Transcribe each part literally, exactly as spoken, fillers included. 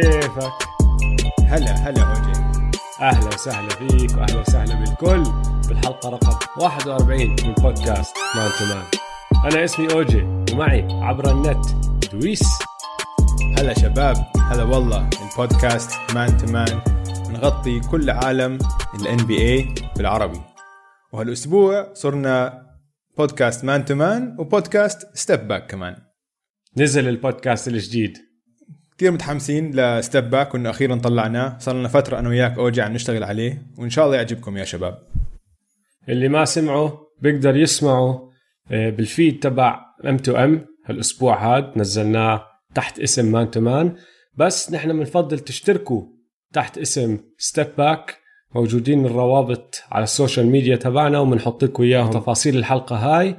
كيفك؟ هلا هلا وجه، أهلا وسهلا فيك وأهلا وسهلا بالكل بالحلقة رقم واحد وأربعين من بودكاست مان تو مان. أنا اسمي أوجي ومعي عبر النت دويس. هلا شباب، هلا والله. البودكاست مان تو مان نغطي كل عالم ال إن بي إيه بالعربي، وهالأسبوع صرنا بودكاست مان تو مان وبودكاست ستيب باك كمان. نزل البودكاست الجديد، كتير متحمسين لستيب باك، وإنه أخيراً طلعناه. صار لنا فترة أنا وياك أوجي عم نشتغل عليه، وإن شاء الله يعجبكم يا شباب. اللي ما سمعوا بيقدر يسمعوا بالفيد تبع إم تو إم. هالأسبوع هاد نزلناه تحت اسم مان تو مان، بس نحن بنفضل تشتركوا تحت اسم ستيب باك. موجودين الروابط على السوشيال ميديا تبعنا، وبنحط لكم إياهم تفاصيل الحلقة هاي،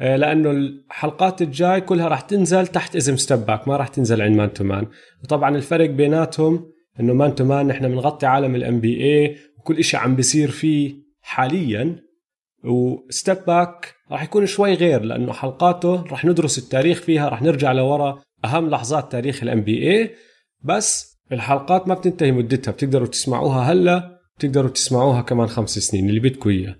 لأنه الحلقات الجاي كلها راح تنزل تحت اسم ستيب باك، ما راح تنزل عند مان تو مان. وطبعا الفرق بيناتهم إنه مان تو مان نحن بنغطي عالم ال إن بي إيه وكل إشي عم بيصير فيه حاليا، وستيب باك راح يكون شوي غير، لأنه حلقاته راح ندرس التاريخ فيها، راح نرجع لورا أهم لحظات تاريخ ال إن بي إيه. بس الحلقات ما بتنتهي مدتها، بتقدروا تسمعوها هلا، بتقدروا تسمعوها كمان خمس سنين اللي بدكم إياه.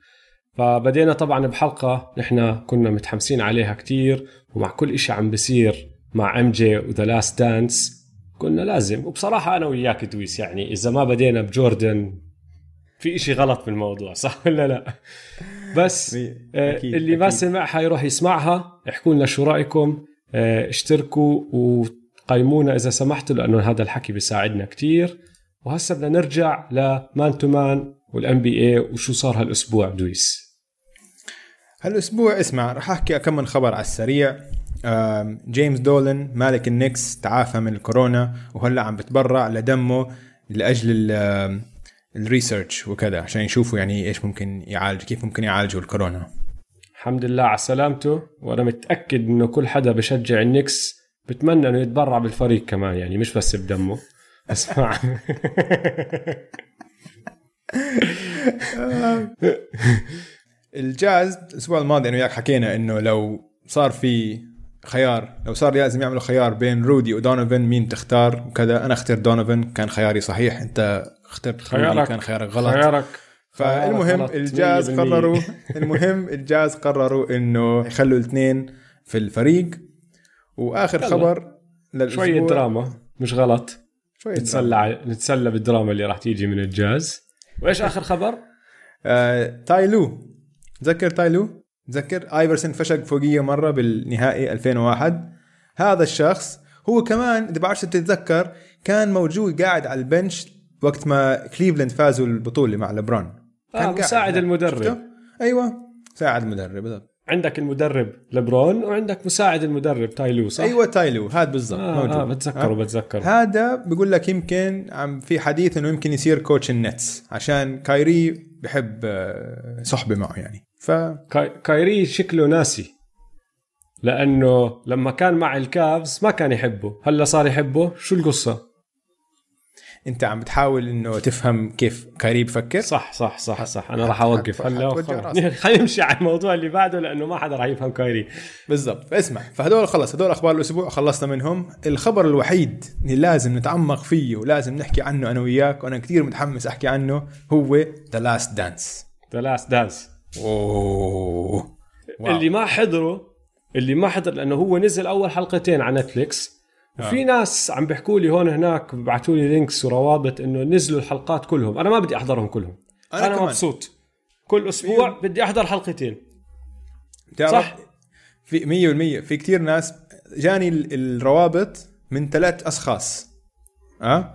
فبدينا طبعا بحلقة نحن كنا متحمسين عليها كتير، ومع كل إشي عم بصير مع أم جي وذا لاست دانس كنا لازم، وبصراحة أنا وياك دويس يعني إذا ما بدينا بجوردن في إشي غلط بالموضوع، صح ولا لا؟ بس أكيد اللي أكيد. ما سمعها يروح يسمعها، احكوا لنا شو رأيكم، اشتركوا وقيمونا إذا سمحتوا، لأنه هذا الحكي بيساعدنا كتير. وهسا بدنا نرجع لمان تو مان والان بي اي وشو صار هالاسبوع دويس. هالاسبوع اسمع رح احكي اكمل خبر على السريع. جيمس دولن مالك النكس تعافى من الكورونا، وهلا عم بتبرع لدمه لاجل الريسيرش وكذا، عشان يشوفوا يعني ايش ممكن يعالج، كيف ممكن يعالجوا الكورونا. الحمد لله على سلامته، وانا متاكد انه كل حدا بشجع النكس بتمنى انه يتبرع بالفريق كمان، يعني مش بس بدمه. اسمع الجاز الاسبوع الماضي انا وياك حكينا انه لو صار في خيار، لو صار لازم يعملوا خيار بين رودي ودونوفن مين تختار وكذا، انا اخترت دونوفن، كان خياري صحيح، انت اخترت رودي كان خيارك غلط. خيارك فالمهم خيارك الجاز قرروا المهم الجاز قرروا انه يخلوا الاثنين في الفريق. واخر خبر للاسبوع، شويه دراما مش غلط، شويه نتسلى نتسلى بالدراما اللي راح تيجي من الجاز. وإيش آخر خبر؟ آه، تايلو. تذكر تايلو؟ تذكر آيفرسن فشق فوقية مرة بالنهائي ألفين وواحد؟ هذا الشخص هو كمان، إذا بعرفش تتذكر، كان موجود قاعد على البنش وقت ما كليفلند فازوا البطولة مع لبران. آه، مساعد المدرب. شفته؟ أيوة مساعد المدرب بالضبط. عندك المدرب لبران وعندك مساعد المدرب تايلو، صح؟ أيوة تايلو هذا بالضبط. آه, موجود. آه بتذكره بتذكره. هذا بيقول لك يمكن عم في حديث إنه يمكن يصير كوتش النتس، عشان كايري بحب صحبة معه يعني. فكايري شكله ناسي، لأنه لما كان مع الكافز ما كان يحبه، هلا صار يحبه. شو القصة؟ أنت عم بتحاول إنه تفهم كيف كايري بفكر؟ صح صح صح صح. أنا راح أوقف هلا، خلينا نمشي على الموضوع اللي بعده، لأنه ما حدا راح يفهم كايري بالضبط. اسمع، فهدول خلص، هدول أخبار الأسبوع خلصنا منهم. الخبر الوحيد اللي لازم نتعمق فيه ولازم نحكي عنه أنا وياك، وأنا كتير متحمس أحكي عنه، هو The Last Dance. The Last Dance. أوه. واو. اللي ما حضره، اللي ما حضر، لأنه هو نزل أول حلقتين على نتفليكس. في ناس عم بيحكوا لي هون هناك، ببعثوا لي لينكس وروابط انه نزلوا الحلقات كلهم. انا ما بدي احضرهم كلهم، انا, أنا مبسوط كل اسبوع مية. بدي احضر حلقتين، صح؟ في مية بالمية. في كتير ناس جاني الروابط من ثلاث اشخاص، أه؟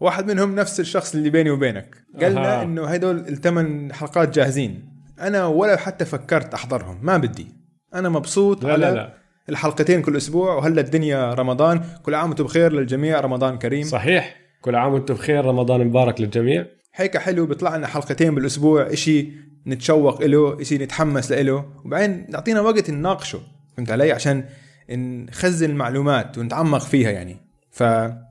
واحد منهم نفس الشخص اللي بيني وبينك، قالنا انه هدول الثمان حلقات جاهزين. انا ولا حتى فكرت احضرهم، ما بدي، انا مبسوط. لا على لا لا. الحلقتين كل أسبوع، وهلا الدنيا رمضان، كل عام وانتم بخير للجميع، رمضان كريم. صحيح، كل عام وانتم بخير، رمضان مبارك للجميع. هيك حلو بيطلع لنا حلقتين بالأسبوع، إشي نتشوق إله، إشي نتحمس لإله، وبعدين نعطينا وقت نناقشه، فهمت علي؟ عشان نخزن المعلومات ونتعمق فيها يعني. فأنا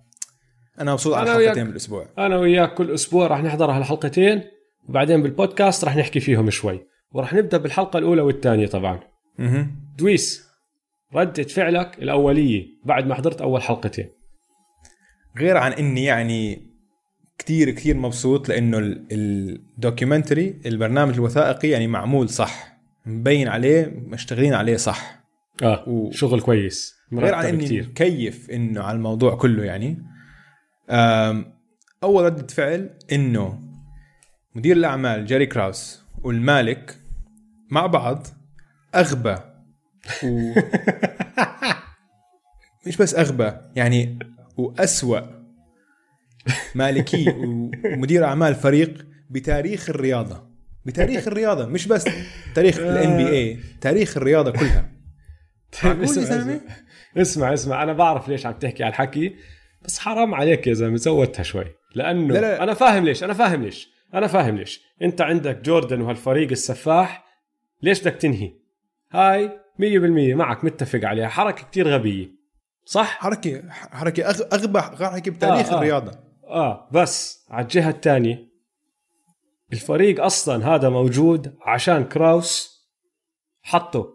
مبسوط على الحلقتين بالأسبوع. أنا وياك كل أسبوع راح نحضر هالحلقتين، وبعدين بالبودكاست راح نحكي فيهم شوي، وراح نبدأ بالحلقة الأولى والثانية طبعا. م-م. دويس، ردت فعلك الأولية بعد ما حضرت أول حلقتين؟ غير عن اني يعني كتير كتير مبسوط لانه الدوكيومنتري البرنامج الوثائقي يعني معمول صح, مبين عليه, مشتغلين عليه صح, اه وشغل كويس, غير عن اني كتير. كيف انه على الموضوع كله يعني اول ردة فعل انه مدير الاعمال جيري كراوس والمالك مع بعض اغبى و... مش بس اغبى يعني واسوأ مالكي ومدير اعمال فريق بتاريخ الرياضه, بتاريخ الرياضه مش بس تاريخ الان بي اي, تاريخ الرياضه كلها. اسمع, اسمع اسمع انا بعرف ليش عم تحكي على الحكي, بس حرام عليك يا زلمه زودتها شوي, لانه لا لا. انا فاهم ليش انا فاهم ليش انا فاهم ليش انت عندك جوردن وهالفريق السفاح, ليش بدك تنهي هاي؟ مية بالمية معك, متفق عليها, حركه كتير غبيه صح, حركه حركه اغبى حركه بتاريخ آه آه الرياضه اه بس على الجهه الثانيه الفريق اصلا هذا موجود عشان كراوس حطه,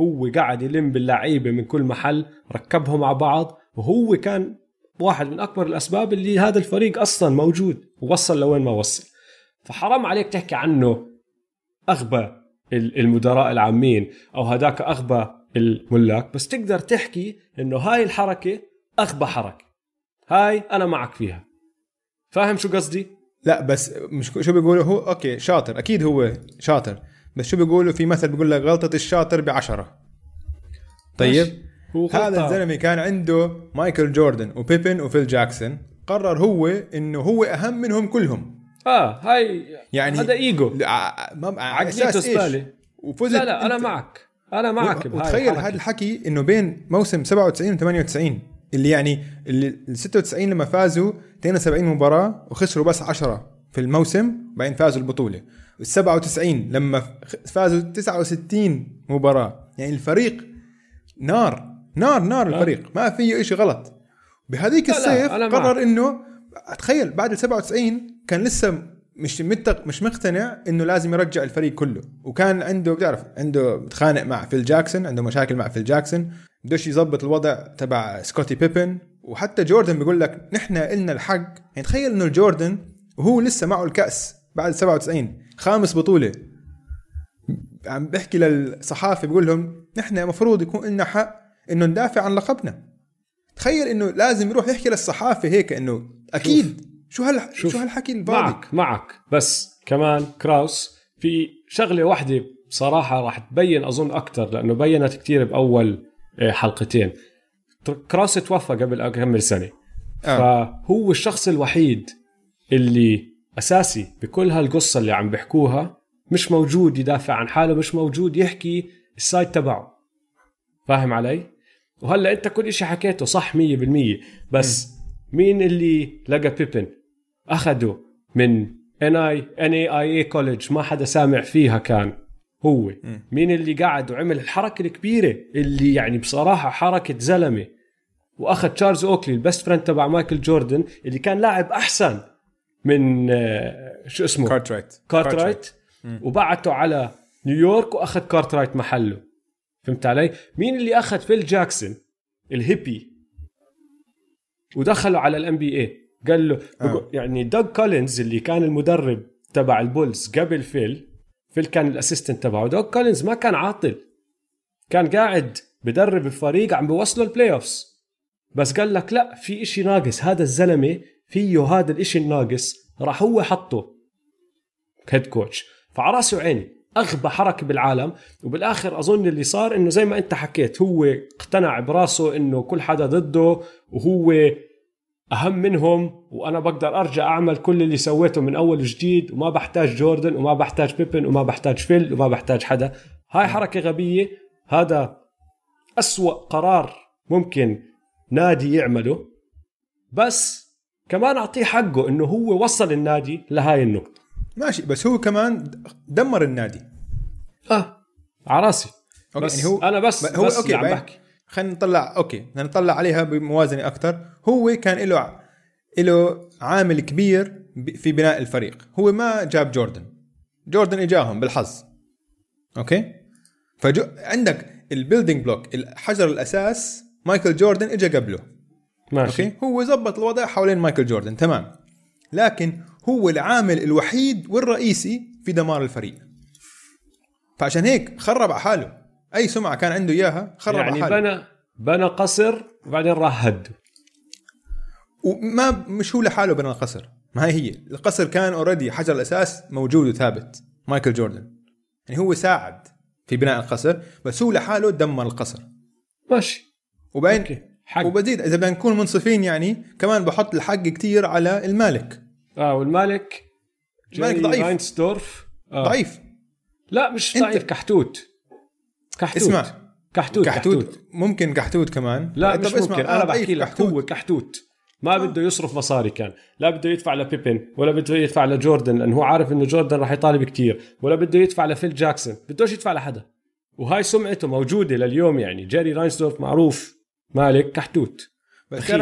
هو قاعد يلم باللعيبه من كل محل, ركبهم مع بعض, وهو كان واحد من اكبر الاسباب اللي هذا الفريق اصلا موجود ووصل لوين ما وصل. فحرام عليك تحكي عنه اغبى المدراء العامين او هذاك اغبى الملاك, بس تقدر تحكي انه هاي الحركة اغبى حركة, هاي انا معك فيها. فاهم شو قصدي؟ لا بس مش شو بيقوله هو, اوكي شاطر اكيد هو شاطر, بس شو بيقوله في مثل بيقول لك غلطة الشاطر بعشرة. طيب هذا الزلمة كان عنده مايكل جوردن وبيبن وفيل جاكسون, قرر هو انه هو اهم منهم كلهم, اه هاي يعني هذا ايجو عقلية تسبالي. لا لا انا معك انا معك وتخيل هذا الحكي انه بين موسم سبعة وتسعين و ثمانية وتسعين اللي يعني ال ستة وتسعين لما فازوا اثنين وسبعين مباراة وخسروا بس عشرة في الموسم بعدين فازوا البطولة, وال سبعة وتسعين لما فازوا تسعة وستين مباراة, يعني الفريق نار نار نار الفريق ما فيه إشي غلط. بهذيك الصيف قرر انه تخيل بعد ال سبعة وتسعين كان لسه مش متق مش مقتنع انه لازم يرجع الفريق كله, وكان عنده بتعرف عنده متخانق مع فيل جاكسون, عنده مشاكل مع فيل جاكسون, بدوش يضبط الوضع تبع سكوتي بيبن, وحتى جوردن بيقول لك نحن إلنا الحق. يعني تخيل انه جوردن وهو لسه معه الكأس بعد سبعة وتسعين خامس بطولة عم بحكي للصحافة بيقول لهم نحن مفروض يكون إلنا حق انه ندافع عن لقبنا. تخيل انه لازم يروح يحكي للصحافة هيك انه اكيد شوف. شو هال شو هالحكي الباضي؟ معك معك بس كمان كراوس في شغله واحده بصراحه راح تبين اظن اكثر, لانه بينت كتير باول حلقتين. كراوس توفى قبل اكمل سنه آه. فهو الشخص الوحيد اللي اساسي بكل هالقصه اللي عم بحكوها مش موجود يدافع عن حاله, مش موجود يحكي السايد تبعه, فاهم علي؟ وهلا انت كل اشي حكيته صح مية بالمية, بس م. مين اللي لقى بيبن؟ أخده من إن آي إيه college ما حدا سامع فيها كان هو م. مين اللي قاعد وعمل الحركة الكبيرة اللي يعني بصراحة حركة زلمة, وأخذ تشارلز أوكلي البست فريند تبع مايكل جوردن اللي كان لاعب أحسن من شو اسمه كارترايت, كارترايت. وبعته على نيويورك وأخذ كارترايت محله, فهمت علي؟ مين اللي أخذ فيل جاكسون الهيبي ودخله على الان بي اي؟ قال له آه. يعني دوغ كولينز اللي كان المدرب تبع البولز قبل فيل فيل كان الاسيستنت تبعه, دوغ كولينز ما كان عاطل, كان قاعد بدرب الفريق عم بوصله البلاي اوفز, بس قال لك لا في اشي ناقص, هذا الزلمة فيه هذا الاشي الناقص, راح هو حطه هيد كوتش. فعراسي وعيني أغبى حركة بالعالم. وبالآخر أظن اللي صار إنه زي ما أنت حكيت هو اقتنع براسه إنه كل حدا ضده وهو أهم منهم, وأنا بقدر أرجع أعمل كل اللي سويته من أول وجديد, وما بحتاج جوردن وما بحتاج بيبن وما بحتاج فيل وما بحتاج حدا. هاي حركة غبية, هذا أسوأ قرار ممكن نادي يعمله, بس كمان أعطيه حقه إنه هو وصل النادي لهاي النقطة ماشي, بس هو كمان دمر النادي اه على راسي. بس يعني هو انا بس, بس هو اوكي عم بحكي خلينا نطلع اوكي بدنا نطلع عليها بموازنه اكثر. هو كان له له عامل كبير في بناء الفريق, هو ما جاب جوردن, جوردن اجاهم بالحظ اوكي. فعندك البيلدينج بلوك الحجر الاساس مايكل جوردن اجا قبله, ماشي. أوكي؟ هو زبط الوضع حوالين مايكل جوردن تمام، لكن هو العامل الوحيد والرئيسي في دمار الفريق، فعشان هيك خرب على حاله. أي سمعة كان عنده إياها خرب يعني على حاله. يعني بنى بنى قصر وبعدين راح هد. وما مش هو لحاله بنى القصر، ما هي هي القصر كان أوريدي حجر الأساس موجود وثابت، مايكل جوردن يعني هو ساعد في بناء القصر، بس هو لحاله دمر القصر. ماشي. وبعدين وبزيد إذا بدنا نكون منصفين يعني كمان بحط الحق كتير على المالك. آه والمالك المالك ضعيف. راينستورف آه. ضعيف. لا مش ضعيف، كحتوت. كحتوت. اسمع. كحتوت. كحتوت. كحتوت. ممكن كحتوت كمان. لا مش ممكن. أنا بحكي لك هو كحتوت. ما بده يصرف مصاري، كان لا بده يدفع لبيبين ولا بده يدفع لجوردن لأنه هو عارف إنه جوردن راح يطالب كتير، ولا بده يدفع لفيل جاكسون، بدوش يدفع لحدا. وهاي سمعته موجودة لليوم يعني. جيري راينستورف معروف مالك كحتوت. بس,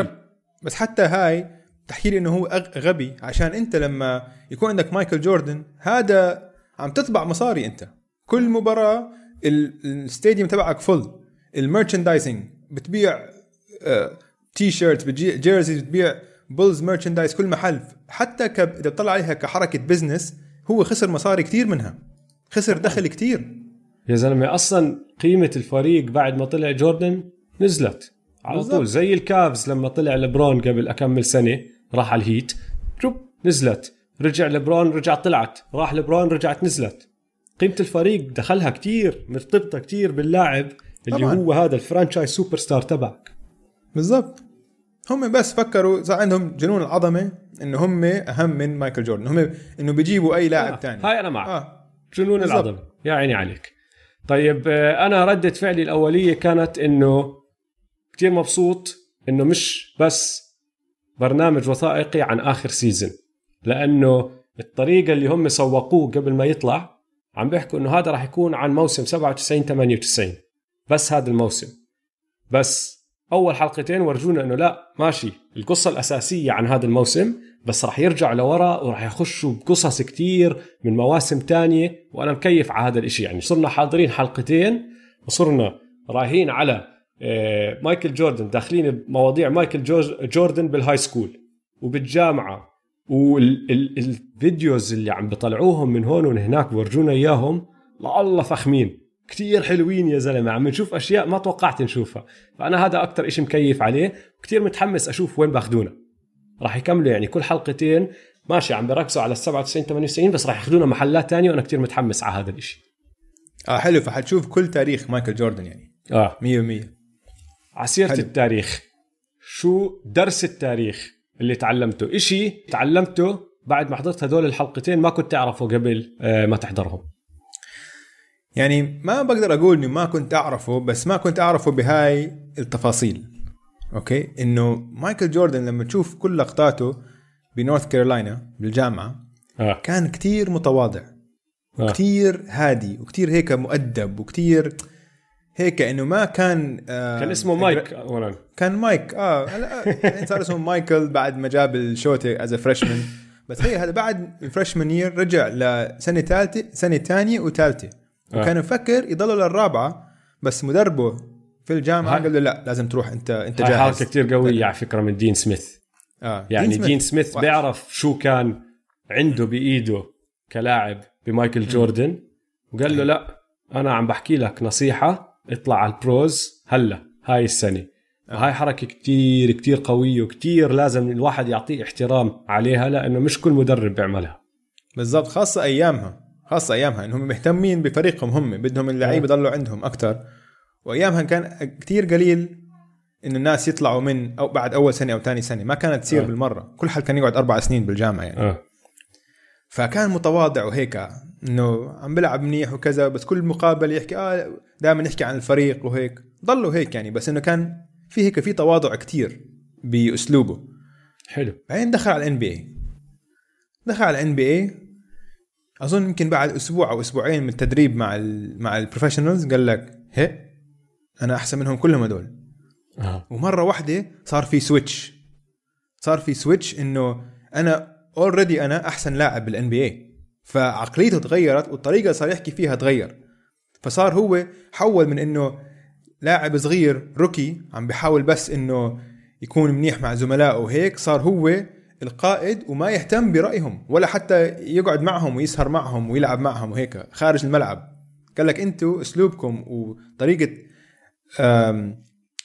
بس حتى هاي تحكيلي انه هو غبي، عشان انت لما يكون عندك مايكل جوردن هذا عم تطبع مصاري، انت كل مباراة الستاديوم تبعك فل، الميرشندايزنج بتبيع اه تي شيرت، بتبيع جيرزي، بتبيع بولز ميرشندايز كل محل. حتى اذا بتطلع عليها كحركة بزنس هو خسر مصاري كتير منها، خسر دخل كتير يا زلمة. اصلا قيمة الفريق بعد ما طلع جوردن نزلت على بالضبط. طول زي الكافز لما طلع لبرون قبل أكمل سنة راح على الهيت، شوف نزلت، رجع لبرون رجعت طلعت، راح لبرون رجعت نزلت. قيمة الفريق دخلها كتير، مرتبطة كتير باللاعب اللي طبعاً. هو هذا الفرانشايز سوبر ستار تبعك بالضبط. هم بس فكروا صار عندهم جنون العظمة إنه هم أهم من مايكل جوردن، هم إنه بيجيبوا أي لاعب آه. تاني. هاي أنا معك آه. جنون بالزبط. العظمة يا عيني عليك. طيب أنا ردة فعلي الأولية كانت إنه كتير مبسوط إنه مش بس برنامج وثائقي عن آخر سيزن، لأنه الطريقة اللي هم سوقوه قبل ما يطلع عم بيحكوا إنه هذا راح يكون عن موسم سبعة وتسعين ثمانية وتسعين، بس هذا الموسم. بس أول حلقتين ورجونا إنه لا ماشي، القصة الأساسية عن هذا الموسم، بس راح يرجع لورا وراح يخشوا بقصص كتير من مواسم تانية. وأنا مكيف على هذا الإشي يعني. صرنا حاضرين حلقتين وصرنا رايحين على مايكل جوردن، داخلين بمواضيع مايكل جوردن بالهاي سكول وبالجامعة، والفيديوز اللي عم بطلعوهم من هون وهناك ورجونا إياهم لله فخمين كتير حلوين يا زلمة. عم نشوف أشياء ما توقعت نشوفها، فأنا هذا أكتر إشي مكيف عليه وكتير متحمس أشوف وين باخدونا. راح يكملوا يعني كل حلقتين ماشي عم بركزوا على السبعة وتسعين ثمانية وتسعين، بس راح ياخدونا محلات تانية وأنا كتير متحمس على هذا الإشي. آه حلو، فحتشوف كل تاريخ مايكل جوردن يعني آه مية مية. عسيرة التاريخ، شو درس التاريخ اللي تعلمته؟ إشي تعلمته بعد ما حضرت هدول الحلقتين ما كنت أعرفه قبل ما تحضرهم. يعني ما بقدر أقول إنه ما كنت أعرفه، بس ما كنت أعرفه بهاي التفاصيل. أوكي، إنه مايكل جوردن لما تشوف كل لقطاته بنورث كارولينا بالجامعة آه. كان كتير متواضع آه. وكتير هادي وكتير هيك مؤدب وكتير هيك، انه ما كان آه كان اسمه مايك اولا، كان مايك اه هلا صار اسمه مايكل بعد ما جاب الشوتي از فريشمان، بس هي هذا بعد الفريشمان يير رجع لسنه ثالثه سنه ثانيه وثالثه آه. وكان مفكر يضلوا للرابعه، بس مدربه في الجامعه قال له لا لازم تروح انت انت جاهز. حركه كثير قويه على فكره من دين سميث آه. يعني دين سميث, دين سميث بيعرف شو كان عنده بايده كلاعب بمايكل جوردن، وقال له لا انا عم بحكي لك نصيحه، اطلع على البروز هلا هاي السنة. هاي حركة كتير كتير قوية وكتير لازم الواحد يعطيه احترام عليها، لأنه مش كل مدرب بيعملها بالضبط، خاصة أيامها خاصة أيامها إنهم مهتمين بفريقهم، هم بدهم اللعيبة يضلوا عندهم أكتر. وأيامها كان كتير قليل إن الناس يطلعوا من أو بعد أول سنة أو تاني سنة، ما كانت تصير أه. بالمرة، كل حد كان يقعد أربع سنين بالجامعة يعني أه. فكان متواضع وهيك انه عم بلعب منيح وكذا، بس كل مقابله يحكي اه دائما نحكي عن الفريق وهيك، ضلوا هيك يعني، بس انه كان في هيك في تواضع كتير باسلوبه حلو. بعدين دخل على الان بي اي، دخل على الان بي اي اظن يمكن بعد اسبوع او اسبوعين من التدريب مع ال مع البروفيشنالز، قال لك هي انا احسن منهم كلهم هدول آه. ومره واحده صار في سويتش، صار في سويتش انه انا اوريدي انا احسن لاعب بالان بي اي، فعقليته تغيرت والطريقة صار يحكي فيها تغير. فصار هو حول من إنه لاعب صغير روكي عم بحاول بس إنه يكون منيح مع زملائه وهيك صار هو القائد وما يهتم برأيهم ولا حتى يقعد معهم ويسهر معهم ويلعب معهم وهيك خارج الملعب. قال لك انتوا اسلوبكم وطريقة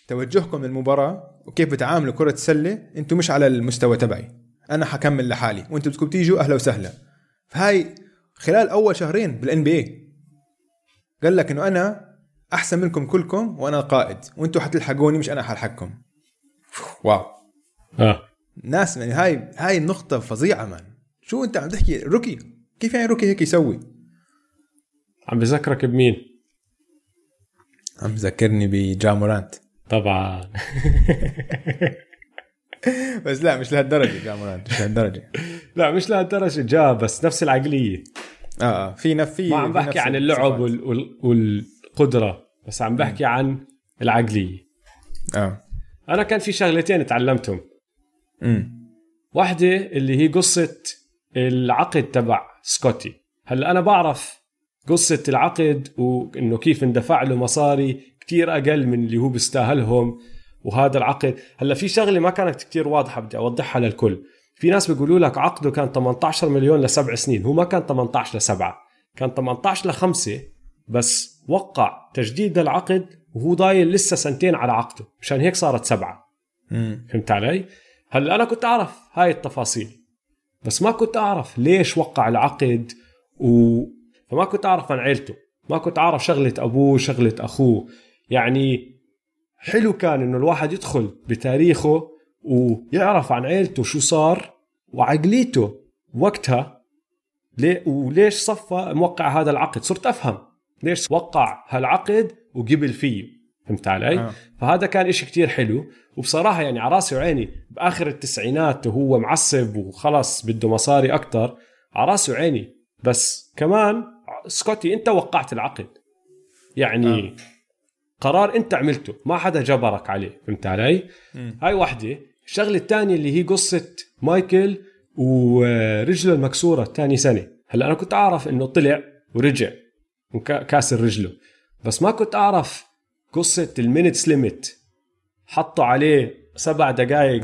توجهكم للمباراة وكيف بتعاملوا كرة السلة انتوا مش على المستوى تبعي، انا حكمل لحالي وانتوا بدكم تيجوا اهلا وسهلا. فهاي خلال اول شهرين بالان بي اي قال لك انه انا احسن منكم كلكم وانا القائد وانتوا حتلحقوني مش انا حلحقكم. واو اه ناس يعني هاي هاي النقطة فظيعة مان. شو انت عم تحكي روكي؟ كيف يعني روكي هيك يسوي؟ عم بذكرك بمين؟ عم بذكرني بجامورانت طبعا. بس لا مش لهالدرجة جامورانت، مش لهالدرجة. لا مش لهالدرجة جا بس نفس العقلية. اه في نفي. ما عم بحكي عن اللعب وال... والقدرة بس عم بحكي م. عن العقلية. اه أنا كان في شغلتين تعلمتهم. امم واحدة اللي هي قصة العقد تبع سكوتي. هلا أنا بعرف قصة العقد وإنه كيف اندفع له مصاري كتير أقل من اللي هو بيستاهلهم وهذا العقد. هلا في شغلة ما كانت كتير واضحة بدي أوضحها للكل. في ناس بيقولوا لك عقده كان ثمانية عشر مليون لسبع سنين، هو ما كان ثمانية عشر لسبعة، كان ثمانية عشر لخمسة، بس وقع تجديد العقد وهو ضايل لسه سنتين على عقده مشان هيك صارت سبعة. مم. فهمت علي؟ هلا أنا كنت أعرف هاي التفاصيل بس ما كنت أعرف ليش وقع العقد و... فما كنت أعرف عن عيلته، ما كنت أعرف شغلة أبوه شغلة أخوه. يعني حلو كان إنه الواحد يدخل بتاريخه ويعرف عن عيلته شو صار وعقليته وقتها ليه وليش صفى موقع هذا العقد. صرت أفهم ليش وقع هالعقد وقبل فيه. فهمت علي؟ آه. فهذا كان إشي كتير حلو. وبصراحة يعني عراسي وعيني بآخر التسعينات وهو معصب وخلص بده مصاري أكتر، عراسي وعيني. بس كمان سكوتي أنت وقعت العقد، يعني آه. قرار أنت عملته ما حدا جبرك عليه. فهمت علي؟ م. هاي واحدة. الشغلة الثانية اللي هي قصة مايكل ورجله المكسورة تاني سنة. هلأ أنا كنت أعرف أنه طلع ورجع وكاسر رجله بس ما كنت أعرف قصة المينتس ليميت. حطوا عليه سبع دقائق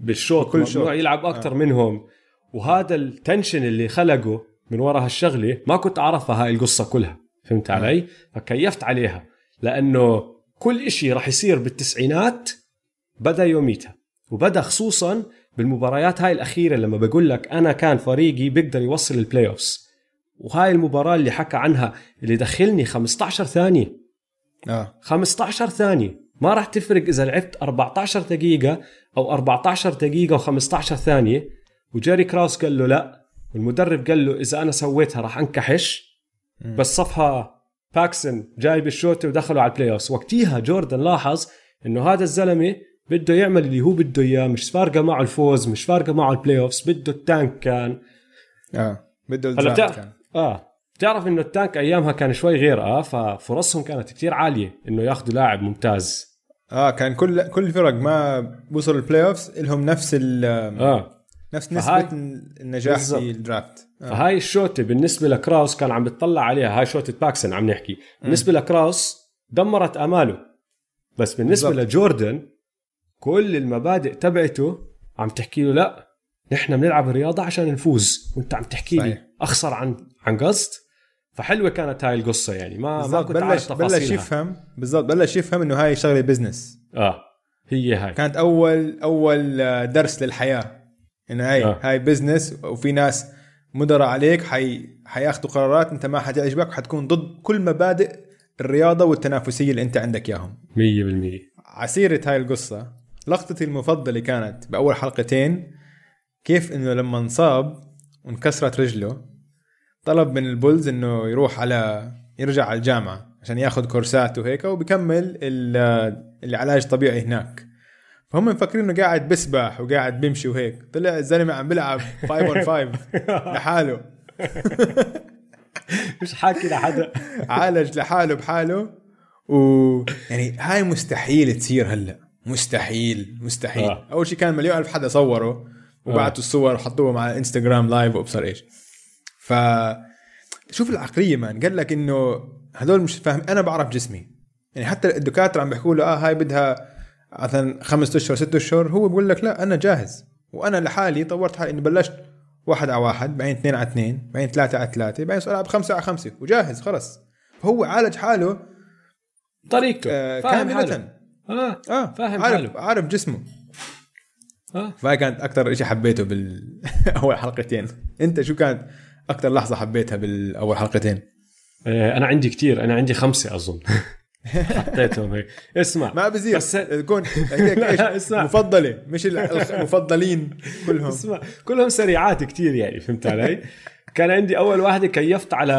بالشوط ممنوع يلعب أكتر آه. منهم، وهذا التنشن اللي خلقه من وراء هالشغلة ما كنت أعرفها هاي القصة كلها. فهمت آه. علي؟ فكيفت عليها لأنه كل إشي رح يصير بالتسعينات بدأ يوميتها، وبدأ خصوصا بالمباريات هاي الأخيرة لما بقول لك أنا كان فريقي بيقدر يوصل البلاي أوفس. وهاي المباراة اللي حكى عنها اللي دخلني خمسة عشر ثانية آه. خمسة عشر ثانية ما راح تفرق إذا لعبت أربعة عشر دقيقة أو أربعة عشر دقيقة وخمسة عشر ثانية. وجاري كراوس قال له لا، والمدرب قال له إذا أنا سويتها راح أنكحش م. بس صفها باكسن جايب الشوت ودخلوا على البلاي أوفس. وقتيها جوردن لاحظ إنه هذا الزلمة بده يعمل اللي هو بده إياه، مش فارقة معه الفوز، مش فارقة معه البلاي أوفس، بده التانك كان آه بده التانك بتاع... كان آه تعرف إنه التانك أيامها كان شوي غير آه ففرصهم كانت كتير عالية إنه ياخدوا لاعب ممتاز. آه كان كل كل فرق ما بوصل البلاي أوفس إلهم نفس ال آه نفس نسبة النجاح في الدرافت. آه. فهاي الشوتة بالنسبة لكراوس كان عم بتطلع عليها، هاي شوتة باكسن عم نحكي بالنسبة م. لكراوس دمرت آماله، بس بالنسبة بالضبط. لجوردن كل المبادئ تبعته عم تحكي له لأ نحن بنلعب الرياضة عشان نفوز وانت عم تحكي صحيح. لي أخسر عن عن قصد. فحلوة كانت هاي القصة يعني ما ما كنت عارف تفاصيلها. بلش يفهم بالضبط، بلش يفهم إنه هاي شغلة بزنس. آه هي هاي كانت أول أول درس للحياة إنه هاي آه. هاي بزنس وفي ناس مدراء عليك حي حياخدوا قرارات أنت ما حتعجبك وحتكون ضد كل مبادئ الرياضة والتنافسية اللي أنت عندك ياهم مية بالمية. عسيرة هاي القصة لقطتي المفضلة كانت بأول حلقتين كيف إنه لما انصاب وانكسرت رجله طلب من البولز إنه يروح على يرجع على الجامعة عشان ياخد كورسات وهيك وبيكمل العلاج الطبيعي هناك. فهم مفكرين إنه قاعد بسبح وقاعد بيمشي وهيك، طلع الزلمة عم بلعب خمسة على خمسة لحاله. مش حاكي لحدا، عالج لحاله بحاله. ويعني هاي مستحيل تصير هلا، مستحيل مستحيل. آه. أول شيء كان مليون ألف حدا صوره وبعتوا الصور وحطوها مع انستغرام لايف وابصر ايش. فشوف العقلية مان. قال لك انه هذول مش فاهم، انا بعرف جسمي. يعني حتى الدكاترة عم بيحكوا له اه هاي بدها مثلا خمسة اشهر ستة اشهر، هو بيقول لك لا انا جاهز وانا لحالي طورت حالي، انه بلشت واحد على واحد، بعدين اثنين على اثنين، بعدين ثلاثة على ثلاثة، بعدين صار العب خمسة على خمسة وجاهز خلص. فهو عالج حاله طريقته آه كاملة، اه اه فاهم عارف حاله، عارف جسمه. اه فهي كانت اكثر شيء حبيته بالاول حلقتين. انت شو كانت اكثر لحظة حبيتها بالاول حلقتين؟ آه انا عندي كتير، انا عندي خمسة اظن. حطيتهم هيك. اسمع ما بزيد بس... تكون مفضله مش المفضلين كلهم. اسمع كلهم سريعات كتير يعني، فهمت علي؟ كان عندي اول واحده كيفت على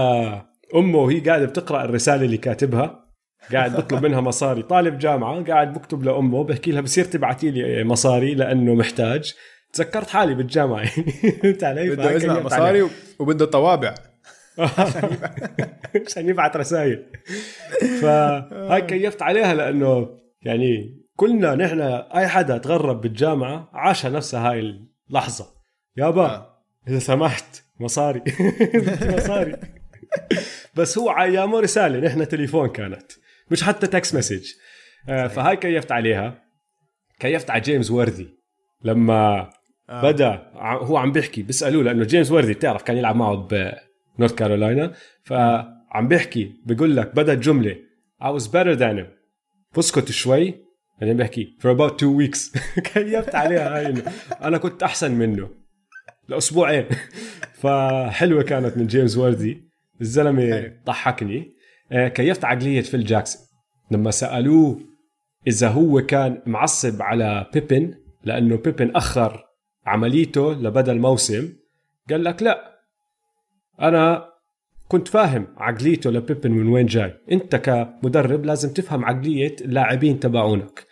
امه وهي قاعده بتقرا الرساله اللي كاتبها، قاعد بطلب منها مصاري، طالب جامعه قاعد بكتب لامه بحكي لها بصير تبعتي لي مصاري لانه محتاج. تذكرت حالي بالجامعه، فهمت علي؟ بده يسمع مصاري وبده طوابع عشان يبعت رسائل. فهاي كيفت عليها لأنه يعني كلنا نحن أي حدا تغرب بالجامعة عاشها نفسها هاي اللحظة. يابا إذا سمحت مصاري مصاري. بس هو عيامه رسالة، نحن تليفون كانت مش حتى تكس مسج. فهاي كيفت عليها. كيفت على جيمس وردي لما بدأ هو عم بيحكي، بيسألوه لأنه جيمس وردي بتعرف كان يلعب معه ب نورث كارولاينا، فعم بيحكي بيقول لك بدأت جملة I was better than him، بسكت شوي يعني بيحكي for about two weeks. كيفت عليها هاي إنه أنا كنت أحسن منه لأسبوعين. فحلوة كانت من جيمس وردي، الزلمة ضحكني. كيفت عقلية فيل جاكسون لما سألوه إذا هو كان معصب على بيبن لأنه بيبن أخر عمليته لبدأ الموسم، قال لك لأ أنا كنت فاهم عقليته لبيبن من وين جاي، أنت كمدرب لازم تفهم عقلية اللاعبين تبعونك.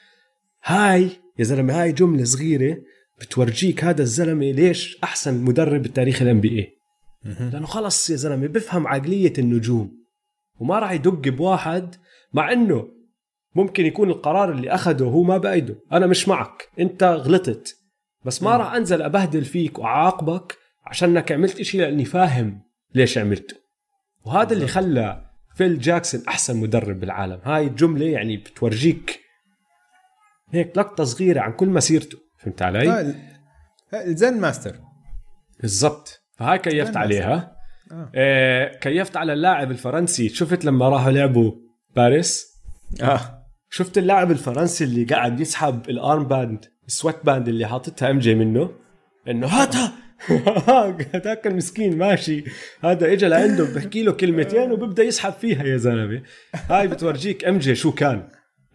هاي يا زلمة هاي جملة صغيرة بتورجيك هذا الزلمة ليش أحسن مدرب بتاريخ ال إن بي إيه. لأنه خلص يا زلمة بفهم عقلية النجوم وما راح يدق بواحد، مع أنه ممكن يكون القرار اللي أخده هو ما بأيده، أنا مش معك أنت غلطت، بس ما راح أنزل أبهدل فيك وأعاقبك عشانك عملت إشي لأني فاهم ليش عملته. وهذا اللي خلى فيل جاكسون أحسن مدرب بالعالم. هاي الجملة يعني بتورجيك هيك لقطة صغيرة عن كل مسيرته، فهمت علي؟ الزن ماستر بالضبط. فهاي كيفت عليها. آه. آه كيفت على اللاعب الفرنسي، شفت لما راحوا لعبوا باريس آه. شفت اللاعب الفرنسي اللي قاعد يسحب الارم باند السوات باند اللي حاطتها ام جي منه، انه هاتها هذاك المسكين ماشي، هذا اجى لعنده بحكي له كلمتين وببدا يسحب فيها يا زلمه. هاي بتورجيك ام جي شو كان،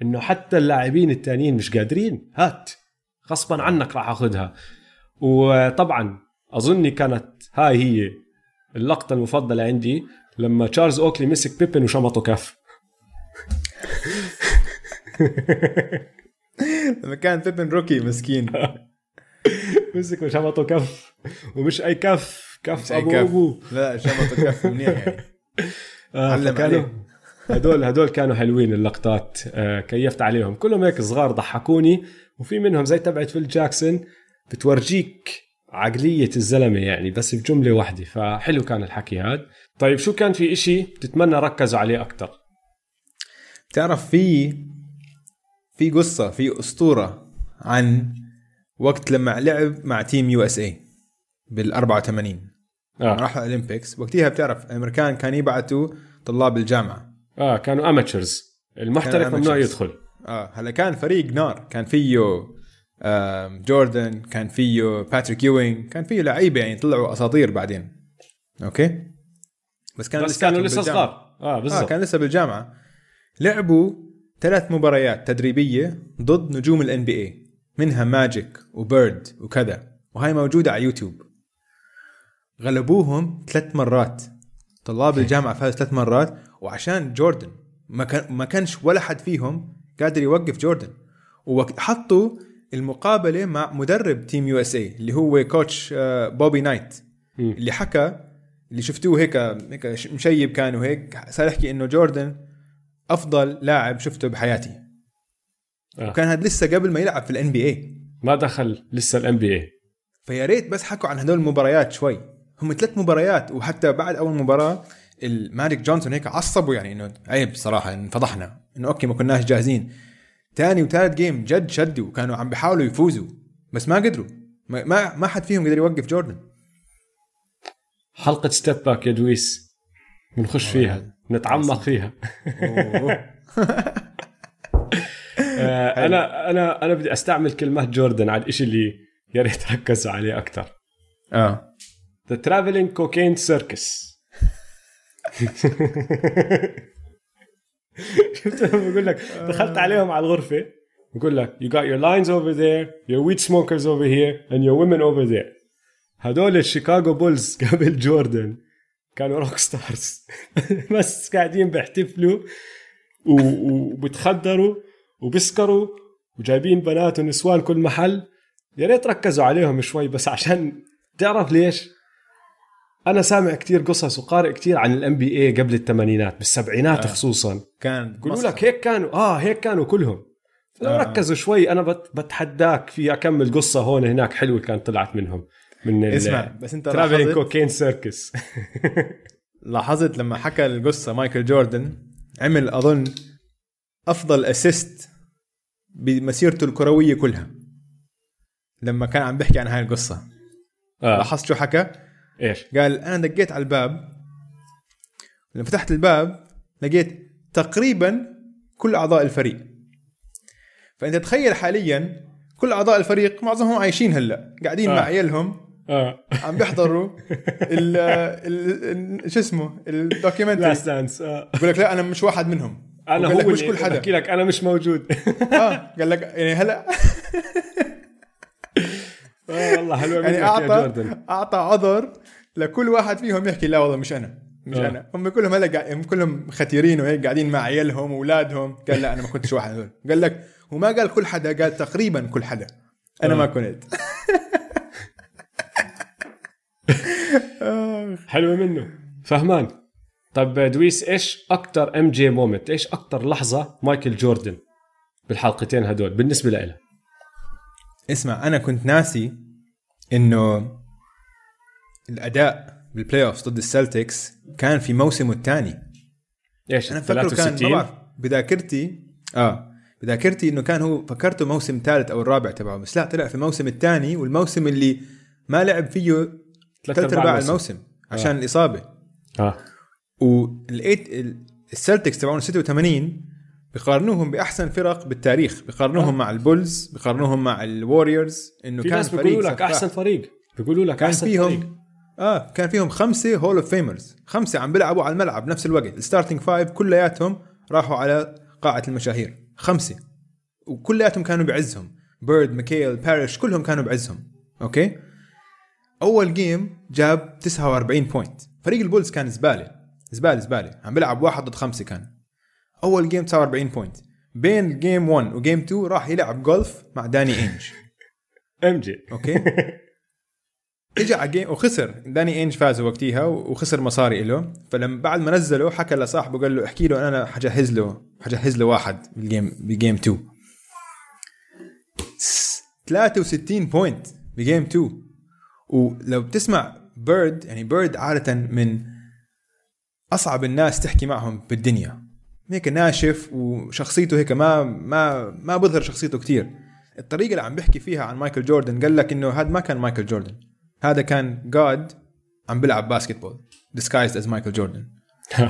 انه حتى اللاعبين التانيين مش قادرين، هات غصبا عنك راح اخذها. وطبعا اظني كانت هاي هي اللقطه المفضله عندي لما تشارلز اوكلي مسك بيبن وشمطه كف. لما كان بيبن روكي مسكين مسك وشمطه كف، ومش أي كف، كف أبو أبو لا شمطه كف منيح يعني. علم عليه. هدول هدول كانوا حلوين اللقطات. آه كيفت عليهم كلهم هيك صغار ضحكوني، وفي منهم زي تبعت فيل جاكسون بتورجيك عقلية الزلمة يعني بس بجملة واحدة. فحلو كان الحكي هاد. طيب شو كان في إشي بتتمنى ركزوا عليه أكتر؟ بتعرف في في قصة في أسطورة عن وقت لما لعب مع تيم يو اس اي بالأربعة وثمانين آه. راح الأولمبيكس وقتها. بتعرف الأمريكان كانوا يبعتوا طلاب الجامعة آه كانوا أماتشرز، المحترف ممنوع يدخل. آه هلا كان فريق نار، كان فيه آه جوردن، كان فيه باتريك يوينغ، كان فيه لعيبة يعني طلعوا أساطير بعدين. أوكي بس كانوا بس لسه, كانوا لسه صغار آه بالضبط آه كان لسه بالجامعة. لعبوا ثلاث مباريات تدريبية ضد نجوم الان بي اي، منها ماجيك وبيرد وكذا، وهي موجودة على يوتيوب. غلبوهم ثلاث مرات، طلاب الجامعة فازوا ثلاث مرات. وعشان جوردن ما كان ما كانش ولا حد فيهم قادر يوقف جوردن. وحطوا المقابلة مع مدرب تيم يو اس اي اللي هو كوتش بوبي نايت، اللي حكى اللي شفتوه هيك هيك مشيب كان وهيك، صار يحكي انه جوردن افضل لاعب شفته بحياتي. آه. وكان هاد لسه قبل ما يلعب في الان بي اي، ما دخل لسه الان بي اي. فيا ريت بس حكوا عن هدول المباريات شوي، هم ثلاث مباريات. وحتى بعد اول مباراه الماجيك جونسون هيك عصبوا يعني انه عيب صراحه انفضحنا، انه اوكي ما كناش جاهزين. تاني وثالث جيم جد شدوا، كانوا عم بيحاولوا يفوزوا بس ما قدروا، ما ما حد فيهم قدر يوقف جوردن. حلقة ستيب باك يا دويس بنخش فيها نتعمق فيها. انا انا انا بدي استعمل كلمات جوردن على الشيء اللي يا ريت تركزوا عليه اكثر. اه The Traveling Cocaine Circus. شفت بقول لك دخلت عليهم على الغرفة بقول لك you got your lines over there, your weed smokers over here and your women over there. هدول الشيكاغو بولز قبل جوردن كانوا روك ستارز. بس قاعدين بيحتفلوا وبتخدروا وبسكروا وجايبين بنات ونسوان كل محل. يا ريت ركزوا عليهم شوي بس عشان تعرف ليش. أنا سامع كتير قصص وقارئ كتير عن الام بي اي قبل الثمانينات بالسبعينات آه. خصوصا كان قولوا لك هيك كانوا اه هيك كانوا كلهم. فلو آه. ركزوا شوي أنا بت بتحداك في أكمل قصة هون هناك حلوة كانت طلعت منهم من اسمع بس انت ترافلينج كوكين سيركس. لاحظت لما حكى القصة مايكل جوردن عمل أظن أفضل أسيست بمسيرته الكروية كلها لما كان عم بحكي عن هاي القصة. آه. لاحظت شو حكى؟ إيش؟ قال أنا دقيت على الباب، لما فتحت الباب لقيت تقريبا كل أعضاء الفريق. فأنت تخيل حاليا كل أعضاء الفريق معظمهم عايشين هلأ قاعدين آه. مع عيالهم آه. عم بيحضروا ال ال شو اسمه الدوكيومنتري يقول لك لا أنا مش واحد منهم، أنا هو مش كل حدا، لك أنا مش موجود. آه قال لك يعني هلأ. والله حلوة يعني أعطى أعطى عذر لكل واحد فيهم يحكي لا والله مش أنا مش أوه. أنا هم كلهم هلا قاعد هم كلهم ختيرين وهيك قاعدين مع عيالهم وأولادهم. قال لا أنا ما كنتش واحد هذول. قال لك وما قال كل حدا، قال تقريبا كل حدا أنا أوه. ما كنت. حلوة منه فهمان. طب دويس إيش أكتر أم جي مومنت، إيش أكتر لحظة مايكل جوردن بالحلقتين هدول بالنسبة لإله؟ اسمع أنا كنت ناسي إنه الأداء بالبلاي أوف ضد السلتكس كان في موسمه الثاني. إيش أنا فكرت كان ما بعرف بذاكرتي آه بذاكرتي إنه كان هو فكرته موسم ثالث أو الرابع تبعه، بس لا طلع في الموسم الثاني والموسم اللي ما لعب فيه ثلاث أرباع الموسم عشان آه. الإصابة آه. والإيت السلتكس تبعون ستة وثمانين بيقارنوهم بأحسن فرق بالتاريخ، بيقارنوهم آه. مع البولز، بيقارنوهم مع الواريورز، إنه كان فريق بيقولوا لك سفاح. أحسن فريق بيقولوا لك كان أحسن فيهم فريق. آه كان فيهم خمسة هول أوف فيمرز، خمسة عم بيلعبوا على الملعب نفس الوقت، الستارتنج فايف كلياتهم راحوا على قاعة المشاهير خمسة وكلياتهم كانوا بعزهم، بيرد ميكيل باريش كلهم كانوا بعزهم. أوكي أول جيم جاب تسعة وأربعين بوينت، فريق البولز كان زبالة زبالة زبالة عم بيلعب واحد ضد خمسة. كان أول جيم تسعة وأربعين بوينت، بين جيم واحد وجيم اثنين راح يلعب جولف مع داني إنج. أمجد أوكي إجا على جيم وخسر، داني إنج فاز وقتها وخسر مصاري إله. فلما بعد ما نزله حكى لصاحبه قال له احكي له أنا حجهز له حجهز له واحد بالجيم بجيم اثنين. ثلاثة وستين بوينت بجيم اثنين. ولو بتسمع بيرد يعني بيرد عادة من أصعب الناس تحكي معهم بالدنيا، هيك ناشف وشخصيته هيك ما ما ما بظهر شخصيته كتير. الطريقة اللي عم بحكي فيها عن مايكل جوردن قال لك إنه هذا ما كان مايكل جوردن، هذا كان جاد عم بلعب باسكتبول disguised as مايكل جوردن.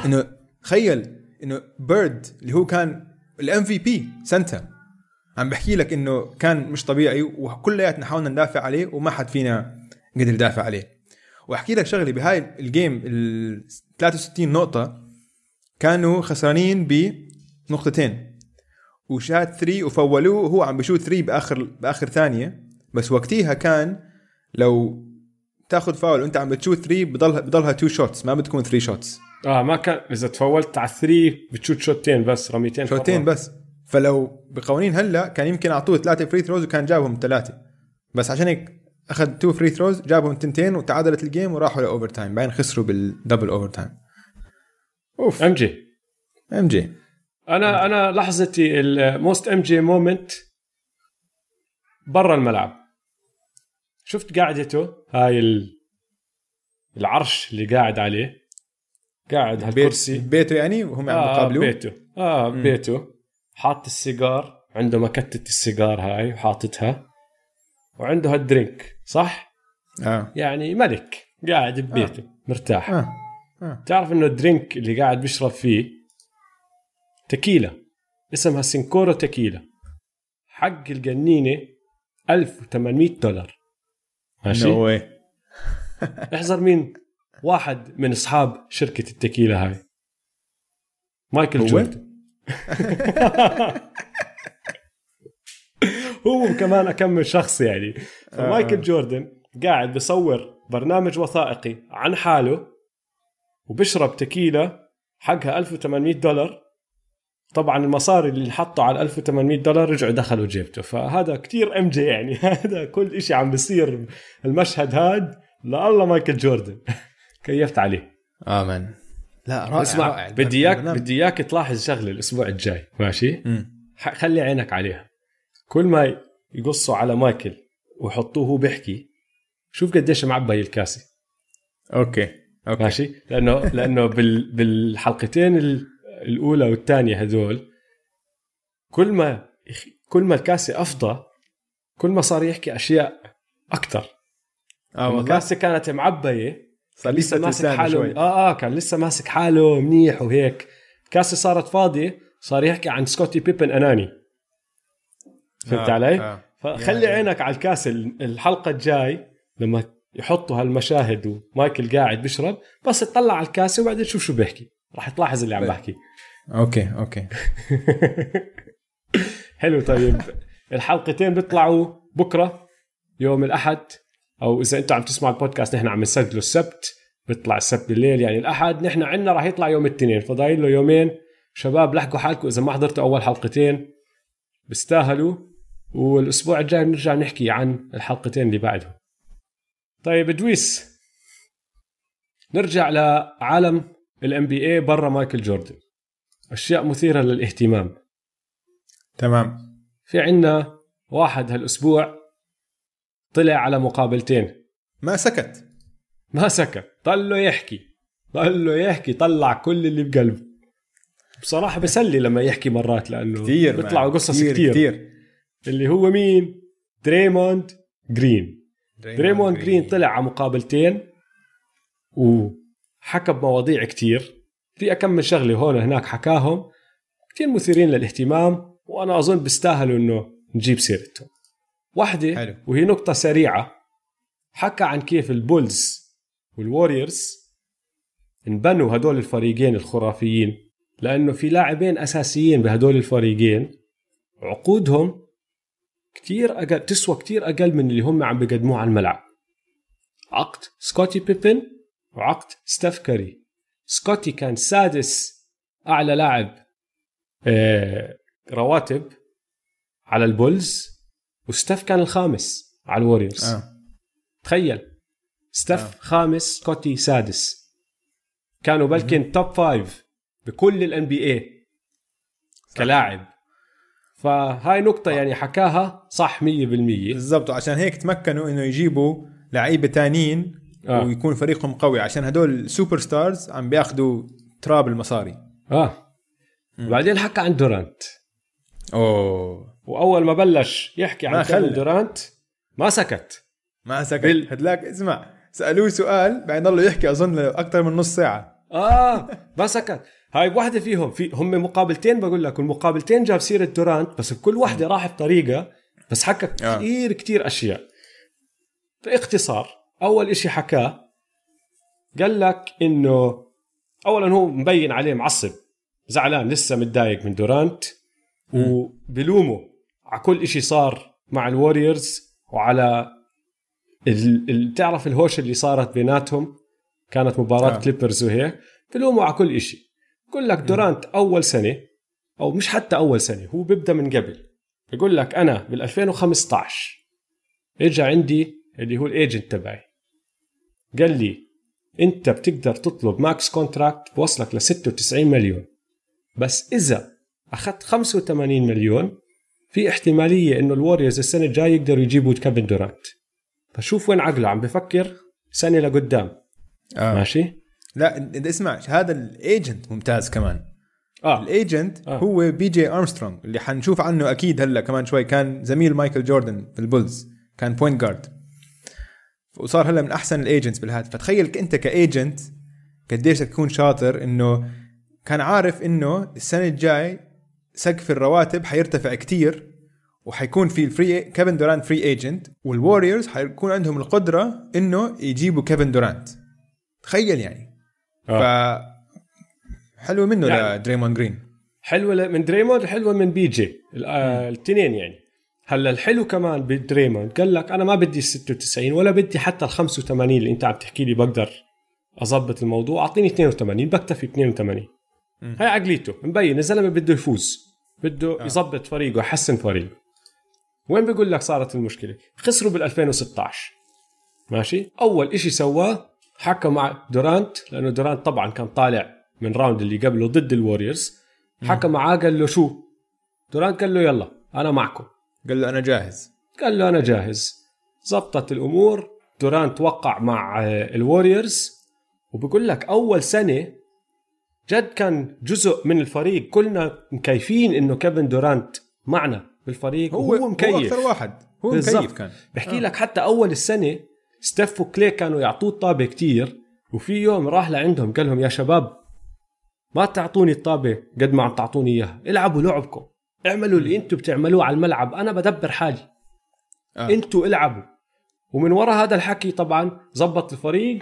إنه تخيل إنه بيرد اللي هو كان الام في بي سنتها عم بحكي لك إنه كان مش طبيعي وكلياتنا حاولنا ندافع عليه وما حد فينا قدر يدافع عليه. وأحكي لك شغلي بهاي الجيم ال ثلاثة وستين نقطة كانوا خسرانين بنقطتين وشات ثري وفولوه وهو عم بشوت ثري باخر باخر ثانيه. بس وقتها كان لو تاخذ فاول وانت عم بتشوت ثري بضلها بضلها تو شوتس ما بتكون ثري شوتس. اه ما كان اذا تفولت على ثري بتشوت شوتين بس رميتين شوتين بس. فلو بقوانين هلا كان يمكن اعطوه ثلاثه فري ثروز وكان جابهم ثلاثه، بس عشان هيك اخذ تو فري ثروز جابهم تنتين وتعادلت الجيم وراحوا لاوفر تايم، بعدين خسروا بالدبل اوفر تايم. اوف ام جي ام جي انا انا لحظتي الموست ام جي مومنت برا الملعب. شفت قاعدته هاي العرش اللي قاعد عليه، قاعد هالكرسي بيته يعني وهم عم يقابلوه. اه بيته اه بيته حاط السيجار عنده مكتة السيجار هاي وحاطتها، وعنده هالدرينك، صح؟ آه. يعني ملك قاعد ببيته آه. مرتاح. آه. آه. تعرف إنه الدرينك اللي قاعد بيشرب فيه تكيلة، اسمها سينكورو تكيلة، حق الجنينة ألف وثمانمية دولار. ماشي؟ no way. احذر مين؟ واحد من أصحاب شركة التكيلة هاي، مايكل جوردن. هو كمان أكمل شخص يعني. مايكل جوردن قاعد بصور برنامج وثائقي عن حاله وبشرب تكيلة حقها ألف وثمانمية دولار. طبعا المصاري اللي حطوا على ألف وثمانمية دولار رجعوا دخلوا جيبته. فهذا كتير أم جي يعني. هذا كل إشي عم بيصير، المشهد هاد لا الله مايكل جوردن. كيفت عليه. آمن. لا رائع. اسمع، بدي اياك بدي اياك تلاحظ شغله الاسبوع الجاي، ماشي؟ خلي عينك عليها. كل ما يقصوا على مايكل ويحطوه وهو بيحكي، شوف قديش معبي الكاسه. اوكي اوكي ماشي. لانه لانه بالحلقتين الاولى والثانيه هذول كل ما كل ما الكاسه افضى، كل ما صار يحكي اشياء اكثر. اه الكاسه كانت معبيه، صار لسه ماسك حاله. آه آه كان لسه ماسك حاله منيح وهيك. كاسة صارت فاضية، صار يحكي عن سكوتي بيبن أناني. فهمت آه علي؟ آه فخلي يعني عينك على الكاسة الحلقة الجاي لما يحطوا هالمشاهد ومايكل قاعد بيشرب، بس تطلع على الكاسة وبعدين شوف شو بيحكي، راح تلاحظ اللي عم بحكي. أوكي أوكي. حلو. طيب الحلقتين بيطلعوا بكرة يوم الأحد، أو إذا أنتوا عم تسمعوا البودكاست نحن عم نسجله السبت، بيطلع السبت بالليل يعني الأحد. نحن عنا راح يطلع يوم الاثنين، فضايل له يومين. شباب لحقوا حالكم إذا ما حضرتوا أول حلقتين، بيستاهلوا. والأسبوع الجاي بنرجع نحكي عن الحلقتين اللي بعدهم. طيب دويس، نرجع لعالم ال إن بي إيه برا مايكل جوردن، أشياء مثيرة للاهتمام. تمام. في عنا واحد هالأسبوع طلع على مقابلتين ما سكت ما سكت طلّه يحكي طلّه يحكي طلع كل اللي بقلبه. بصراحة بسلي لما يحكي مرات، لأنه بيطلعوا قصص كتير, كتير. كتير اللي هو مين؟ دريموند جرين. دريموند, دريموند جرين. جرين طلع على مقابلتين وحكى بمواضيع كتير، في أكمل شغلة هون هناك حكاهم كتير مثيرين للاهتمام، وأنا أظن بيستاهلوا أنه نجيب سيرتهم. واحدة حلو. وهي نقطة سريعة، حكى عن كيف البولز والواريورز انبنوا هدول الفريقين الخرافيين، لأنه في لاعبين أساسيين بهدول الفريقين عقودهم كتير أقل، تسوى كتير أقل من اللي هم عم بيقدموه على الملعب. عقد سكوتي بيبن وعقد ستيف كاري. سكوتي كان سادس أعلى لاعب آه رواتب على البولز، وستيف كان الخامس على الوريورز. آه. تخيل ستيف آه. خامس، سكوتي سادس، كانوا بلكن توب فايف بكل الان بي اي كلاعب. فهاي نقطة آه. يعني حكاها صح مية بالمية بالضبط، عشان هيك تمكنوا انه يجيبوا لعيبة تانين آه. ويكون فريقهم قوي، عشان هدول سوبر ستارز عم بياخدوا تراب المصاري. اه م. وبعدين حكى عن دورانت. اوه وأول ما بلش يحكي عن كيفن دورانت ما سكت ما سكت بال... هدلاك اسمع، سألوه سؤال بعدين ضلوا يحكي أظن أكتر من نص ساعة آه ما سكت. هاي واحدة فيهم، في هم مقابلتين بقول لك، والمقابلتين جاب سيرة دورانت، بس بكل واحدة راح بطريقة، بس حكى كتير آه. كتير أشياء. باختصار أول إشي حكاه قال لك إنه أولا هو مبين عليه معصب زعلان لسه متضايق من دورانت، وبلومه على كل إشي صار مع الواريورز وعلى ال... تعرف الهوش اللي صارت بيناتهم، كانت مباراة آه. كليبرز وهيك، بلومه على كل إشي. بقول لك دورانت أول سنة، أو مش حتى أول سنة، هو بيبدأ من قبل. بقول لك أنا بالألفين وخمسطعش إجى عندي اللي هو الأيجنت تبعي قال لي أنت بتقدر تطلب ماكس كونتراكت بوصلك لستة وتسعين مليون، بس إذا أخذت خمسة وثمانين مليون في احتمالية إنه الواريورز السنة الجاية يقدروا يجيبوا كيفن دورانت. فشوف وين عقله عم بفكر سنة لقدام. آه. ماشي. لا اسمع، هذا الإيجنت ممتاز كمان. آه. الايجنت آه. هو بي جي أرمسترونغ اللي حنشوف عنه اكيد هلا كمان شوي، كان زميل مايكل جوردن في البولز، كان بوينت جارد وصار هلا من احسن الايجنتس بالهاتف. فتخيل انت كايجنت قديش تكون شاطر، انه كان عارف انه السنه الجاي سقف الرواتب حيرتفع كتير وحيكون في الفري كيفن دورانت فري ايجنت، والواريورز حيكون عندهم القدره انه يجيبوا كيفن دورانت. تخيل يعني آه. ف حلو منه يعني لدريمون جرين، حلوه من دريمون، حلوه من بي جي، الاثنين يعني. هلا الحلو كمان بدريمون قال لك انا ما بدي ستة وتسعين ولا بدي حتى ال خمسة وثمانين اللي انت عم تحكي لي، بقدر اضبط الموضوع، اعطيني اثنين وثمانين بكتفي اثنين وثمانين. هاي عقليته، مبين الزلمه بده يفوز، بده آه. يضبط فريقه، يحسن فريقه. وين بيقول لك صارت المشكله؟ خسروا بال ألفين وستة عشر ماشي. اول إشي سواه حكى مع دورانت، لانه دورانت طبعا كان طالع من راوند اللي قبله ضد الواريورز، حكى معاه قال له شو؟ دورانت قال له يلا أنا معكم، قال له أنا جاهز، قال له أنا جاهز. زبطت الأمور، دورانت وقع مع الواريورز، وبقول لك أول سنة جد كان جزء من الفريق، كلنا مكيفين إنه كيفن دورانت معنا بالفريق، هو, هو مكيف، هو أكثر واحد، هو مكيف كان. بحكي آه. لك حتى أول السنة ستيف وكلي كانوا يعطوه الطابة كتير، وفي يوم راح لعندهم قال لهم يا شباب ما تعطوني الطابة قد ما عم تعطوني إياها، العبوا لعبكم، اعملوا اللي انتوا بتعملوه على الملعب، أنا بدبر حالي آه. انتوا العبوا. ومن وراء هذا الحكي طبعا زبط الفريق،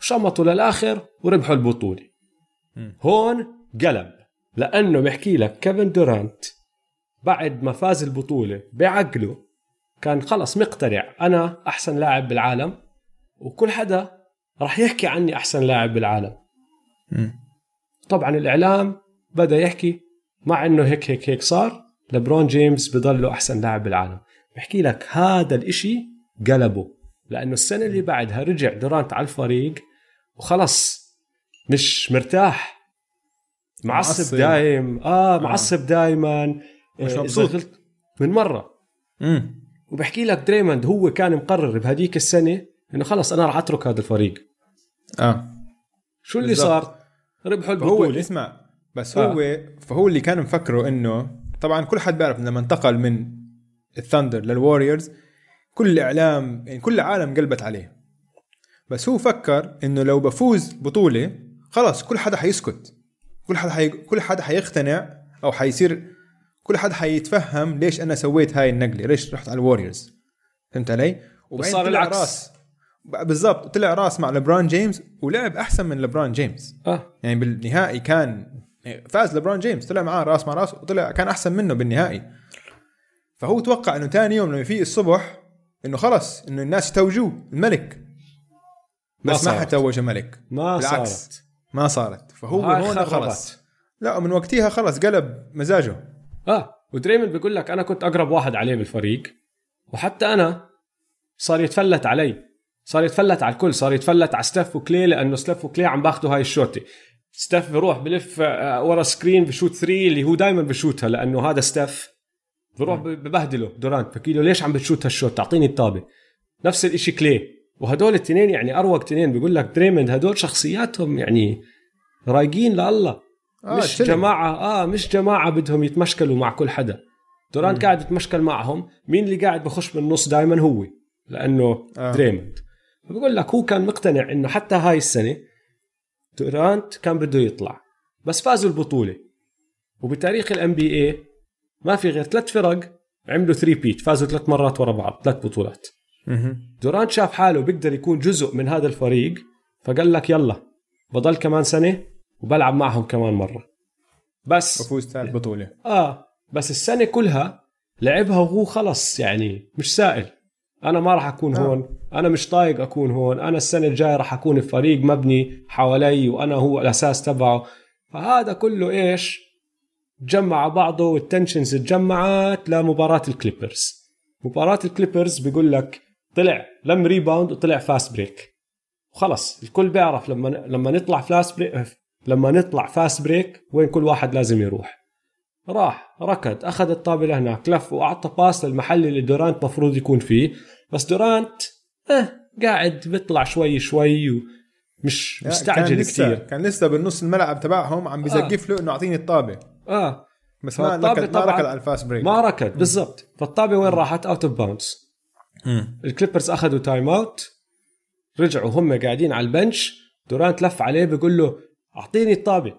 شمطوا للآخر وربحوا البطولة. م. هون قلب، لأنه بحكي لك كيفن دورانت بعد ما فاز البطولة بعقله كان خلص مقتنع أنا أحسن لاعب بالعالم، وكل حدا رح يحكي عني أحسن لاعب بالعالم. م. طبعا الإعلام بدأ يحكي، مع أنه هيك هيك هيك صار لبرون جيمس بضله أحسن لاعب بالعالم. بحكي لك هذا الإشي قلبه، لأنه السنة اللي بعدها رجع دورانت على الفريق وخلص مش مرتاح، معصب دايم آه معصب دايما، مش مبسوط من مرة. مم. وبحكي لك دريموند هو كان مقرر بهديك السنة أنه خلص أنا رح أترك هذا الفريق آه. شو اللي بالزبط. صار ربحوا البطولة. اسمع بس آه. هو فهو اللي كان مفكره انه طبعا كل حد بيعرف لما انتقل من الثاندر للواريورز كل اعلام يعني كل العالم قلبت عليه، بس هو فكر انه لو بفوز بطولة خلاص كل حدا حيسكت، كل حدا حي... كل حدا حيقتنع او حيصير كل حدا حيتفهم ليش انا سويت هاي النقلة، ليش رحت على الواريورز. فهمت علي؟ وصار العكس بالضبط، طلع راس مع لبران جيمس ولعب أحسن من لبران جيمس آه. يعني بالنهائي كان فاز لبران جيمس، طلع معاه راس مع راس وطلع كان أحسن منه بالنهائي. فهو توقع أنه تاني يوم لما يفيق الصبح أنه خلص أنه الناس توجوه الملك، بس ما حتوجه ملك، ما بالعكس صارت. ما صارت. فهو هون خلص لا، من وقتها خلص قلب مزاجه آه. ودريموند بيقول لك أنا كنت أقرب واحد عليه بالفريق، وحتى أنا صار يتفلت علي، صار يتفلت على الكل، صار يتفلت على ستيف وكلي، لأنه ستيف وكلي عم باخدوا هاي الشوتة. ستيف بروح بلف ورا سكرين بشوت ثري اللي هو دايما بشوتها، لأنه هذا ستيف بروح ببهدله دورانت، فكيله ليش عم بتشوت هالشوت، تعطيني الطابة. نفس الاشي كلي، وهدول التنين يعني أروق تنين. بيقول لك دريموند هدول شخصياتهم يعني رايقين لله آه، مش تلين. جماعة آه مش جماعة بدهم يتمشكلوا مع كل حدا. دورانت مم. قاعد يتمشكل معهم، مين اللي قاعد بخش بالنص دايما؟ هو لأنه آه. دريموند. بقول لك هو كان مقتنع انه حتى هاي السنه دورانت كان بده يطلع، بس فازوا البطوله. وبتاريخ الام بي اي ما في غير ثلاث فرق عملوا ثري بيت، فازوا ثلاث مرات ورا بعض، ثلاث بطولات. دورانت شاف حاله بيقدر يكون جزء من هذا الفريق، فقال لك يلا بضل كمان سنه وبلعب معهم كمان مره، بس بفوز ثالث بطوله اه. بس السنه كلها لعبها وهو خلص يعني مش سائل، أنا ما رح أكون آه. هون، أنا مش طايق أكون هون، أنا السنة الجاية رح أكون الفريق مبني حوالي وأنا هو الأساس تبعه. فهذا كله إيش جمع بعضه، والتنشنز اتجمعت لمباراة الكليبرز. مباراة الكليبرز بيقول لك طلع لم ريباوند وطلع فاست بريك، وخلص الكل بيعرف لما لما نطلع فاست بريك، لما نطلع فاست بريك وين كل واحد لازم يروح. راح ركض أخذ الطابة لهناك، لف وأعطى باس للمحل اللي دورانت مفروض يكون فيه، بس دورانت اه قاعد بيطلع شوي شوي مش مستعجل كثير. كان لسه بالنص الملعب تبعهم عم بيزقف له انه اعطيني الطابه اه بس ما ركض ما ركض على الفاست بريك ما ركض بالضبط. فالطابه وين راحت؟ اوت اوف باوندز. الكليبرز اخذوا تايم اوت، رجعوا هم قاعدين على البنش، دورانت لف عليه بيقول له اعطيني الطابه،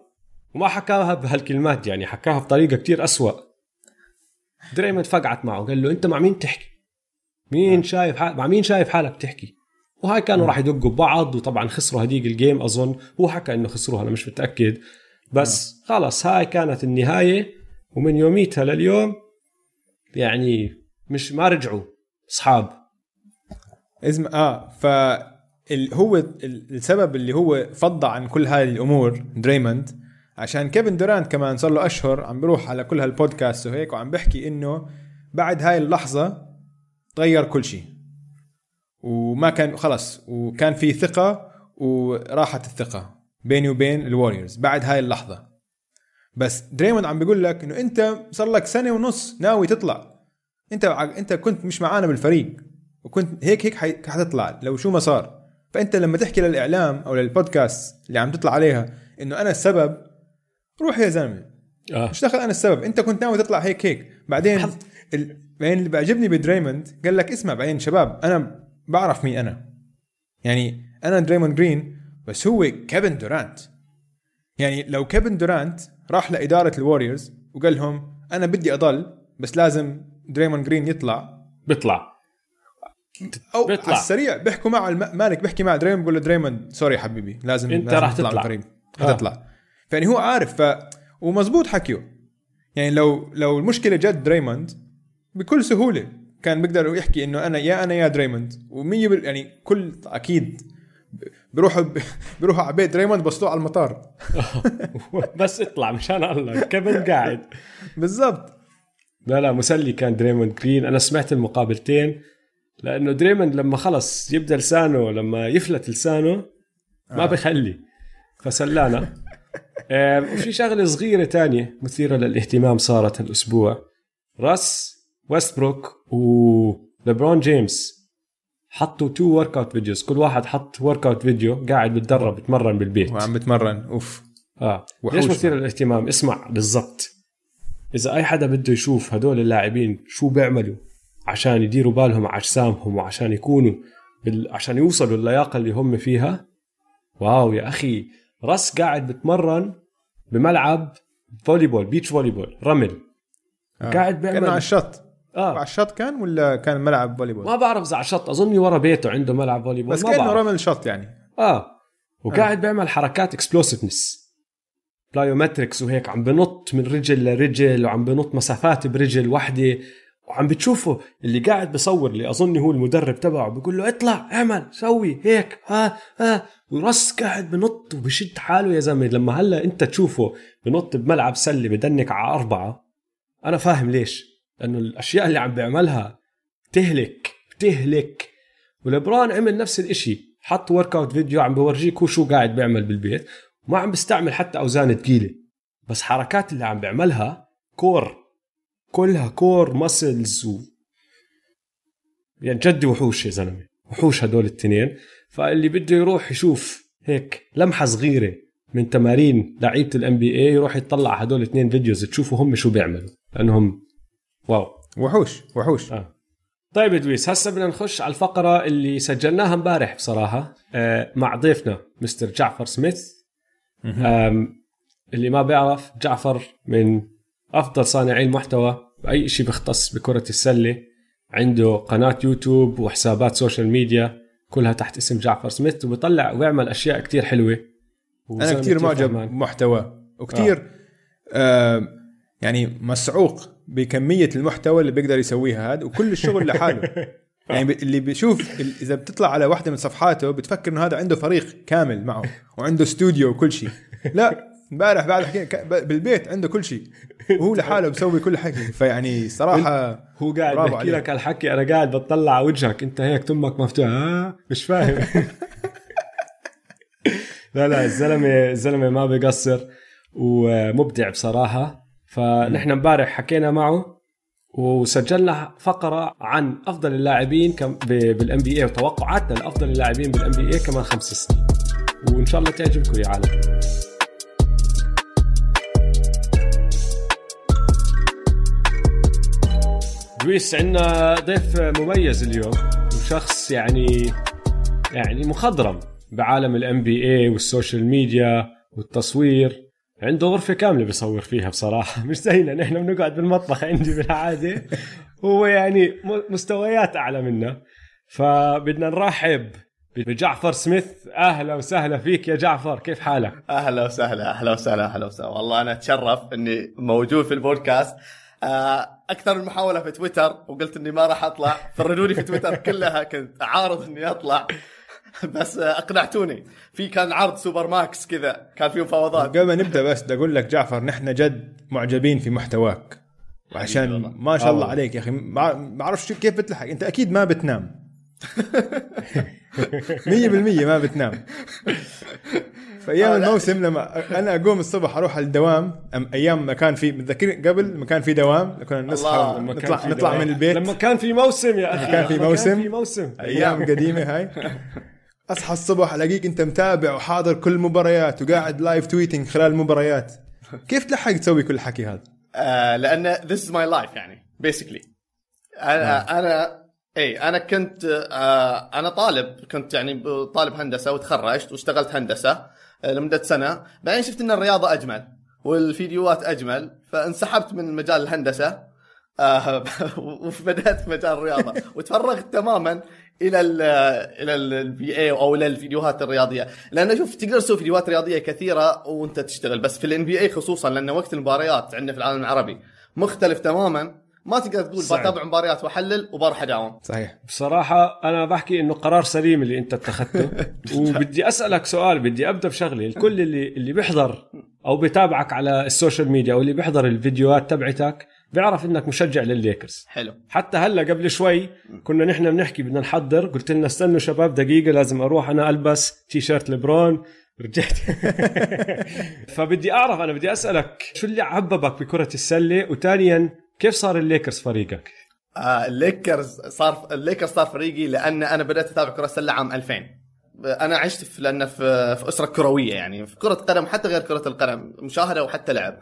وما حكاها بهالكلمات يعني، حكاها بطريقه كتير أسوأ. دريموند فقعت معه قال له انت مع مين تحكي؟ مين شايف حالك مع مين شايف حالك تحكي؟ وهاي كانوا راح يدقوا ببعض، وطبعا خسروا هديك الجيم اظن، هو حكى انه خسروها انا مش متاكد، بس خلاص هاي كانت النهايه. ومن يوميتها لليوم يعني مش ما رجعوا اصحاب اسم اه ف هو السبب اللي هو فضى عن كل هاي الامور دريموند، عشان كيفن دورانت كمان صار له اشهر عم بروح على كل هالبودكاست وهيك وعم بحكي انه بعد هاي اللحظه تغير كل شيء وما كان خلص، وكان في ثقه وراحت الثقه بيني وبين الواريورز بعد هاي اللحظه. بس دريموند عم بيقول لك انه انت صار لك سنه ونص ناوي تطلع، انت انت كنت مش معانا بالفريق وكنت هيك هيك حتطلع لو شو ما صار. فانت لما تحكي للاعلام او للبودكاست اللي عم تطلع عليها انه انا السبب، روح يا زلمه آه. مش دخل انا السبب، انت كنت ناوي تطلع هيك هيك. بعدين بعدين اللي بيعجبني بدريموند قال لك اسمع بعدين شباب انا بعرف مين انا، يعني انا دريموند جرين بس هو كيفن دورانت. يعني لو كيفن دورانت راح لاداره الواريورز وقال لهم انا بدي اضل بس لازم دريموند جرين يطلع، بيطلع او بطلع. على السريع بيحكوا مع مالك، بيحكي مع دريموند بقول له دريموند سوري حبيبي لازم انت لازم راح تطلع قريب هتطلع آه. فاني هو عارف ف... ومزبوط حكيه. يعني لو لو المشكله جت دريموند بكل سهوله كان بيقدر يحكي انه انا يا انا يا دريموند ومية بال... يعني كل اكيد بيروحوا ب... بيروحوا على بيت دريموند بصلوا على المطار بس اطلع مشان الله كيفن قاعد بالضبط. لا لا مسلي كان دريموند جرين. انا سمعت المقابلتين لانه دريموند لما خلص يبدا لسانه لما يفلت لسانه ما آه. بخلي فسلانا وفي شغله صغيره تانية مثيره للاهتمام صارت الاسبوع، راس ويستبروك وليبرون جيمس حطوا تو ورك اوت فيديوز، كل واحد حط ورك اوت فيديو قاعد بتدرب بتمرن بالبيت وعم بتمرن اوف اه ليش مثير للاهتمام؟ اسمع بالضبط اذا اي حدا بده يشوف هدول اللاعبين شو بيعملوا عشان يديروا بالهم على اجسامهم وعشان يكونوا بال... عشان يوصلوا اللياقه اللي هم فيها. واو يا اخي، راس قاعد بتمرن بملعب فوليبول، بيتش فوليبول رمل آه. قاعد بيعمل كان على الشط آه. على الشط كان ولا كان ملعب فوليبول ما بعرف، اذا على الشط اظني ورا بيته عنده ملعب فوليبول بس كانه رمل شط يعني اه وقاعد آه. بيعمل حركات اكسبلوسيفنس بلايومتريكس وهيك، عم بنط من رجل لرجل وعم بنط مسافات برجل واحده، وعم بتشوفه اللي قاعد بصور اللي اظن هو المدرب تبعه بيقول له اطلع اعمل سوي هيك ها ها، وراس قاعد بنط وبشد حاله. يا زلمه لما هلا انت تشوفه بنط بملعب سله بدنك على اربعه انا فاهم ليش، لانه الاشياء اللي عم بيعملها تهلك بتهلك. ولبران عمل نفس الاشي، حط ورك اوت فيديو عم بورجيك هو شو قاعد بيعمل بالبيت، وما عم بيستعمل حتى اوزان ثقيله، بس حركات اللي عم بيعملها كور كلها كور ماسلز و... يعني جد وحوش يا زلمه، وحوش هدول الاثنين. فاللي بده يروح يشوف هيك لمحه صغيره من تمارين لعيبه الام بي اي يروح يطلع هدول الاثنين فيديوز تشوفوا هم شو بيعملوا، لانهم واو وحوش وحوش آه. طيب ادويس، هسه بدنا نخش على الفقره اللي سجلناها امبارح بصراحه آه مع ضيفنا مستر جعفر سميث. اللي ما بيعرف جعفر من أفضل صانعي المحتوى بأي شيء بيختص بكرة السلة، عنده قناة يوتيوب وحسابات سوشيال ميديا كلها تحت اسم جعفر سميث، وبيطلع ويعمل أشياء كتير حلوة. أنا كتير معجب محتوى وكتير آه. آه يعني مسعوق بكمية المحتوى اللي بيقدر يسويها هاد، وكل الشغل لحاله يعني اللي بيشوف إذا بتطلع على واحدة من صفحاته بتفكر إنه هذا عنده فريق كامل معه وعنده استوديو وكل شيء، لا امبارح بعد حكينا بالبيت عنده كل شيء وهو لحاله بسوي كل حكي. فيعني صراحه هو قاعد بحكي لك هالحكي انا قاعد بتطلع على وجهك انت هيك تمك مفتوحه مش فاهم لا لا الزلمه الزلمه ما بيقصر ومبدع بصراحه. فنحن امبارح حكينا معه وسجلنا فقره عن افضل اللاعبين بالان بي اي وتوقعاتنا لافضل اللاعبين بالان بي اي كمان خمس سنين. وإن شاء الله تعجبكم يا عالم. دويس عندنا ضيف مميز اليوم وشخص يعني يعني مخضرم بعالم الام بي اي والسوشيال ميديا والتصوير، عنده غرفة كاملة بيصور فيها بصراحة، مش زينا نحن بنقعد بالمطبخ عندي بالعادة، هو يعني مستويات أعلى منا. فبدنا نرحب بجعفر سميث. أهلا وسهلا فيك يا جعفر، كيف حالك؟ أهلا وسهلا أهلا وسهلا أهلا وسهلا، والله أنا أتشرف أني موجود في البودكاست. أكثر من محاولة في تويتر وقلت أني ما راح أطلع، فردوني في تويتر كلها كنت أعارض أني أطلع، بس أقنعتوني. في كان عرض سوبر ماكس كذا كان فيه مفاوضات. قبل ما نبدأ بس بدي أقول لك جعفر، نحن جد معجبين في محتواك، وعشان ما شاء الله عليك يا أخي، ما أعرف كيف بتلحق، أنت أكيد ما بتنام مية بالمية ما بتنام. في أيام الموسم لما أنا أقوم الصبح أروح على الدوام، أيام ما كان في، متذكر قبل ما كان في دوام كنا نصحى نطلع نطلع من البيت، لما كان في موسم يا أخي، كان في موسم, في موسم. أيام قديمة هاي. أصحى الصبح ألاقيك أنت متابع وحاضر كل مباريات وقاعد لايف تويتينج خلال المباريات، كيف تلحق تسوي كل الحكي هذا؟ آه لأن this is my life يعني basically. أنا آه. أنا إيه أنا كنت آه أنا طالب، كنت يعني طالب هندسة وتخرجت واشتغلت هندسة لمدة سنة، بعدين شفت إن الرياضة أجمل والفيديوهات أجمل، فانسحبت من مجال الهندسة آه وبدأت في مجال الرياضة، وتفرغت تماماً إلى ال إلى البي إيه أو إلى الفيديوهات الرياضية، لأن شوف تقدر تسوي فيديوهات رياضية كثيرة وأنت تشتغل، بس في الإن بي إيه خصوصاً لأن وقت المباريات عندنا في العالم العربي مختلف تماماً، ما تقدر تقول بتابع مباريات وحلل وبروح اداوم. صحيح. بصراحه انا بحكي انه قرار سليم اللي انت اتخذته. وبدي اسالك سؤال، بدي ابدا بشغله، الكل اللي اللي بيحضر او بيتابعك على السوشيال ميديا او اللي بيحضر الفيديوهات تبعتك بيعرف انك مشجع للليكرز. حلو. حتى هلا قبل شوي كنا نحن بنحكي بدنا نحضر، قلت لنا استنوا شباب دقيقه لازم اروح انا البس تي شيرت لبرون، رجعت. فبدي اعرف، انا بدي اسالك شو اللي عببك بكره السله، وثانيا كيف صار الليكرز فريقك؟ آه الليكرز صار الليكرز صار فريقي لأن أنا بدأت أتابع كرة السلة عام ألفين. أنا عشت في لأن في, في أسرة كروية، يعني في كرة قدم حتى غير كرة القدم، مشاهدة وحتى لعب.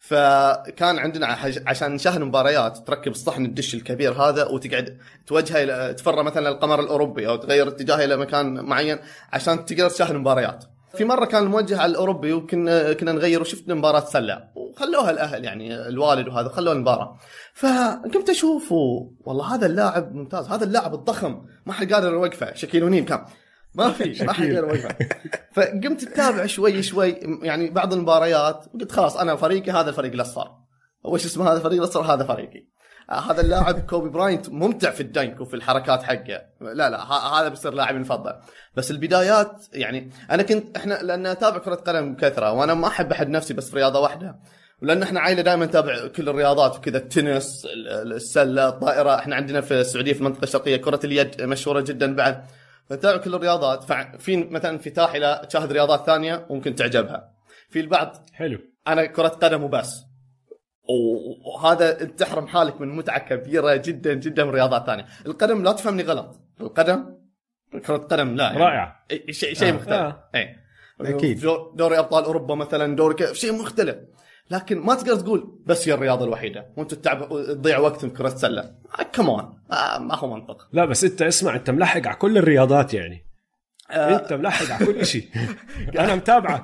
فكان عندنا عشان نشاهد مباريات تركب الصحن الدش الكبير هذا وتقعد توجهه تفر مثلا للقمر الأوروبي أو تغير اتجاهه إلى مكان معين عشان تقدر تشاهد مباريات. في مرة كان الموجه على الأوروبي وكنا كنا نغير وشفت مباراة سلة وخلوها الأهل يعني الوالد وهذا خلوها المباراة، فقمت أشوف والله هذا اللاعب ممتاز، هذا اللاعب الضخم ما حد قادر يوقفه، شكيل ونيم كان ما في ما حد قادر يوقفه. فقمت أتابع شوي شوي يعني بعض المباريات وقلت خلاص أنا فريقي هذا الفريق الأصفر، وش اسمه هذا الفريق الأصفر، هذا فريقي. هذا اللاعب كوبي براينت ممتع في الدنك وفي الحركات حقه، لا لا هذا بيصير لاعبي المفضل. بس البدايات يعني أنا كنت إحنا لأن أتابع كرة قدم كثرة وأنا ما أحب أحد نفسي بس في رياضة واحدة، ولأن إحنا عائلة دائما نتابع كل الرياضات وكذا، التنس السلة الطائرة، إحنا عندنا في السعودية في المنطقة الشرقية كرة اليد مشهورة جدا بعد، نتابع كل الرياضات. ففي مثلا انفتاح إلى تشاهد رياضات ثانية وممكن تعجبها في البعض. حلو. أنا كرة قدم وبس، وهذا انت تحرم حالك من متعة كبيرة جدا جدا من رياضات ثانية. القدم لا تفهمني غلط، القدم كرة القدم لا يعني رائعة، شيء شيء آه مختلف آه. اي اكيد دوري ابطال اوروبا مثلا دوري ك... شيء مختلف، لكن ما تقدر تقول بس هي الرياضة الوحيدة وانت تضيع وقت في كرة السلة كمان آه ما هو منطق. لا بس انت اسمع، انت ملحق على كل الرياضات يعني آه. انت ملحق على كل شيء. انا متابعك،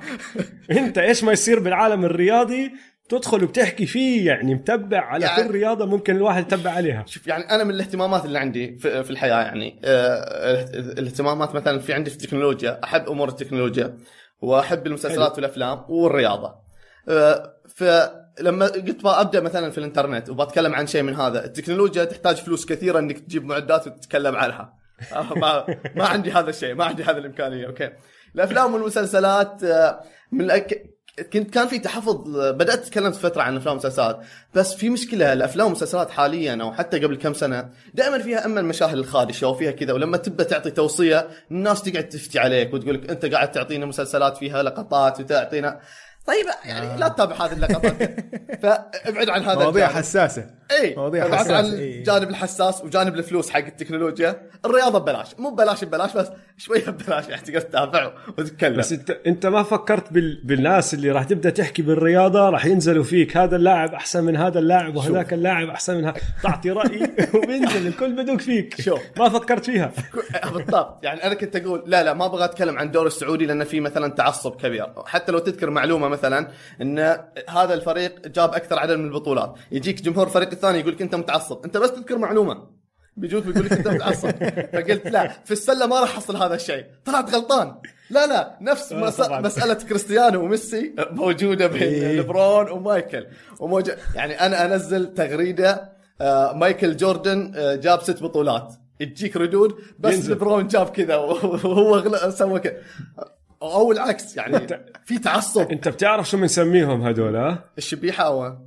انت ايش ما يصير بالعالم الرياضي تدخل وبتحكي فيه، يعني متبع على يعني كل رياضة ممكن الواحد يتبع عليها. شوف يعني أنا من الاهتمامات اللي عندي في الحياة يعني اه الاهتمامات مثلا في عندي في التكنولوجيا، أحب أمور التكنولوجيا وأحب المسلسلات والأفلام والرياضة. اه فلما قلت بأبدأ مثلا في الانترنت وبتكلم عن شيء من هذا، التكنولوجيا تحتاج فلوس كثيرة إنك تجيب معدات وتتكلم عنها، ما ما عندي هذا الشيء، ما عندي هذا الإمكانية. أوكي. الأفلام والمسلسلات اه من الأك... كنت كان في تحفظ، بدأت تكلمت فترة عن الأفلام والمسلسلات، بس في مشكلة الأفلام والمسلسلات حاليا أو حتى قبل كم سنة دائما فيها أما المشاهد الخادشة وفيها كذا، ولما تبى تعطي توصية الناس تقعد تفتي عليك وتقولك أنت قاعد تعطينا مسلسلات فيها لقطات وتعطينا طيب يعني آه. لا تتابع هذه اللقطات، فابعد عن هذا مواضيع حساسة. اي مواضيع حساسة، عن الجانب الحساس وجانب الفلوس حق التكنولوجيا. الرياضة ببلاش، مو ببلاش ببلاش بس شوية ببلاش، يعني تقدر تتابعه وتتكلم. بس انت انت ما فكرت بال... بالناس اللي راح تبدأ تحكي بالرياضة راح ينزلوا فيك، هذا اللاعب احسن من هذا اللاعب وهذاك اللاعب احسن من هذا، تعطي رأي وينزل الكل بدوق فيك. شوف ما فكرت فيها بالضبط. يعني انا كنت اقول لا لا ما ابغى اتكلم عن دور السعودي لان في مثلا تعصب كبير. حتى لو تذكر معلومة مثلا ان هذا الفريق جاب اكثر عدد من البطولات، يجيك جمهور الفريق الثاني يقول لك انت متعصب، انت بس تذكر معلومه بيجوك بيقول لك انت متعصب. فقلت لا، في السله ما راح حصل هذا الشيء، طلعت غلطان. لا لا نفس مساله كريستيانو وميسي موجوده بين لبرون ومايكل وموجود. يعني انا انزل تغريده مايكل جوردن جاب ست بطولات، تجيك ردود بس ينزل. لبرون جاب كذا وهو سوى كذا او العكس، يعني في تعصب. انت بتعرف شو بنسميهم هذول؟ الشبيحه او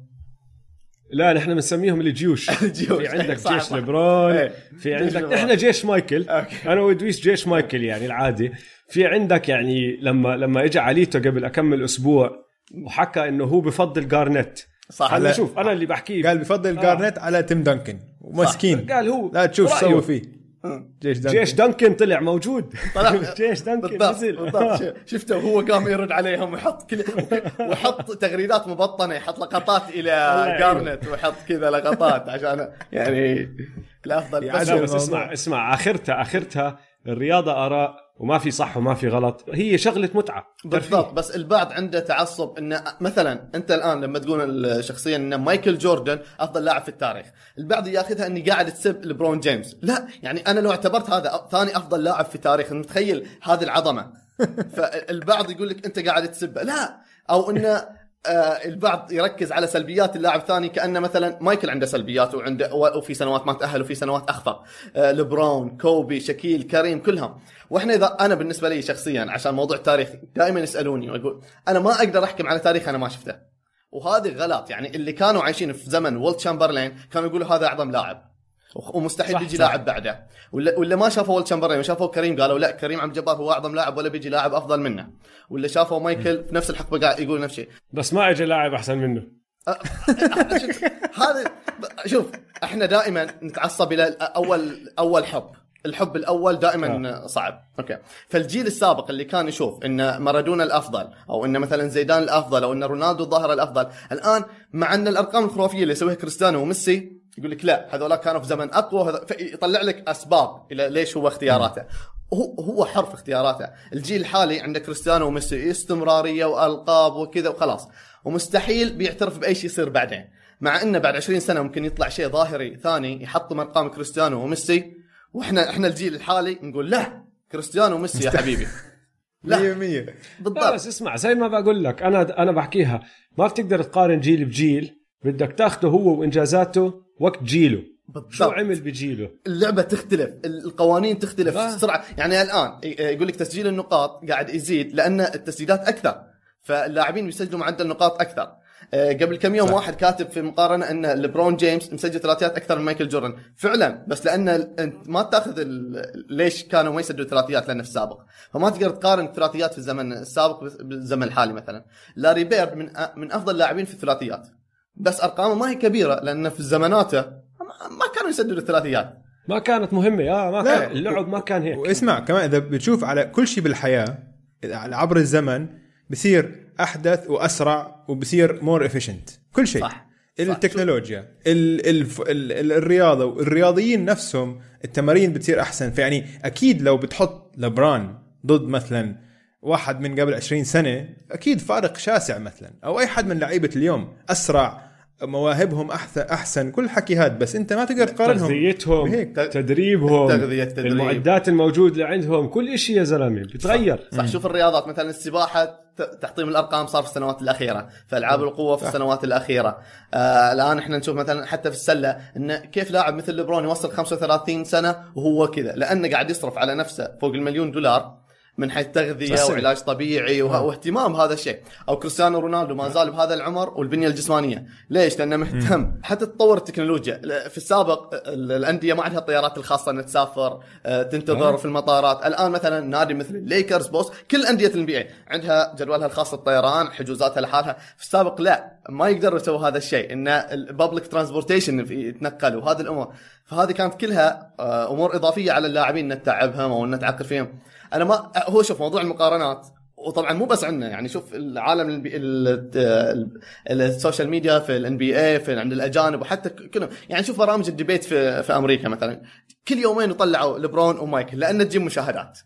لا، نحن بنسميهم الجيوش. في عندك صح جيش صح لبرون ايه. في عندك جيش، احنا جيش مايكل اوكي. انا وادويس جيش مايكل يعني العادي. في عندك يعني لما لما اجى عليته قبل اكمل اسبوع وحكى انه هو بفضل جارنيت صح. هلا شوف انا اللي بحكيه، قال بفضل آه. جارنيت على تيم دنكن ومسكين، قال هو لا تشوف شو سوى فيه جيش دنكن. جيش دنكن طلع موجود، طلع جيش دنكن نزل بالضبط. شفته وهو قام يرد عليهم ويحط كذا، وحط تغريدات مبطنه، يحط لقطات الى جارنت ويحط كذا لقطات عشان يعني الافضل. بس, بس اسمع اسمع اخرتها اخرتها الرياضه اراء وما في صح وما في غلط، هي شغله متعه بالضبط. بس البعض عنده تعصب ان مثلا انت الان لما تقول شخصيا ان مايكل جوردن افضل لاعب في التاريخ، البعض ياخذها اني قاعد تسب لبرون جيمس. لا يعني انا لو اعتبرت هذا ثاني افضل لاعب في تاريخ، متخيل هذه العظمه؟ فالبعض يقول لك انت قاعد تسب، لا. او ان البعض يركز على سلبيات اللاعب الثاني، كأنه مثلا مايكل عنده سلبيات وعنده وفي سنوات ما تأهل وفي سنوات أخفى، لبرون، كوبي، شكيل، كريم، كلهم. وإحنا إذا أنا بالنسبة لي شخصيا عشان موضوع تاريخي دائما يسألوني ويقول أنا ما أقدر أحكم على تاريخ أنا ما شفته، وهذا غلط. يعني اللي كانوا عايشين في زمن وولد شامبرلين كانوا يقولوا هذا أعظم لاعب ومستحيل يجي لاعب بعده، ولا ولا ما شافوا ولا شامبرلين وشافوا كريم قالوا لا كريم عبد الجبار هو اعظم لاعب ولا بيجي لاعب افضل منه، ولا شافوا مايكل في نفس الحقبه قاعد يقول نفس الشيء بس ما اجى لاعب احسن منه. هذا شوف احنا دائما نتعصب الى اول اول حب، الحب الاول دائما صعب اوكي. فالجيل السابق اللي كان يشوف ان مارادونا الافضل او ان مثلا زيدان الافضل او ان رونالدو الظاهره الافضل، الان مع ان الارقام الخرافيه اللي يسويها كريستيانو وميسي يقول لك لا هذولا كانوا في زمن أقوى هذ... يطلع لك أسباب إلى ليش هو اختياراته، هو هو حرف اختياراته. الجيل الحالي عند كريستيانو وميسي استمرارية وألقاب وكذا وخلاص، ومستحيل بيعترف بأي شيء يصير بعدين، مع إنه بعد عشرين سنة ممكن يطلع شيء ظاهري ثاني يحطم أرقام كريستيانو وميسي، وإحنا إحنا الجيل الحالي نقول لا كريستيانو وميسي يا حبيبي لا مية بالضبط. بس اسمع زي ما بقول لك أنا أنا بحكيها، ما بتقدر تقارن جيل بجيل، بدك تاخده هو وإنجازاته وقت جيله بالضبط. شو عمل بجيله؟ اللعبة تختلف، القوانين تختلف بسرعة. يعني الآن يقول لك تسجيل النقاط قاعد يزيد لأن التسديدات أكثر، فاللاعبين بيسجلوا معدل نقاط أكثر. قبل كم يوم صح. واحد كاتب في مقارنة أن لبرون جيمس مسجل ثلاثيات أكثر من مايكل جوردن، فعلا بس لأن أنت ما تأخذ ال... ليش كانوا ما يسجلوا ثلاثيات لأنه في السابق، فما تقدر تقارن الثلاثيات في الزمن السابق بالزمن الحالي. مثلا لاري بيرد من من أفضل لاعبين في الثلاثيات، بس أرقامه ما هي كبيرة لأن في زماناته ما كانوا يسددوا الثلاثيات، ما كانت مهمة. آه ما كان اللعب ما كان هيك. واسمع كمان إذا بتشوف على كل شيء بالحياة عبر الزمن بصير أحدث وأسرع وبصير more efficient كل شيء. التكنولوجيا ال ال ال الرياضة والرياضيين نفسهم التمارين بتصير أحسن. فيعني أكيد لو بتحط لبران ضد مثلا واحد من قبل عشرين سنة أكيد فارق شاسع مثلا، أو أي حد من لعيبة اليوم أسرع، مواهبهم أحسن، كل حكي هاد. بس أنت ما تقدر تقارنهم، تغذيتهم بهيك. تدريبهم تغذية تدريب. المعدات الموجودة عندهم كل إشي يا زلمة بتغير صح. صح. شوف الرياضات مثلا السباحة تحطيم الأرقام صار في السنوات الأخيرة، فألعاب القوة في صح. السنوات الأخيرة. آه الآن إحنا نشوف مثلا حتى في السلة إن كيف لاعب مثل لبرون يوصل خمسة وثلاثين سنة وهو كذا، لأنه قاعد يصرف على نفسه فوق المليون دولار من حيث تغذيه وعلاج طبيعي واهتمام هذا الشيء. او كريستيانو رونالدو ما زال بهذا العمر والبنيه الجسمانيه، ليش؟ لانه مهتم. حتى تطور التكنولوجيا، في السابق الانديه ما عندها الطيارات الخاصه انها تسافر تنتظر في المطارات، الان مثلا نادي مثل الليكرز بوس كل انديه الان بي اي عندها جدولها الخاص للطيران، حجوزاتها لحالها. في السابق لا، ما يقدروا يسووا هذا الشيء، ان الببليك ترانسبورتيشن يتنقلوا وهذه الامور، فهذه كانت كلها امور اضافيه على اللاعبين نتعبهم او نتعقل فيهم. انا ما هو شوف موضوع المقارنات، وطبعا مو بس عندنا، يعني شوف العالم السوشيال ميديا في الان بي اي، في عند الاجانب، وحتى كلهم يعني شوف برامج الديبيت في في امريكا مثلا كل يومين يطلعوا لبرون ومايكل لان تجيب مشاهدات.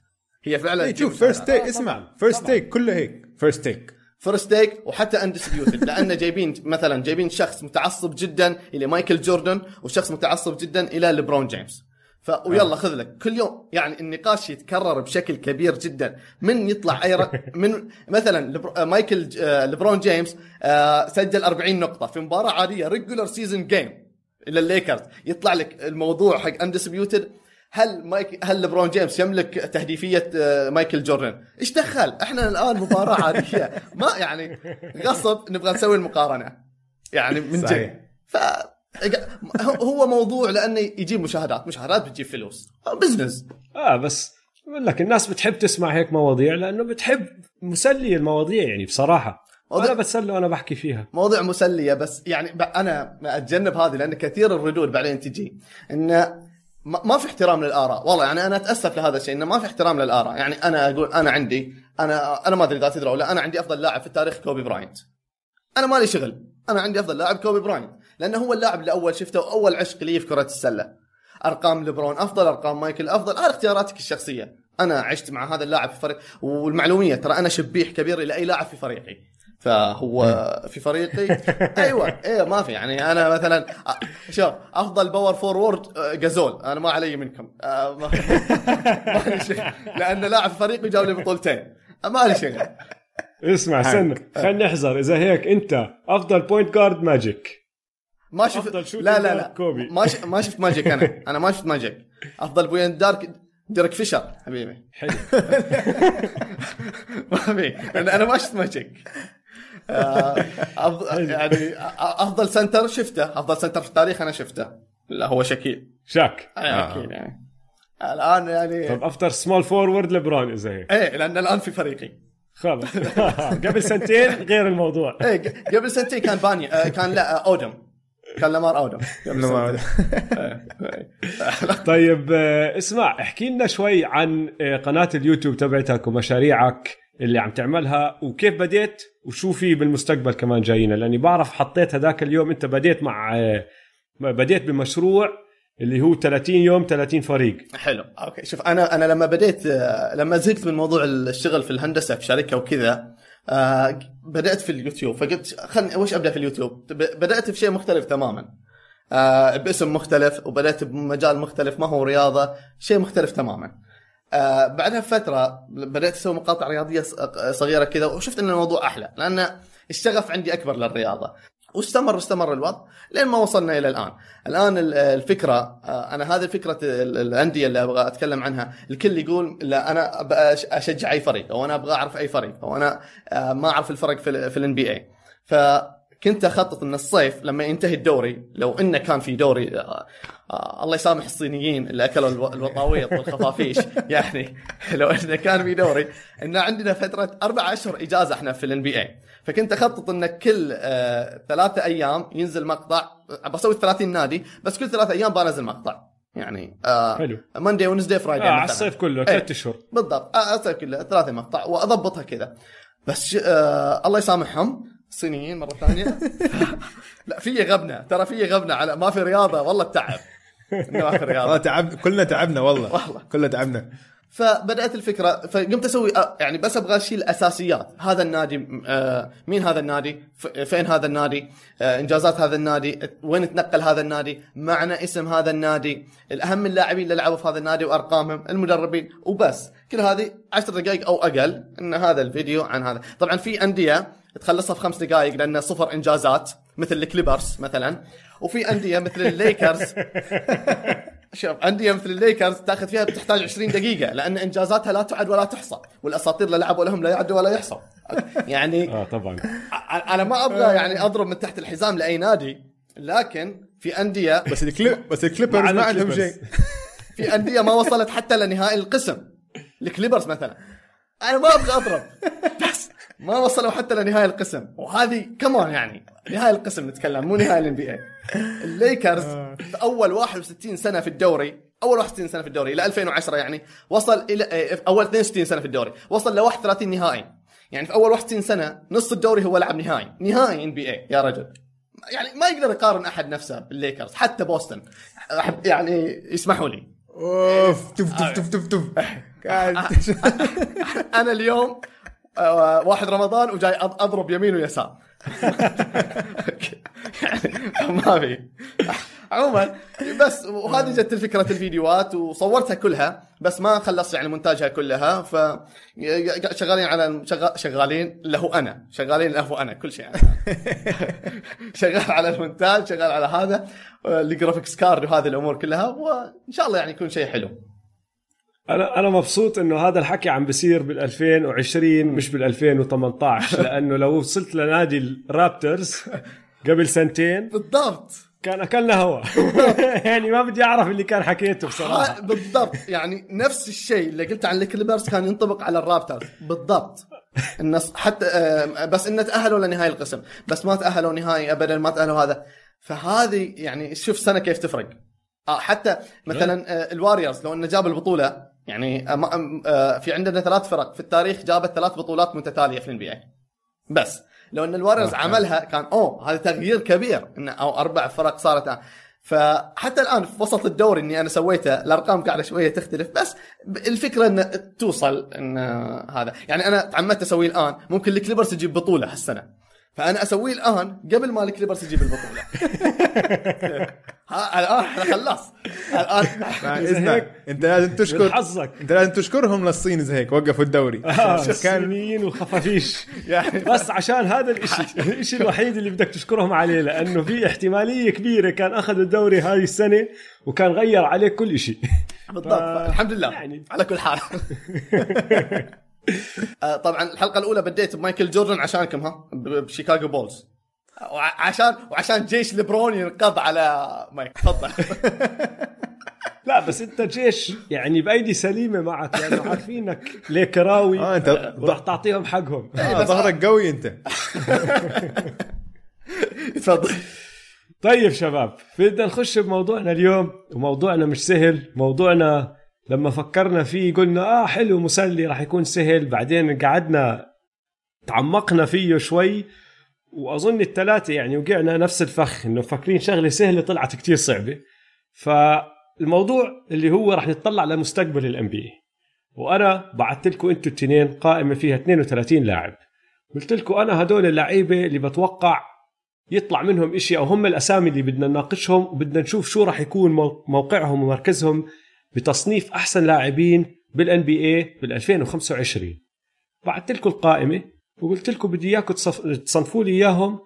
هي فعلا شوف فيرست تيك، اسمع فيرست تيك كله هيك فيرست تيك فيرست تيك وحتى اندسبيوتد، لان جايبين مثلا جايبين شخص متعصب جدا الى مايكل جوردن وشخص متعصب جدا الى لبرون جيمس، ف ويلا خذ لك كل يوم. يعني النقاش يتكرر بشكل كبير جدا، من يطلع اي ر... من مثلا لبر... مايكل لبرون جيمس سجل أربعين نقطه في مباراه عاديه ريجولر سيزون جيم الى الليكرز، يطلع لك الموضوع حق اندسبيوتد، هل مايك هل لبرون جيمس يملك تهديفيه مايكل جوردن؟ ايش دخل؟ احنا الان مباراه عاديه، ما يعني غصب نبغى نسوي المقارنه يعني من جد. ف هو موضوع لانه يجيب مشاهدات، مشاهدات بتجيب فلوس، بزنس. اه بس لكن الناس بتحب تسمع هيك مواضيع لانه بتحب مسليه المواضيع، يعني بصراحه انا بتسلى وانا بحكي فيها مواضيع مسليه، بس يعني انا اتجنب هذه لان كثير الردود بعدين تجي ان ما في احترام للآراء. والله يعني أنا أتأسف لهذا الشيء، إنه ما في احترام للآراء. يعني أنا أقول أنا عندي أنا أنا ما أدري إذا تدري ولا، أنا عندي أفضل لاعب في التاريخ كوبي براينت، أنا ما لي شغل، أنا عندي أفضل لاعب كوبي براينت لأنه هو اللاعب اللي أول شفته وأول عشق لي في كرة السلة. أرقام لبرون أفضل، أرقام مايكل أفضل، على اختياراتك الشخصية. أنا عشت مع هذا اللاعب في فريق، والمعلومية ترى أنا شبيح كبير إلى أي لاعب في فريقي، فهو في فريقي ايوه ايه ما في. يعني انا مثلا شوف افضل باور فورورد جازول، انا ما علي منكم ما لان لاعب فريقي جاب لي بطولتين، ما لي شغل. اسمع سنه خلينا نحذر، اذا هيك انت افضل بوينت جارد ماجيك، ما شفت لا لا لا كوبي، ما ش... ما شفت ماجيك، انا انا ما شفت ماجيك. افضل بوينت دارك ديريك فيشر حبيبي حلو ما انا ما شفت ماجيك. أفضل يعني أفضل سنتر شفته، أفضل سنتر في التاريخ أنا شفته، لا هو شكيل شاك أنا أكيد آه. يعني الآن يعني طب أفضل سمول فورورد لبران إذا هيك إيه، لأن الآن في فريقي خلاص قبل سنتين غير الموضوع. إيه قبل سنتين كان باني آه كان لا آه أودم، كان لامار أودم قبل سنتين طيب آه اسمع احكي لنا شوي عن آه قناة اليوتيوب تبعتك ومشاريعك اللي عم تعملها وكيف بديت وشو في بالمستقبل كمان جايينا، لاني بعرف حطيت هداك اليوم انت بديت مع بديت بمشروع اللي هو ثلاثين يوم ثلاثين فريق. حلو اوكي. شوف انا انا لما بديت لما زهقت من موضوع الشغل في الهندسه في شركه وكذا بدات في اليوتيوب، فقلت خلني وش ابدا في اليوتيوب. بدات بشيء مختلف تماما باسم مختلف، وبدات بمجال مختلف ما هو رياضه، شيء مختلف تماما. آه بعدها فترة بدأت أسوي مقاطع رياضية صغيرة كذا، وشفت أن الموضوع أحلى لأن الشغف عندي أكبر للرياضة، واستمر واستمر الوضع لين ما وصلنا إلى الآن. الآن الفكرة آه أنا هذه الفكرة الأندية اللي أبغى أتكلم عنها. الكل يقول لا أنا أشجع أي فريق، أو أنا أبغى أعرف أي فريق، أو أنا آه ما أعرف الفرق في ال إن بي إيه. فكنت أخطط أن الصيف لما ينتهي الدوري، لو إنه كان في دوري آه الله يسامح الصينيين اللي أكلوا الوطاويط والخفافيش يعني لو إحنا كان في دوري، إن عندنا فترة أربع أشهر إجازة إحنا في الان بي اي. فكنت أخطط إن كل آه ثلاثة أيام ينزل مقطع، بسوي ثلاثين نادي بس كل ثلاثة أيام بنزل مقطع، يعني آه ماندي ونزدي فرايدي آه على الصيف كله ثلاثة أشهر بالضبط آه الصيف كله ثلاثة مقطع وأضبطها كذا. بس آه الله يسامحهم الصينيين مرة ثانية لا في غبنة، ترى في غبنة على ما في رياضة، والله تعب ما في رياضة تعب كلنا تعبنا والله والله كلنا تعبنا. فبدأت الفكرة، فقمت أسوي يعني بس أبغى أشيل الأساسيات، هذا النادي مين، هذا النادي فين، هذا النادي إنجازات هذا النادي، وين تنقل هذا النادي، معنى اسم هذا النادي، الأهم اللاعبين اللي لعبوا في هذا النادي وأرقامهم، المدربين، وبس. كل هذه عشر دقائق أو أقل إن هذا الفيديو عن هذا. طبعا في أندية تخلصها في خمس دقائق لأن صفر إنجازات مثل الكليبرز مثلا، وفي أندية مثل الليكرز شوف أندية مثل اللي كانت تاخذ فيها بتحتاج عشرين دقيقة لأن إنجازاتها لا تعد ولا تحصى، والأساطير لا لعبوا لهم لا يعدوا ولا يحصى. يعني آه طبعا أنا ما أبغى يعني أضرب من تحت الحزام لأي نادي، لكن في أندية بس الكليب بس الكليبرز ما عندهم شيء. في أندية ما وصلت حتى لنهائي القسم، الكليبرز مثلا، أنا ما أبغى أضرب بس ما وصلوا حتى لنهاية القسم، وهذه كمان يعني نهاية القسم نتكلم مو نهاية الان بي اي. الليكرز في أول واحد وستين سنة في الدوري، أول واحد وستين سنة في الدوري إلى ألفين وعشرة يعني وصل إلى أول اثنين وستين سنة في الدوري وصل لواحد ثلاثين نهائي، يعني في أول واحد وستين سنة نص الدوري هو لعب نهائي نهائي ان بي اي يا رجل. يعني ما يقدر يقارن أحد نفسه بالليكرز، حتى بوسطن يعني يسمحوا لي أوف تف تف تف تف تف. أنا اليوم واحد رمضان وجاي أضرب يمين ويسار. ما في عموما بس، وهذه جت الفكرة الفيديوهات وصورتها كلها بس ما خلصت يعني مونتاجها كلها، ف شغالين على شغالين له أنا شغالين له أنا كل شيء يعني. شغال على المونتاج، شغال على هذا الجرافيكس كارد وهذه الأمور كلها، وإن شاء الله يعني يكون شيء حلو. أنا أنا مبسوط إنه هذا الحكي عم بصير بالألفين وعشرين مش بالألفين وثمنتعش، لأنه لو وصلت لنادي الرابترز قبل سنتين بالضبط كان أكلنا هوا. يعني ما بدي أعرف اللي كان حكيته بصراحة. بالضبط يعني نفس الشيء اللي قلت عن الكليبرز كان ينطبق على الرابترز بالضبط. النص حتى بس إنه تأهلوا لنهاية القسم بس ما تأهلوا نهائي أبدا، ما تأهلوا هذا، فهذه يعني شوف سنة كيف تفرق. آه حتى مثلا الواريورز لو إنه جاب البطولة، يعني في عندنا ثلاث فرق في التاريخ جابت ثلاث بطولات متتالية في البيئة، بس لو أن الواريرز عملها كان أوه هذا تغيير كبير، إنه أو أربع فرق صارت. فحتى الآن في وسط الدوري إني أنا سويته الأرقام قاعدة شوية تختلف، بس الفكرة إن توصل إن هذا يعني أنا تعمدت أسويه الآن. ممكن الكليبرز يجيب بطولة هالسنة فأنا أسويه الآن قبل ما الكليبرز يجيب البطولة. ها الآن خلص الآن إذنك أنت لازم تشكر حظك، أنت لازم تشكرهم للصين إذا هيك وقفوا الدوري الصينيين والخفافيش يعني. بس عشان هذا الإشي الإشي الوحيد اللي بدك تشكرهم عليه، لأنه في احتمالية كبيرة كان أخذ الدوري هذه السنة وكان غير عليه كل إشي بالضبط. الحمد لله يعني على كل حال. طبعا الحلقة الأولى بديت بمايكل جوردن عشانكم، ها بشيكاغو بولز، وعشان وعشان جيش ليبرون ينقض على مايك. تفضل. لا بس انت جيش يعني بأيدي سليمة معك، لأنه عارفينك ليكراوي آه انت ورح تعطيهم حقهم. آه ظهرك قوي انت. تفضل. طيب شباب بدنا نخش بموضوعنا اليوم، وموضوعنا مش سهل. موضوعنا لما فكرنا فيه قلنا اه حلو مسلي راح يكون سهل، بعدين قعدنا تعمقنا فيه شوي وأظن الثلاثة يعني وقعنا نفس الفخ، إنه فاكرين شغلة سهلة طلعت كتير صعبة. فالموضوع اللي هو راح نتطلع لمستقبل ال إن بي إيه، وأنا بعثت لكم أنتوا التنين قائمة فيها اثنين وثلاثين لاعب، قلت لكم أنا هدول اللعيبة اللي بتوقع يطلع منهم إشي، أو هم الأسامي اللي بدنا نناقشهم وبدنا نشوف شو راح يكون موقعهم ومركزهم بتصنيف أحسن لاعبين بال إن بي إيه بال ألفين وخمسة وعشرين. بعثت لكم القائمة وقلت لكم بدي إياكم تصنفوا لي إياهم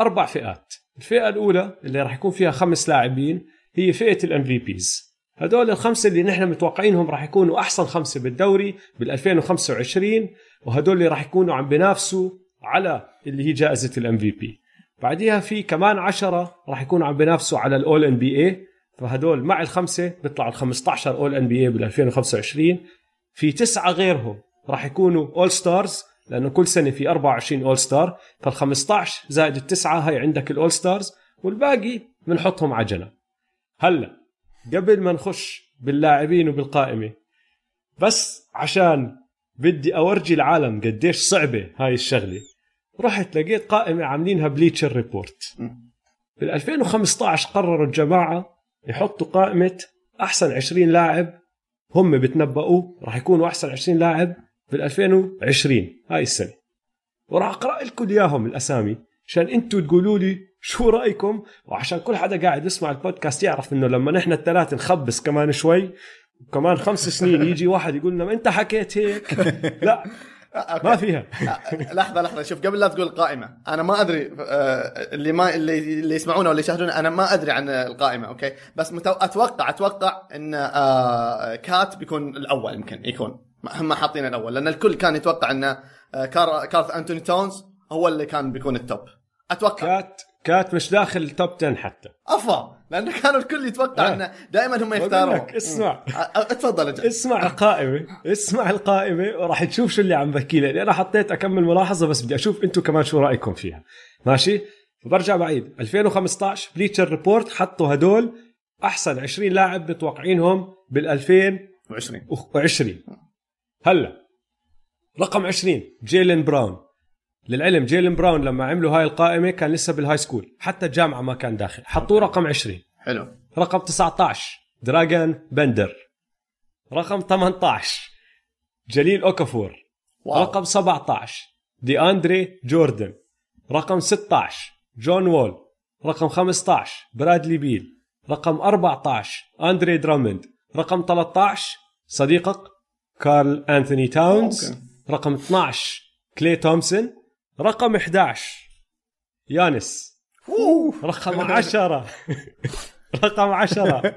أربع فئات. الفئة الأولى اللي راح يكون فيها خمس لاعبين هي فئة ال إم في بيز، هدول الخمسة اللي نحن متوقعينهم راح يكونوا أحسن خمسة بالدوري بال ألفين وخمسة وعشرين، وهدول اللي راح يكونوا عم بينافسوا على اللي هي جائزة ال إم في بي. بعديها في كمان عشرة راح يكونوا عم بينافسوا على ال أول إن بي إيه، فهدول مع الخمسة بيطلعوا ال خمستعشر أول إن بي إيه بال ألفين وخمسة وعشرين. في تسعة غيرهم راح يكونوا أول ستارز، لأنه كل سنة في أربعة وعشرين أول ستار، فالخمستعش زائد التسعة هاي عندك الأول ستارز، والباقي بنحطهم عجلة. هلأ قبل ما نخش باللاعبين وبالقائمة، بس عشان بدي أورجي العالم قديش صعبة هاي الشغلة، رحت لقيت قائمة عاملينها بليتشر ريبورت. بالألفين وخمستعش قرروا الجماعة يحطوا قائمة أحسن عشرين لاعب، هم بتنبؤوا راح يكونوا أحسن عشرين لاعب بالألفين وعشرين هاي السنة، وراح أقرأ لكم إياهم الأسامي عشان أنتوا تقولوا لي شو رأيكم، وعشان كل حدا قاعد يسمع البودكاست يعرف إنه لما نحن الثلاثة نخبص كمان شوي وكمان خمس سنين يجي واحد يقول لنا ما أنت حكيت هيك. لا ما فيها. لحظه لحظه شوف قبل لا تقول القائمه, انا ما ادري اللي ما اللي, اللي يسمعونا ولا يشاهدون, انا ما ادري عن القائمه اوكي, بس متو... اتوقع اتوقع ان كات بيكون الاول, يمكن يكون هم حاطين الاول, لان الكل كان يتوقع ان كار... كارث انتوني تاونز هو اللي كان بيكون التوب. اتوقع كات كات مش داخل توب عشرة حتى افا, لانه كانوا الكل يتوقع آه. انه دائما هم يختارون. اسمع اتفضل اجل. اسمع القائمه اسمع القائمه وراح تشوف شو اللي عم بحكي, لاني انا حطيت اكمل ملاحظه بس بدي اشوف انتم كمان شو رايكم فيها. ماشي, فبرجع بعيد ألفين وخمسة عشر بليتشر ريبورت حطوا هدول احسن عشرين لاعب متوقعينهم بالألفين وعشرين. هلا رقم عشرين جيلين براون. للعلم جيلين براون لما عملوا هاي القائمة كان لسه بالهاي سكول, حتى الجامعة ما كان داخل. حطوه رقم عشرين. حلو. رقم تسعة عشر دراغان بندر. رقم ثمانية عشر جليل أوكافور. واو. رقم سبعة عشر دي أندري جوردن. رقم ستة عشر جون وول. رقم خمسة عشر برادلي بيل. رقم أربعة عشر أندري درامند. رقم ثلاثة عشر صديقك كارل أنثوني تاونز. أوكي. رقم اثنا عشر كلي تومسون. رقم أحد عشر يانس. رقم عشرة رقم عشرة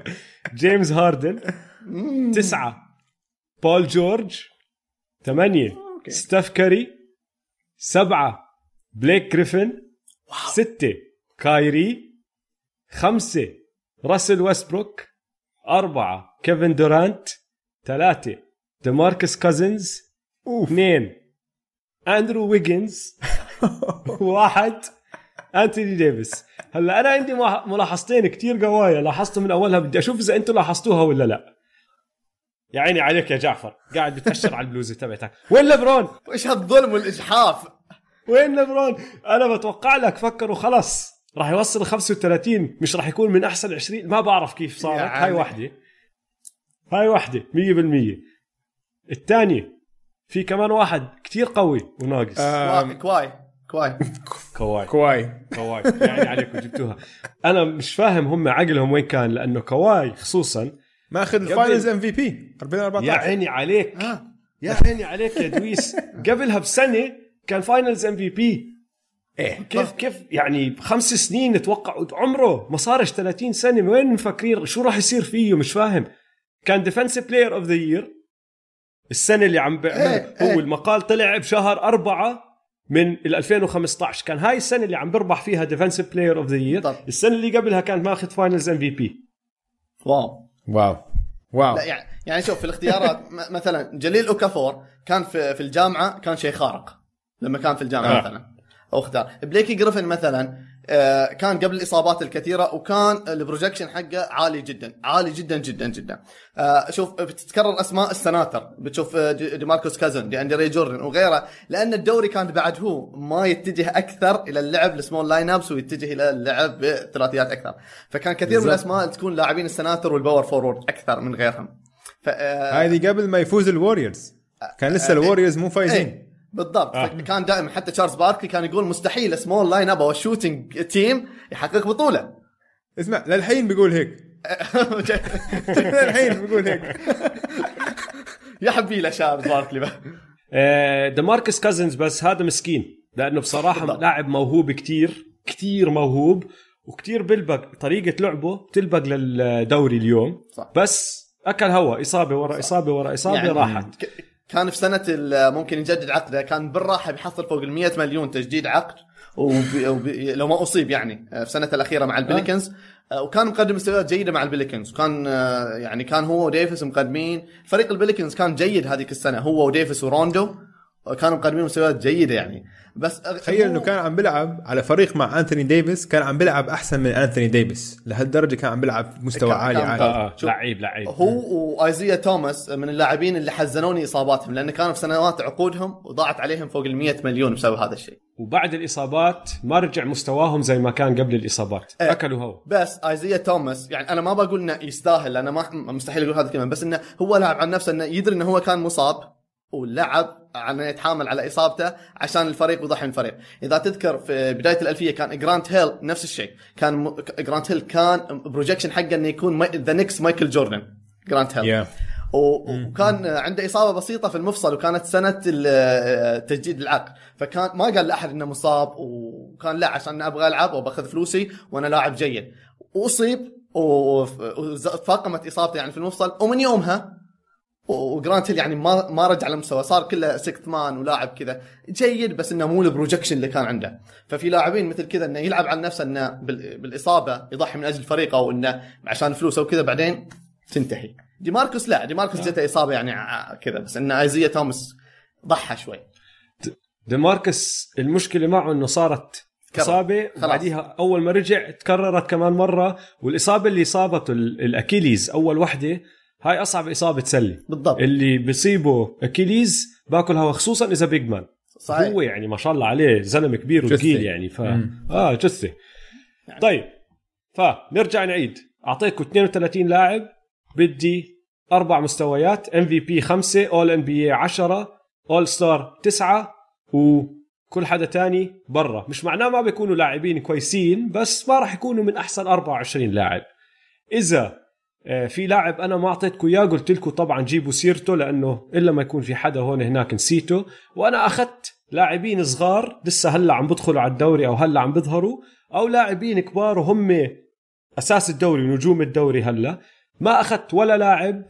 جيمس هاردن. تسعة بول جورج. ثمانية ستيف كاري. سبعة بليك جريفن. ستة كايري. خمسة راسل ويستبروك. أربعة كيفن دورانت. ثلاثة ديماركس كازنز. اثنين أندرو ويجنز. واحد أنتوني ديفيس. هلا أنا عندي ملاحظتين كتير قوايا لاحظتهم من أولها, بدي أشوف إذا أنتوا لاحظتوها ولا لا. يا عيني عليك يا جعفر, قاعد بتأشر على البلوزة تبعتك. وين لبرون؟ وإيش هالظلم والإجحاف؟ وين لبرون؟ أنا بتوقع لك فكروا خلص راح يوصل خمسة وثلاثين, مش راح يكون من أحسن عشرين. ما بعرف كيف صارت هاي واحدة هاي واحدة مية بالمية. الثانية في كمان واحد كتير قوي وناقص. كواي كواي كواي كواي كواي يعني عليكم جبتوها. أنا مش فاهم هم عقلهم وين كان, لأنه كواي خصوصا ما أخذ الفاينلز إم في بي ألفين وأربعة عشر. يا عيني عليك آه. يا عيني عليك يا دويس. قبلها بسنة كان فاينلز إم في بي. إيه كيف كيف يعني خمس سنين نتوقع عمره ما صارش ثلاثين سنة. وين مفكرين شو راح يصير فيه؟ مش فاهم. كان ديفنسيف بلاير أوف ذا يير السنة اللي عم بعمله. إيه هو إيه. المقال طلع بشهر أربعة من ألفين وخمسة عشر. كان هاي السنة اللي عم بربح فيها ديفنسيف بلاير اوف ذا يير. السنة اللي قبلها كانت ماخذ فاينلز ام في بي. واو واو واو. يعني يعني شوف في الاختيارات مثلا جليل أوكافور كان في في الجامعة كان شيء خارق لما كان في الجامعة. آه. مثلا او اختار بليكي جريفن مثلا كان قبل الإصابات الكثيرة, وكان البروجكشن حقه عالي جدا عالي جدا جدا جدا. شوف بتتكرر أسماء السناتر, بتشوف دي ماركوس كازن, دي أندري جوردن وغيره, لأن الدوري كان بعد هو ما يتجه أكثر إلى اللعب لسمول لاين أبس ويتجه إلى اللعب بثلاثيات أكثر. فكان كثير من الأسماء تكون لاعبين السناتر والباور فورورد أكثر من غيرهم. هذه قبل ما يفوز الواريورز كان لسه الواريورز مو فايزين بالضبط. آه. كان دائما حتى تشارلز باركلي كان يقول مستحيل سمول لاين اب او شوتينج تيم يحقق بطوله. اسمع للحين بيقول هيك. للحين بيقول هيك. يا حبي له تشارلز باركلي بقى. آه ديماركس كازنز بس هذا مسكين, لانه بصراحه لاعب موهوب كتير كتير موهوب وكتير بلبق طريقه لعبه تلبق للدوري اليوم. صح. بس اكل هوا اصابه ورا اصابه ورا اصابه. يعني راحت ك- كان في سنة ممكن يجدد عقده, كان بالراحة بيحصل فوق المية مليون تجديد عقد لو ما أصيب يعني في سنة الأخيرة مع البليكنز. وكان مقدم مستويات جيدة مع البليكنز, وكان يعني كان هو وديفيس مقدمين فريق البليكنز كان جيد هذيك السنة. هو وديفيس وروندو كانوا مقدمين مستويات جيدة يعني. بس تخيل إنه كان عم بلعب على فريق مع أنتوني ديفيس, كان عم بلعب أحسن من أنتوني ديفيس لهالدرجة, كان عم بلعب مستوى عالي عالي. لعيب لعيب هو وآيزيا توماس من اللاعبين اللي حزنوني إصاباتهم, لأن كانوا في سنوات عقودهم وضاعت عليهم فوق المية مليون بسبب هذا الشيء. وبعد الإصابات ما رجع مستواهم زي ما كان قبل الإصابات. ايه. أكلوا هو. بس آيزيا توماس يعني أنا ما بقول إنه يستاهل, أنا ما مستحيل أقول هذا كمان, بس إنه هو لاعب عن نفسه إنه يدري إنه هو كان مصاب ولعب عن يتحامل على إصابته عشان الفريق وضحي الفريق. إذا تذكر في بداية الألفية كان جرانت هيل نفس الشيء, كان م... جرانت هيل كان بروجكشن حقه إنه يكون ذا نيكس مايكل جوردن. جرانت هيل yeah. وكان عنده إصابة بسيطة في المفصل وكانت سنة تجديد العقد، فكان ما قال لأحد إنه مصاب، وكان لا عشان أبغى ألعب وبأخذ فلوسي وأنا لاعب جيد. وأصيب وفاقمت إصابته يعني في المفصل، ومن يومها وجرانت يعني ما ما رجع لمستوى، صار كله سكت مان ولاعب كذا جيد بس إنه مو البروجكشن اللي كان عنده. ففي لاعبين مثل كذا إنه يلعب على نفسه إنه بالإصابة يضحي من أجل فريقه أو إنه عشان فلوسه وكذا بعدين تنتهي. دي ماركوس لا دي ماركوس جته إصابة يعني كذا، بس إنه إيزيا توماس ضحى شوي. دي ماركوس المشكلة معه إنه صارت إصابة بعديها أول ما رجع تكررت كمان مرة، والإصابة اللي إصابته الأكيليز أول واحدة هاي أصعب إصابة تسلي بالضبط اللي بيصيبه أكيليز باكلها، وخصوصا إذا بيج مان صحيح. هو يعني ما شاء الله عليه زلمة كبير وثقيل يعني ف... آه جثة يعني. طيب فنرجع نعيد، أعطيكم اثنين وثلاثين لاعب، بدي أربع مستويات، إم في بي خمسة، أول إن بي إيه عشرة، أول ستار تسعة، وكل حدا تاني برا. مش معناه ما بيكونوا لاعبين كويسين، بس ما راح يكونوا من أحسن أربعة وعشرين لاعب. إذا في لاعب أنا ما أعطيتكم إياه قلت لكم طبعا جيبوا سيرته، لأنه إلا ما يكون في حدا هون هناك نسيته. وأنا أخذت لاعبين صغار لسه هلأ عم بدخلوا على الدوري أو هلأ عم بظهروا، أو لاعبين كبار وهم أساس الدوري ونجوم الدوري. هلأ ما أخذت ولا لاعب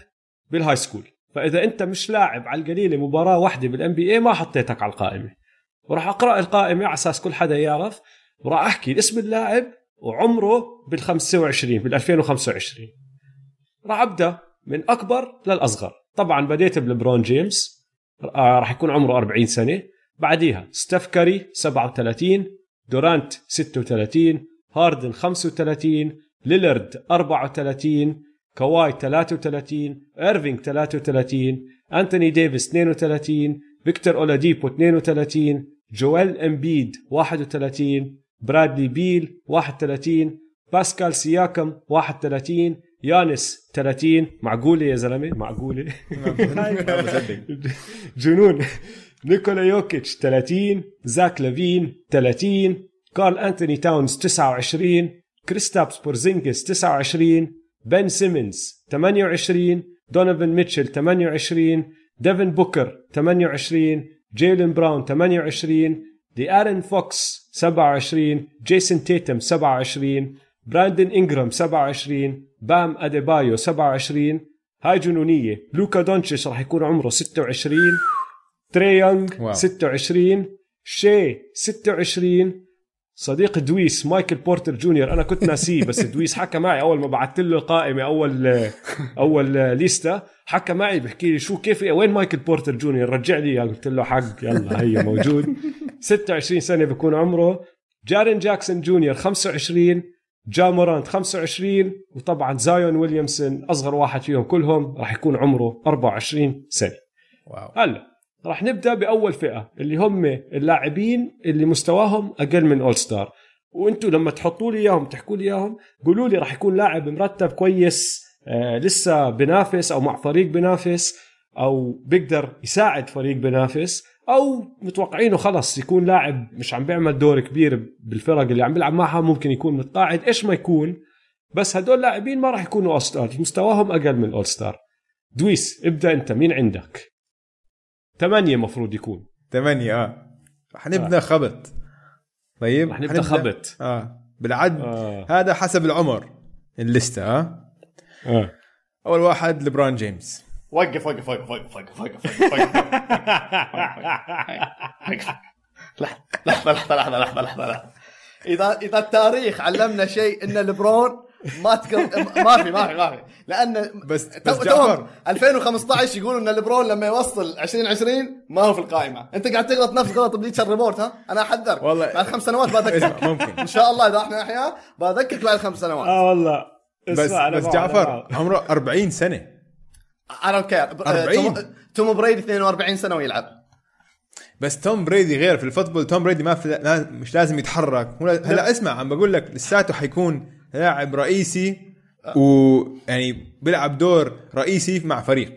بالهاي سكول، فإذا أنت مش لاعب على القليلة مباراة واحدة بالإن بي إيه ما حطيتك على القائمة. وراح أقرأ القائمة على أساس كل حدا يعرف، وراح أحكي اسم اللاعب وعمره بالخمسة وعشرين بالألفين وخمسة وعشرين. راح أبدأ من أكبر للأصغر. طبعا بديت بليبرون جيمس، راح يكون عمره أربعين سنة، بعديها ستيف كاري سبعة وثلاثين، دورانت ستة وثلاثين، هاردن خمسة وثلاثين، ليلارد أربعة وثلاثين، كواي ثلاثة وثلاثين، إيرفينغ ثلاثة وثلاثين، أنتوني ديفيس اثنين وثلاثين، فيكتور أولاديبو اثنين وثلاثين، جويل إمبيد واحد وثلاثين، برادلي بيل واحد وثلاثين، باسكال سياكم واحد وثلاثين، يانس ثلاثين. معقولة يا زلمة معقولة؟ جنون. نيكولا يوكيتش ثلاثين، زاك لافين ثلاثين، كارل أنتوني تاونز تسعة وعشرين، كريستابس بورزينجس تسعة وعشرين، بن سيمنز ثمانية وعشرين، دونيفن ميتشل ثمانية وعشرين، ديفن بوكر ثمانية وعشرين، جيلين براون ثمانية وعشرين، دي آرن فوكس سبعة وعشرين، جيسون تيتم سبعة وعشرين، براندن إنجرام سبعة وعشرين، بام أديبايو سبعة وعشرين. هاي جنونية. لوكا دونتشيش راح يكون عمره ستة وعشرين، تري يونغ ستة وعشرين، شي ستة وعشرين، صديق دويس مايكل بورتر جونيور أنا كنت ناسيه بس دويس حكى معي أول ما بعثت له القائمة أول أول ليستة، حكى معي بحكي لي شو كيف وين مايكل بورتر جونيور، رجع لي قلت له حق يلا هي موجود. ستة وعشرين سنة بيكون عمره. جارين جاكسون جونيور خمسة وعشرين، جامورانت خمسة وعشرين، وطبعا زايون ويليامسون أصغر واحد فيهم كلهم راح يكون عمره أربعة وعشرين سنة. واو. هلا راح نبدأ بأول فئة اللي هم اللاعبين اللي مستواهم أقل من أول ستار، وانتوا لما تحطوا لي إياهم تحكوا لي إياهم قولوا لي راح يكون لاعب مرتب كويس آه لسه بنافس أو مع فريق بنافس أو بيقدر يساعد فريق بنافس، أو متوقعينه خلص يكون لاعب مش عم بيعمل دور كبير بالفرق اللي عم بيلعب معها، ممكن يكون متقاعد، إيش ما يكون، بس هدول لاعبين ما راح يكونوا أول ستار، مستواهم أقل من أول ستار. دويس ابدأ أنت، مين عندك؟ ثمانية مفروض يكون ثمانية. اه حنبدأ آه. خبط. طيب حنبدأ خبط اه بالعد آه. هذا حسب العمر الليستة. اه, آه. أول واحد ليبرون جيمس. وقف وقف وقف وقف وقف وقف لحظة لحظة لحظة لحظة لحظة إذا إذا التاريخ علمنا شيء إن ليبرون ما تكر... ما في ما في ما في لأن بس توم ألفين وخمسة عشر يقولوا إن ليبرون لما يوصل عشرين عشرين ما هو في القائمة. أنت قاعد تغلط نفس غلط بليتشر ريبورت. ها أنا أحذرك بعد خمس سنوات بذكرك ممكن إن شاء الله إذا إحنا أحياء بذكرك بعد خمس سنوات. آه والله بس بس جعفر عمره أربعين سنة. أنا كير توم بريدي اثنين وأربعين سنة ويلعب. بس توم بريدي غير في الفوتبول، توم بريدي ما في... مش لازم يتحرك. هلا اسمع عم بقول لك لساته حيكون لاعب رئيسي ويعني بيلعب دور رئيسي مع فريق،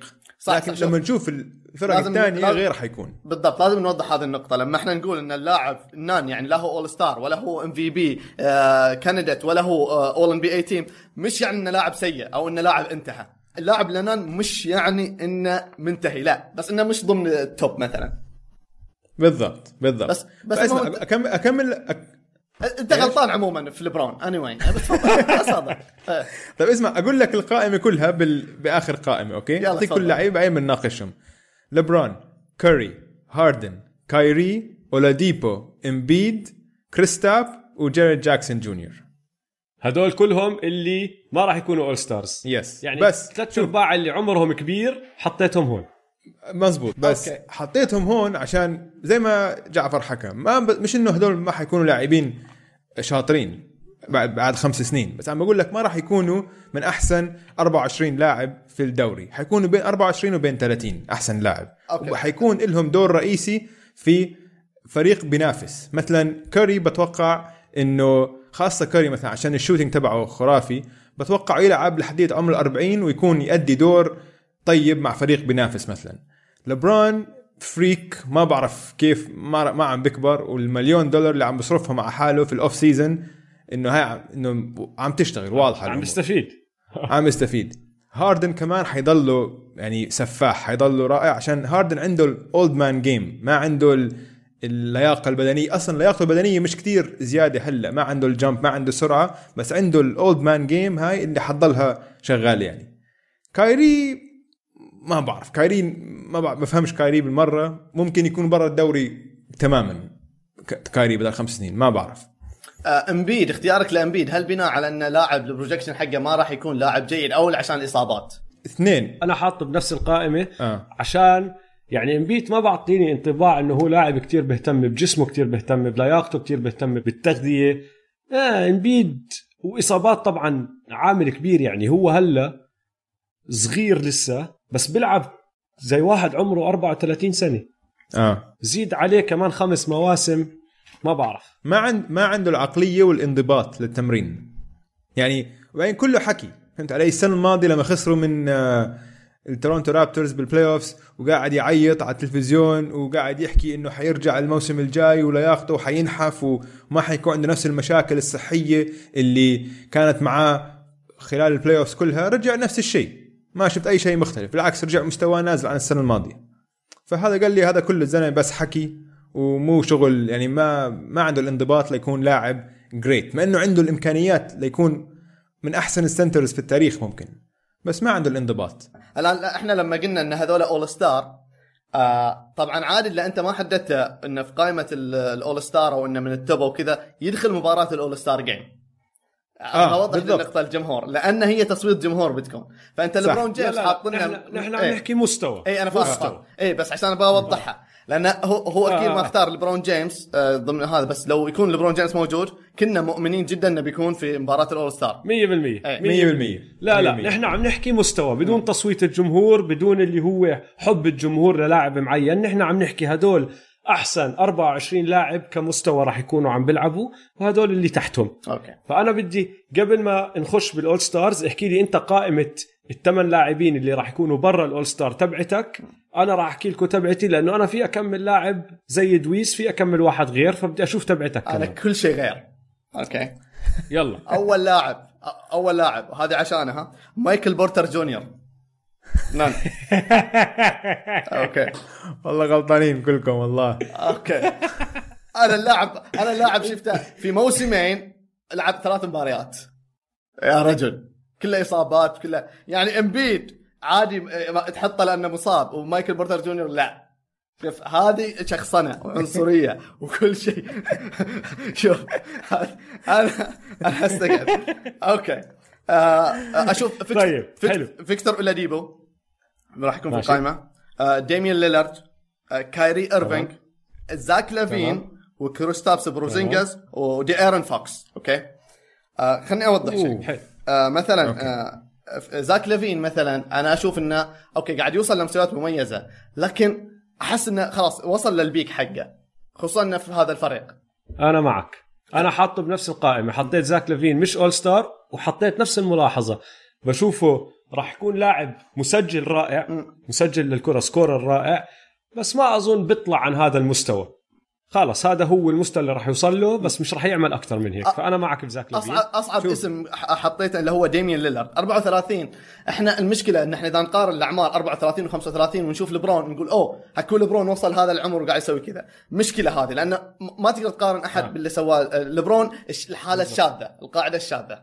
لكن صح لما نشوف الفرق الثانية لازم... غير حيكون بالضبط. لازم نوضح هذه النقطة. لما احنا نقول ان اللاعب نان يعني لا هو أول ستار ولا هو ام في بي كانديديت ولا هو اول ان بي اي تيم، مش يعني انه لاعب سيء او انه لاعب انتهى. اللاعب لنان مش يعني انه منتهي، لا بس انه مش ضمن التوب مثلا. بالضبط بالضبط. بس بس اكمل اكمل أك... انت غلطان عموما في لبرون اني anyway. بس صدق. طيب اسمع اقول لك القائمه كلها بال... باخر قائمه اوكي، اعطيك كل لعيبه اي من ناقشهم: لبرون، كوري، هاردن، كايري، اولاديبو، امبيد، كريستاب وجيرارد جاكسون جونيور. هدول كلهم اللي ما راح يكونوا اول ستارز. يس يعني بس ثلاث ارباع اللي عمرهم كبير حطيتهم هون. مزبوط. بس أوكي. حطيتهم هون عشان زي ما جعفر حكى، ما مش انه هدول ما حيكونوا لاعبين شاطرين بعد بعد خمس سنين، بس عم بقول لك ما راح يكونوا من احسن أربعة وعشرين لاعب في الدوري، حيكونوا بين أربعة وعشرين وبين ثلاثين احسن لاعب، وحيكون لهم دور رئيسي في فريق بينافس. مثلا كوري بتوقع انه خاصة كوري مثلا عشان الشوتينج تبعه خرافي، بتوقع يلعب لحديت عمر الأربعين ويكون يؤدي دور طيب مع فريق بينافس. مثلا لبرون فريك، ما بعرف كيف ما ما عم بكبر، والمليون دولار اللي عم بصرفها مع حاله في الأوف سيزن إنه هاي إنه عم تشتغل واضحة، عم يستفيد عم يستفيد. هاردن كمان حيضله يعني سفاح، حيضله رائع عشان هاردن عنده الأولد مان جيم، ما عنده ال اللياقة البدنية، أصلاً اللياقة البدنية مش كتير زيادة هلأ، ما عنده الجمب ما عنده سرعة، بس عنده الأولد مان جيم هاي اللي حضلها شغال يعني. كايري ما بعرف، كايري ما بعرف بفهمش كايري بالمرة، ممكن يكون برا الدوري تماماً كايري بدل خمس سنين ما بعرف. أمبيد، اختيارك لأمبيد هل بناء على أن لاعب البروجكشن حقه ما راح يكون لاعب جيد أول عشان الإصابات؟ اثنين أنا حاطه بنفس القائمة آه. عشان يعني امبيت ما بعطيني انطباع انه هو لاعب كتير بيهتم بجسمه، كتير بيهتم بلياقته، كتير بيهتم بالتغذية. آه امبيد واصابات طبعا عامل كبير، يعني هو هلا صغير لسه بس بيلعب زي واحد عمره أربعة وثلاثين سنة. اه زيد عليه كمان خمس مواسم ما بعرف، ما عند ما عنده العقلية والانضباط للتمرين يعني. وين كله حكي فهمت علي السنة الماضية لما خسروا من آه التورونتو رابترز بالبلاي اوفس، وقاعد يعيط على التلفزيون وقاعد يحكي انه حيرجع الموسم الجاي ولياقته حينحف وما حيكون عنده نفس المشاكل الصحية اللي كانت معاه خلال البلاي اوفس كلها. رجع نفس الشيء، ما شفت اي شيء مختلف، بالعكس رجع مستوى نازل عن السنة الماضية. فهذا قال لي هذا كل الزلمة بس حكي ومو شغل، يعني ما ما عنده الانضباط ليكون لاعب جريت، مع انه عنده الامكانيات ليكون من احسن السنترز في التاريخ ممكن، بس ما عنده الانضباط. الآن احنا لما قلنا ان هذول اول ستار آه طبعا عادل، لأ انت ما حددت انه في قائمه الاول ستار او انه من التوب وكذا يدخل مباراه الاول ستار جيم. انا آه اوضح للنقطه الجمهور لان هي تصويت جمهور بدكم، فانت لبرون جيمس حاطينها نحن عم نحكي مستوى. اي انا فاهم اي بس عشان ابغى اوضحها لان هو هو آه. اكيد ما اختار لبرون جيمس آه ضمن هذا، بس لو يكون لبرون جيمس موجود كنا مؤمنين جدا انه بيكون في مباراه الاول ستار مية بالمية مية بالمية. لا لا نحن عم نحكي مستوى بدون تصويت الجمهور، بدون اللي هو حب الجمهور للاعب معين. نحن عم نحكي هدول احسن أربعة وعشرين لاعب كمستوى راح يكونوا عم بيلعبوا، وهدول اللي تحتهم. أوكي. فانا بدي قبل ما نخش بالاول ستارز احكي لي انت قائمه الثمان لاعبين اللي راح يكونوا برا الاول ستار تبعتك. انا راح احكي لكم تبعتي لانه انا في اكمل لاعب زي دويس، في اكمل واحد غير، فبدي اشوف تبعتك كمان. انا كل شيء غير. اوكي يلا. اول لاعب اول لاعب هذه عشانها مايكل بورتر جونيور. نعم اوكي والله غلطانين كلكم والله. اوكي انا اللاعب انا اللاعب شفته في موسمين لعب ثلاث مباريات يا رجل، كلها اصابات كلها. يعني امبيد عادي تحطه لانه مصاب، ومايكل بورتر جونيور لا، شوف هذه شخصنه وعنصريه وكل شيء. شوف انا انا استغرب. اوكي اشوف فيكتور طيب. فيكتور, فيكتور اولاديبو راح يكون في القائمه، ديميان ليلارد، كايري ايرفينج، زاك لافين، وكريستابس بروزينجاز، ودي ايرن فوكس. اوكي خلني اوضح شيء. مثلا زاك لافين مثلا انا اشوف انه اوكي قاعد يوصل لمستويات مميزه، لكن احس انه خلاص وصل للبيك حقه، خصوصا في هذا الفريق. انا معك، انا حاطه بنفس القائمه، حطيت زاك لافين مش اول ستار، وحطيت نفس الملاحظه. بشوفه راح يكون لاعب مسجل رائع، مسجل للكره، سكورر رائع، بس ما اظن بيطلع عن هذا المستوى. خلاص هذا هو المستوى اللي راح يوصل له، بس مش راح يعمل اكثر من هيك. فانا معك بذاك. اصعب اصعب شوف. اسم حطيته اللي هو ديميان ليلارد أربعة وثلاثين. احنا المشكله ان احنا اذا نقارن الاعمار أربعة وثلاثين و35 ونشوف لبرون نقول اوه هكول لبرون وصل هذا العمر وقاعد يسوي كذا. مشكله هذه لانه ما تقدر تقارن احد آه. باللي سواه لبرون. الحاله الشاذه، القاعده الشاذه،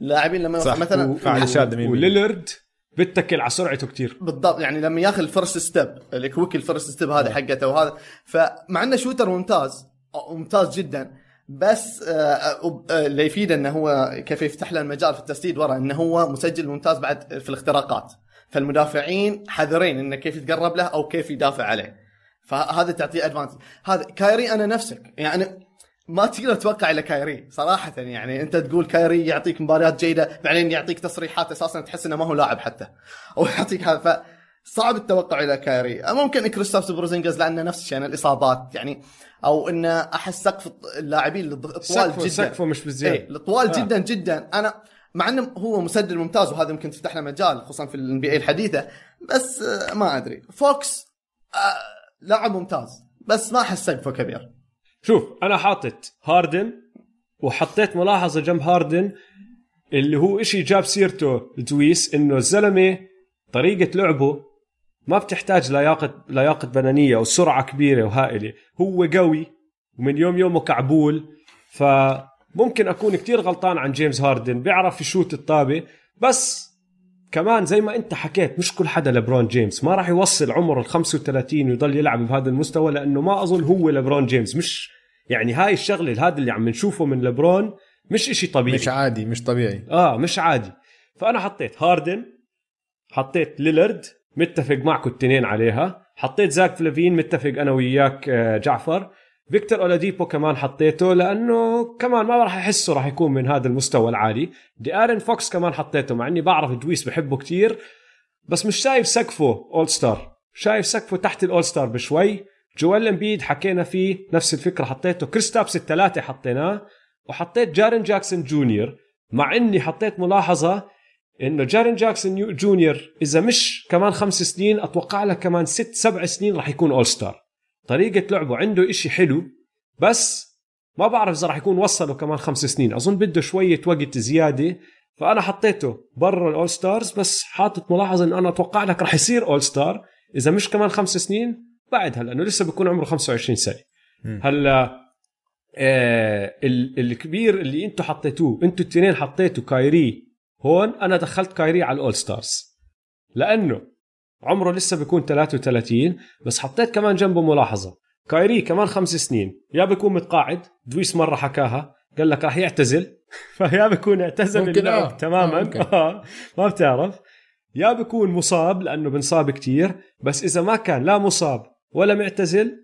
اللاعبين لما مثلا قاعده شاذه. وليلارد بتتكل على سرعته كتير بالضبط، يعني لما ياخذ الفرست ستيب الكويك الفرست ستيب هذا حقته وهذا. فمع انه شوتر ممتاز ممتاز جدا، بس اللي يفيد انه هو كيف يفتح له المجال في التسديد ورا، انه هو مسجل ممتاز بعد في الاختراقات، فالمدافعين حذرين انه كيف يتقرب له او كيف يدافع عليه، فهذا تعطيه ادفانتج. هذا كايري انا نفسك يعني ما تقدر تتوقع إلى كايري صراحة، يعني أنت تقول كايري يعطيك مباريات جيدة بعدين يعطيك تصريحات أساساً تحس إنه ما هو لاعب حتى، أو يعطيك هذا. فصعب التوقع إلى كايري. ممكن كريستوف بروزينجز لأنه نفس الشيء، أنا الإصابات يعني، أو إنه أحس سقف اللاعبين الطوال جداً، سقفه مش بالزيادة، إيه الطوال آه. جداً جداً. أنا مع إنه هو مسدد ممتاز وهذا ممكن تفتح له مجال خصوصاً في ال إن بي إيه الحديثة، بس ما أدري. فوكس آه لاعب ممتاز بس ما أحس سقفه كبير. شوف أنا حاطت هاردن وحطيت ملاحظة جنب هاردن اللي هو إشي جاب سيرته دويس، إنه الزلمة طريقة لعبه ما بتحتاج لياقة لياقة بدنية وسرعة كبيرة وهائلة، هو قوي ومن يوم يومه كعبول. فممكن أكون كتير غلطان عن جيمس هاردن، بيعرف يشوت الطابة، بس كمان زي ما أنت حكيت مش كل حدا لبرون جيمس، ما راح يوصل عمره الخمسة وثلاثين ويضل يلعب بهذا المستوى، لأنه ما أظن هو لبرون جيمس. مش يعني هاي الشغلة هذا اللي عم نشوفه من لبرون مش إشي طبيعي، مش عادي، مش طبيعي آه مش عادي. فأنا حطيت هاردن، حطيت ليلارد، متفق معكم التنين عليها، حطيت زاك فلافين، متفق أنا وياك جعفر، فيكتور أولاديبو كمان حطيته لأنه كمان ما راح أحسه راح يكون من هذا المستوى العالي. دي آرين فوكس كمان حطيته، مع أني بعرف دويس بحبه كتير بس مش شايف سقفه أول ستار، شايف سقفه تحت الأول ستار بشوي. جوال امبيد حكينا فيه نفس الفكرة، حطيته. كريستابس الثلاثة حطيناه، وحطيت جارين جاكسون جونيور، مع أني حطيت ملاحظة إنه جارين جاكسون جونيور إذا مش كمان خمس سنين أتوقع له كمان ست سبع سنين راح يكون أول ستار. طريقة لعبه عنده إشي حلو، بس ما بعرف إذا راح يكون وصله كمان خمس سنين، أظن بده شوية وقت زيادة. فأنا حطيته برا الأول ستارز، بس حاطت ملاحظة إن أنا أتوقع لك راح يصير أول ستار إذا مش كمان خمس سنين بعدها، لأنه لسه بيكون عمره خمسة وعشرين سنة. هلا آه الكبير اللي أنتوا حطيتوه، أنتوا التنين حطيتوا كايري هون، أنا دخلت كايري على الأول ستارز لأنه عمره لسه بيكون ثلاثة وثلاثين، بس حطيت كمان جنبه ملاحظة كايري كمان خمس سنين يا بيكون متقاعد، دويس مرة حكاها قال لك راح يعتزل، فيا بيكون اعتزل اللعب آه. تماما آه. آه. ما بتعرف، يا بيكون مصاب لأنه بنصاب كتير. بس إذا ما كان لا مصاب ولا معتزل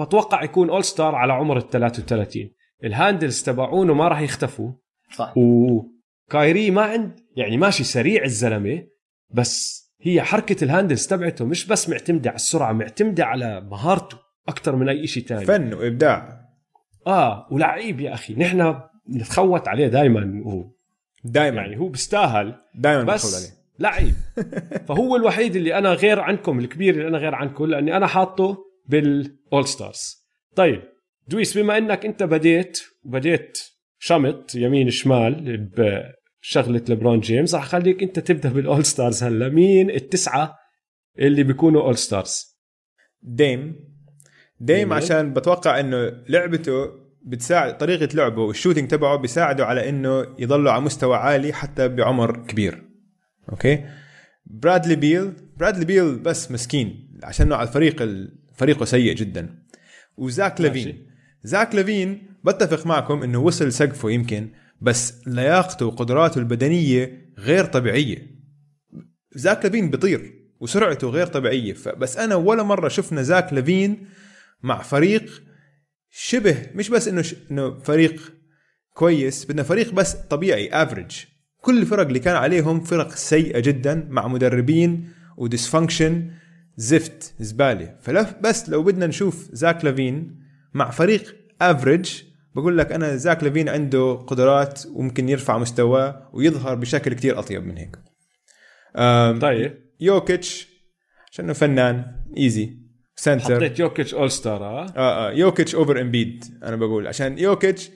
بتوقع يكون أول ستار على عمر الثلاثة وثلاثين. الهاندلز تبعونه ما راح يختفوا صح. وكايري ما عند يعني ماشي سريع الزلمة، بس هي حركة الهاندلز تبعته مش بس معتمدة على السرعة، معتمدة على مهارته أكتر من أي إشي تاني، فن وإبداع آه ولعيب يا أخي. نحن نتخوت عليه دايما، هو دايما يعني هو بستاهل دايما، بس لعيب. فهو الوحيد اللي أنا غير عنكم، الكبير اللي أنا غير عنكم، لأني أنا حاطه بالأول ستارز. طيب دويس، بما أنك أنت بديت وبديت شمط يمين شمال ب شغلة لبرون جيمس، راح خليك أنت تبدأ بالأول ستارز. هلا مين التسعة اللي بيكونوا أول ستارز؟ ديم ديم عشان بتوقع إنه لعبته بتساعد، طريقة لعبه والشوتينج تبعه بيساعده على إنه يضله على مستوى عالي حتى بعمر كبير. أوكي برادلي بيل برادلي بيل بس مسكين عشان نوع الفريق فريقه سيء جدا. وزاك لافين زاك لافين بتفق معكم إنه وصل سقفه يمكن، بس لياقته وقدراته البدنية غير طبيعية. زاك لافين بيطير وسرعته غير طبيعية، فبس أنا ولا مرة شفنا زاك لافين مع فريق شبه مش بس إنه, ش... إنه فريق كويس، بدنا فريق بس طبيعي افريج. كل الفرق اللي كان عليهم فرق سيئة جدا مع مدربين وديسفانكشن زفت زبالة. فبس لو بدنا نشوف زاك لافين مع فريق افريج، بقول لك أنا زاك لافين عنده قدرات وممكن يرفع مستواه ويظهر بشكل كتير أطيب من هيك. طيب يوكيتش عشانه فنان إيزي، سنتر. حطيت يوكيتش أول ستار. اه اه يوكيتش أوفر إمبيد أنا بقول، عشان يوكيتش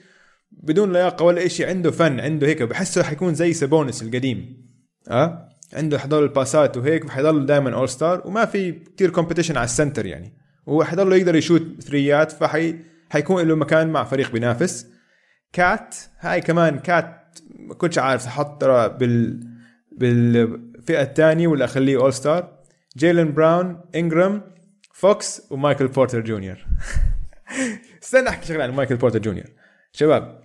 بدون لياقة ولا إشي، عنده فن، عنده هيك بحسه حيكون زي سابونس القديم. اه عنده حضر الباسات وهيك، حيضل دائما أول ستار، وما في كتير كومبيتيشن على السنتر يعني، وحيضل يقدر يشوت ثريات، فحي حيكون له مكان مع فريق بينافس. كات هاي كمان كات ما كنتش عارف احطه بال بالفئة الثانية ولا أخليه أول ستار. جيلن براون، إنجرام، فوكس ومايكل بورتر جونيور. استنى أحكي شغلة عن مايكل بورتر جونيور. شباب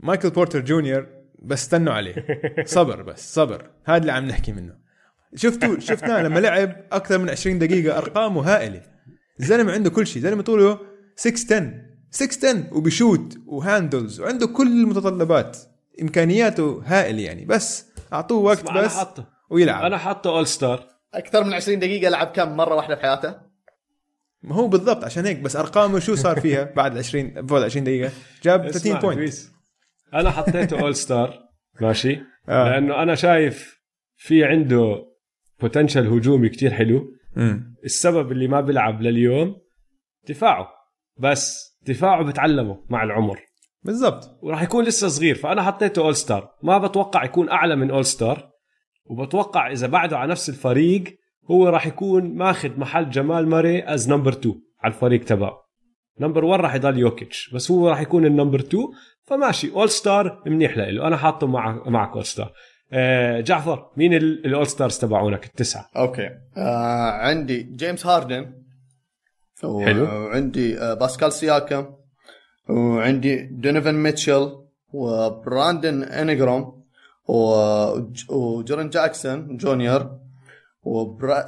مايكل بورتر جونيور بس استنوا عليه، صبر بس صبر، هذا اللي عم نحكي منه. شفتوا شفنا لما لعب أكثر من عشرين دقيقة أرقامه هائلة، زلمة عنده كل شيء، زلمة طوله ستة عشرة ستة عشرة وبيشوت وهاندلز وعنده كل المتطلبات، إمكانياته هائلة يعني، بس أعطوه وقت بس حطه. ويلعب. أنا حطه أول ستار. أكثر من عشرين دقيقة لعب كم مرة واحدة في حياته؟ ما هو بالضبط عشان هيك، بس أرقامه شو صار فيها بعد عشرين بعد عشرين دقيقة؟ جاب ثلاثين بوينت. أنا حطيته أول ستار ماشي آه. لأنه أنا شايف في عنده بوتنشل هجومي كتير حلو. م. السبب اللي ما بيلعب لليوم دفاعه، بس دفاعه بتعلمه مع العمر بالضبط، وراح يكون لسه صغير، فأنا حطيته أول ستار. ما بتوقع يكون أعلى من أول ستار، وبتوقع إذا بعده على نفس الفريق هو راح يكون ماخد محل جمال ماري as number two على الفريق تبعه. نمبر واحد راح يضل يوكيتش، بس هو راح يكون النمبر two، فماشي أول ستار منيح له. أنا حاطه مع معك أول ستار. أه جعفر، مين الأول ستارز تبعونك التسعة؟ أوكي آه، عندي جيمس هاردن، وعندي آه باسكال سياكم، وعندي دونيفان ميتشل، وبراندن إنجرام، وجورن جاكسون جونيور،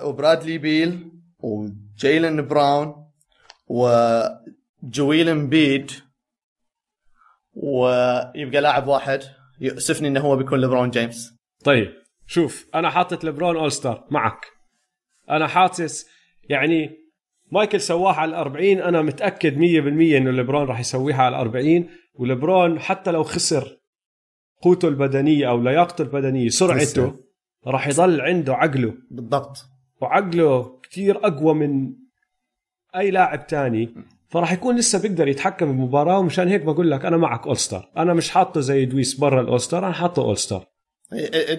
وبرادلي بيل، وجيلن براون، وجويل إمبيد، ويبقى لاعب واحد يؤسفني إنه هو بيكون لبرون جيمس. طيب شوف، أنا حاطت لبرون أول ستار معك. أنا حاطس يعني مايكل سواها على الأربعين، أنا متأكد مية بالمية إنه لبرون راح يسويها على الأربعين. ولبرون حتى لو خسر قوته البدنية أو لياقته البدنية، سرعته راح يضل عنده عقله. بالضبط، وعقله كتير أقوى من أي لاعب تاني، فراح يكون لسه بيقدر يتحكم بالمباراة. ومشان هيك بقول لك أنا معك أول ستار. أنا مش حاطه زي دويس برا الأول ستار، أنا حاطه أول ستار.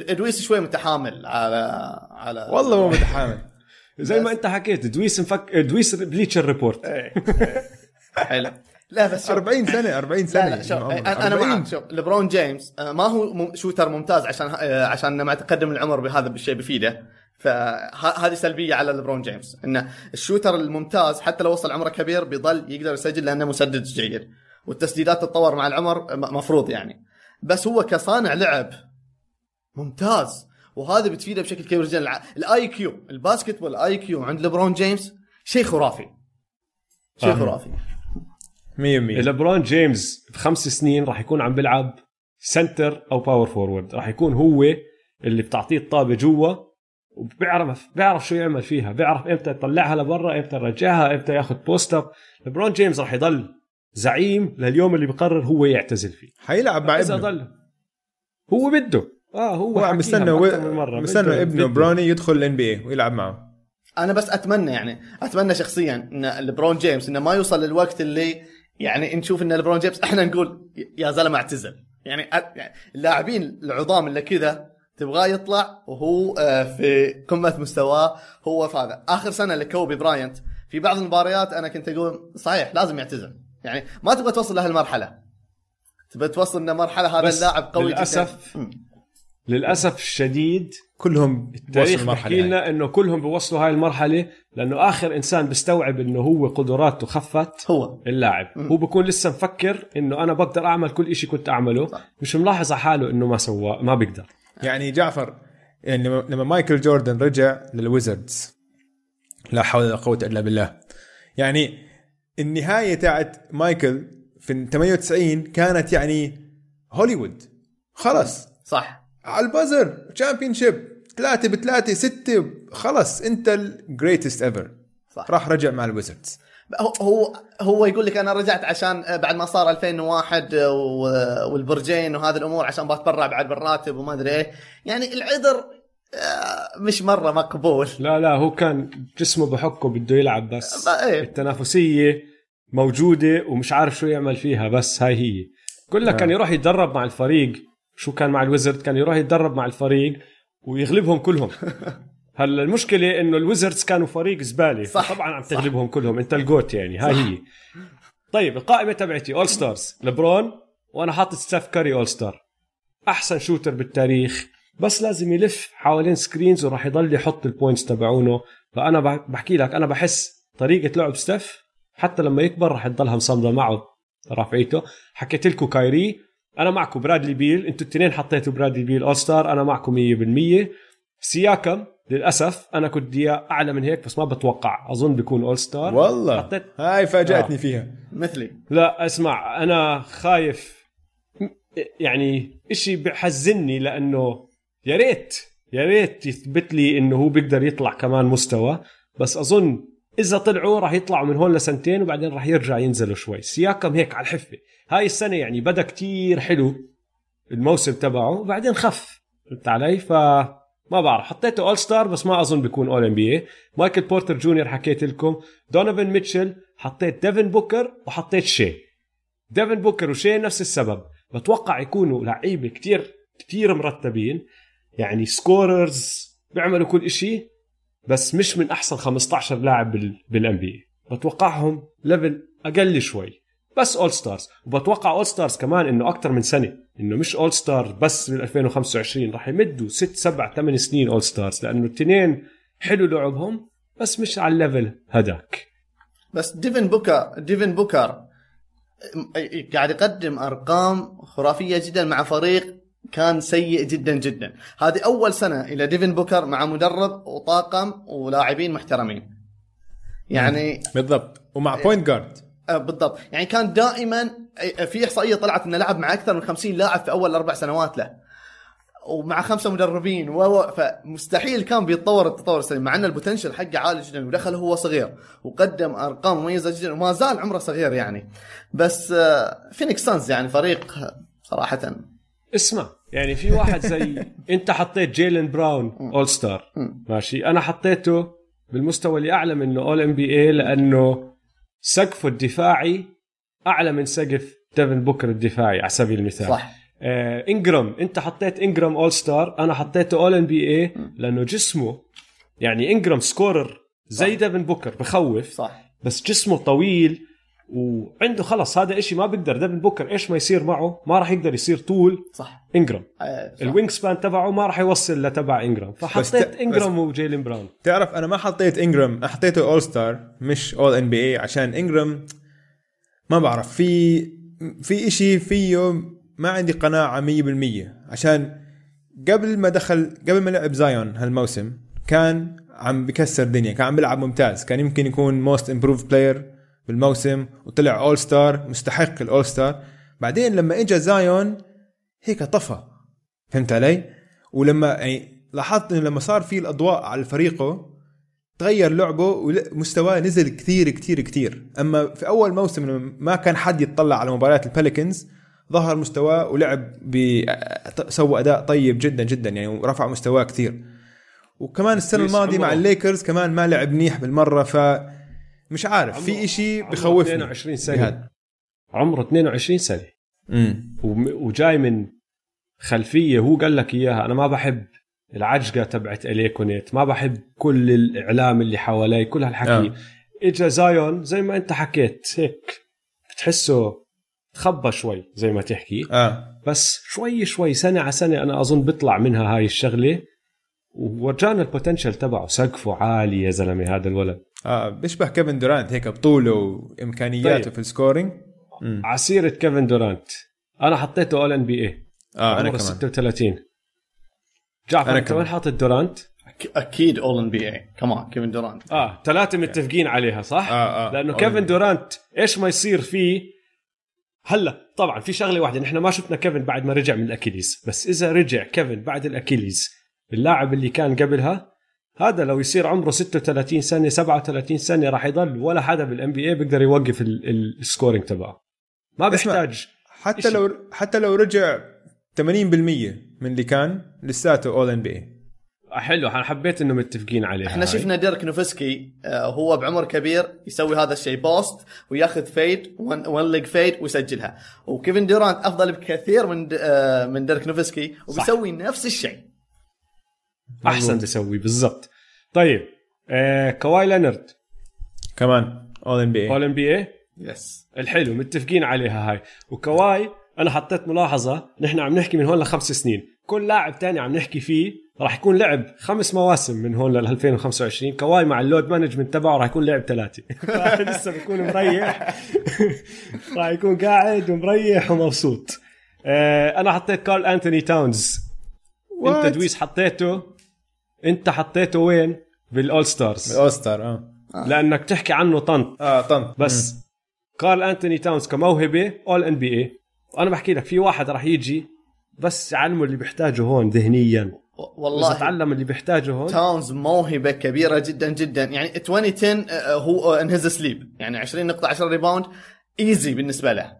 دويس شوي متحامل على على والله ما متحامل زي ما انت حكيت. دويس مفك دويس بليتشر ريبورت. حلو. لا بس أربعين سنه أربعين سنه. لا لا شوف، انا, أنا معك. شوف لبرون جيمس ما هو شوتر ممتاز، عشان عشان مع تقدم العمر بهذا الشيء بفيده، فهذه سلبيه على لبرون جيمس، انه الشوتر الممتاز حتى لو وصل عمره كبير بيضل يقدر يسجل لانه مسدد جيد، والتسديدات تتطور مع العمر مفروض يعني. بس هو كصانع لعب ممتاز، وهذا بتفيده بشكل كبير جدا. الاي كيو الباسكت والاي كيو عند لبرون جيمس شيء خرافي، شيء آه. خرافي مية مية. لبرون جيمس بخمس سنين راح يكون عم بيلعب سنتر او باور فورورد، راح يكون هو اللي بتعطيه الطابه جوا، وبيعرف بيعرف شو يعمل فيها، بيعرف امتى يطلعها لبرا، امتى يرجعها، امتى ياخذ بوست اب. لبرون جيمس راح يضل زعيم لليوم اللي بيقرر هو يعتزل فيه. حيلعب مع ابنه هو بده. آه هو, هو عم مستنى و... مستنى ابنه بروني يدخل الان بي اي ويلعب معه. انا بس اتمنى يعني اتمنى شخصيا ان لبرون جيمس انه ما يوصل للوقت اللي يعني نشوف ان لبرون جيمس احنا نقول يا زلمه اعتزل يعني. اللاعبين العظام اللي كذا تبغاه يطلع وهو في قمه مستواه. هو فاضل اخر سنه لكوبي براينت، في بعض المباريات انا كنت اقول صحيح لازم يعتزل يعني. ما تبغى توصل لهالمرحله، تبغى توصل لمرحله هذا اللاعب قوي للأسف. للأسف الشديد كلهم التاريخ بحكي لنا أنه كلهم بيوصلوا هاي المرحلة، لأنه آخر إنسان بيستوعب أنه هو قدراته خفت هو اللاعب. م- هو بيكون لسه مفكر أنه أنا بقدر أعمل كل إشي كنت أعمله، صح. مش ملاحظ على حاله أنه ما سوا ما بقدر يعني. جعفر يعني لما مايكل جوردن رجع للويزردز، لا حول ولا قوة إلا بالله يعني. النهاية تاعت مايكل في ثمانية وتسعين كانت يعني هوليوود خلص، صح، على البازر تشامبيونشيب ثلاثة بثلاثة ستة، خلص أنت الجريتست إيفر. راح رجع مع الويزردز. هو هو يقول لك أنا رجعت عشان بعد ما صار ألفين وواحد والبرجين وهذه الأمور، عشان بتبرع بعد بالراتب وما أدري إيه يعني. العذر مش مرة مقبول. لا لا هو كان جسمه بحكه بده يلعب بس إيه؟ التنافسية موجودة ومش عارف شو يعمل فيها. بس هاي هي قل لك آه. كان يروح يتدرب مع الفريق. شو كان مع الويزرد؟ كان يروح يتدرب مع الفريق ويغلبهم كلهم. هلا المشكلة إنه الويزردز كانوا فريق زبالة، طبعا عم تغلبهم كلهم. أنت الجوت يعني. هاي هي. طيب القائمة تبعتي أول ستارز لبرون، وأنا حاطط ستيف كاري أول ستار، أحسن شوتر بالتاريخ، بس لازم يلف حوالين سكرينز وراح يضل يحط البوينتس تبعونه. فأنا بحكي لك أنا بحس طريقة لعب ستيف حتى لما يكبر راح تضلها مصمدة معه رافعيته. حكيت لكم كايري، أنا معكم برادلي بيل، أنتوا التنين حطيتوا برادلي بيل أول ستار، أنا معكم مية بالمية. سياكم للأسف أنا كنت دي أعلى من هيك بس ما بتوقع، أظن بيكون أول ستار والله. حطيت... هاي فاجأتني آه. فيها مثلي. لا اسمع أنا خايف يعني إشي بحزني، لأنه يا ريت يا ريت يثبت لي إنه هو بيقدر يطلع كمان مستوى، بس أظن إذا طلعوا راح يطلعوا من هون لسنتين وبعدين راح يرجع ينزلوا شوي. سياكم هيك على الحفة هاي السنة يعني بدأ كتير حلو الموسم تبعه وبعدين خف قلت علي، ف ما بعرف حطيته أول ستار بس ما أظن بيكون أول إن بي إيه. مايكل بورتر جونيور حكيت لكم، دونوفن ميتشل، حطيت ديفن بوكر وحطيت شي. ديفن بوكر وشي نفس السبب، بتوقع يكونوا لعيبة كتير كتير مرتبين يعني سكوررز بيعملوا كل إشي، بس مش من أحسن خمستعشر لاعب بالإن بي إيه. بتوقعهم ليفل أقل شوي بس أول ستارز. وبتوقع أول ستارز كمان إنه أكتر من سنة، إنه مش أول ستار بس من ألفين وخمسة وعشرين، راح يمدوا ست سبع ثمان سنين أول ستارز، لأنه التنين حلو لعبهم بس مش على الليفل هداك. بس ديفن بوكر ديفن بوكر قاعد يقدم أرقام خرافية جدا مع فريق كان سيء جدا جدا. هذه أول سنة إلى ديفن بوكر مع مدرب وطاقم ولاعبين محترمين يعني. بالضبط. ومع بوينت جارد بالضبط يعني. كان دائما في إحصائية طلعت إنه لعب مع أكثر من خمسين لاعب في أول أربع سنوات له، ومع خمسة مدربين و... فمستحيل كان بيتطور التطور السليم، مع أن البوتنشل حقه عالي جدا ودخل هو صغير وقدم أرقام مميزة جدا وما زال عمره صغير يعني. بس فينيكس سانز يعني فريق صراحة. اسمع يعني في واحد زي أنت حطيت جيلن براون أول ستار ماشي، أنا حطيته بالمستوى اللي أعلى منه أول إن بي إيه، لأنه سقفه الدفاعي أعلى من سقف ديفن بوكر الدفاعي على سبيل المثال. صح. آه، إنجرام أنت حطيت إنجرام أول ستار، أنا حطيته أول إن بي إيه لأنه جسمه يعني إنجرام سكورر زي ديفن بوكر بخوف. صح. بس جسمه طويل وعنده خلص هذا إشي ما بقدر ديفن بوكر إيش ما يصير معه ما راح يقدر يصير طول. صح. إنجرام آه، الوينج سبان تبعه ما راح يوصل لتبع إنجرام، فحطيت إنجرام وجيلين براون. تعرف أنا ما حطيت إنجرام، حطيته أول ستار مش أول إن بي إيه، عشان إنجرام ما بعرف في في إشي فيه ما عندي قناعة مية بالمية. عشان قبل ما دخل قبل ما لعب زايون هالموسم كان عم بكسر الدنيا، كان عم بلعب ممتاز، كان يمكن يكون most improved player بالموسم وطلع أول ستار مستحق الأول ستار. بعدين لما إجا زايون هيك طفى، فهمت علي؟ ولما يعني لاحظت إنه لما صار فيه الأضواء على فريقه تغير لعبه ومستواه نزل كثير كثير كثير. أما في أول موسم ما كان حد يتطلع على مباريات البليكنز ظهر مستواه ولعب سوى أداء طيب جدا جدا يعني ورفع مستواه كثير. وكمان السنة الماضية مع الليكرز كمان ما لعب منيح بالمرة، فمش عارف في إشي بخوفني. عمره اثنين وعشرين سنة، عمره اثنين وعشرين سنة وجاي من خلفية هو قال لك إياها. أنا ما بحب العجقة تبعت إليكونيت، ما بحب كل الإعلام اللي حوالي كل هالحكي. أه. إجا زايون زي ما أنت حكيت هيك بتحسه تخبى شوي زي ما تحكي. آه. بس شوي شوي سنة على سنة أنا أظن بطلع منها هاي الشغلة، وورجانا البوتنشل تبعه سقفه عالي يا زلمة هذا الولد. آه بيشبه كيفن دورانت هيك بطوله وإمكانياته. طيب. في السكورينج عسيرة كيفن دورانت أنا حطيته أول إن بي إيه. آه أنا كمان ستة وثلاثين. جعفر أنت وين حاطت دورانت؟ أكيد أول إن بي إيه كمان كيفن دورانت. آه ثلاثة متفقين عليها صح؟ آه آه. لأنه كيفن دورانت إيش ما يصير فيه هلا. طبعا في شغله واحده، نحن ما شفنا كيفن بعد ما رجع من الاكيليز، بس اذا رجع كيفن بعد الاكيليز اللاعب اللي كان قبلها هذا لو يصير عمره ستة وثلاثين سنه سبعة وثلاثين سنه راح يضل ولا حدا بالان بي اي بيقدر يوقف السكورينج تبعه. ما بيحتاج حتى إشي. لو حتى لو رجع ثمانين بالمية من اللي كان لساته اول ان بي اي. حلو، حبيت انه متفقين عليه. احنا شفنا ديرك نوفسكي هو بعمر كبير يسوي هذا الشيء، بوست وياخذ فيد وان ليج فيد ويسجلها، وكيفن ديورانت افضل بكثير من من ديرك نوفسكي وبيسوي نفس الشيء. احسن تسوي بالضبط. طيب آه، كواي لينارد كمان أول إن بي إيه يس الحلو متفقين عليها هاي. وكواي انا حطيت ملاحظه، نحن عم نحكي من هون لخمس سنين كل لاعب تاني عم نحكي فيه راح يكون لعب خمس مواسم من هون لل ألفين وخمسة وعشرين. كواي مع اللود مانجمنت تبعه راح يكون لعب ثلاثه لسه بيكون مريح راح يكون قاعد ومريح ومبسوط. آه، انا حطيت كارل أنتوني تاونز. انت دويس حطيته، انت حطيته وين؟ بالأول ستارز. بالأول ستار اه لانك تحكي عنه طنط. اه طنط بس. مم. كارل أنتوني تاونز كموهبه اول ان بي اي، وانا بحكي لك في واحد راح يجي بس يعلمه اللي بيحتاجه هون ذهنيا، والله يتعلم اللي بيحتاجه هون. تاونز موهبه كبيره جدا جدا، يعني ألفين وعشرة هو ان هيز سليب، يعني عشرين نقطه عشرة ريباوند ايزي بالنسبه له،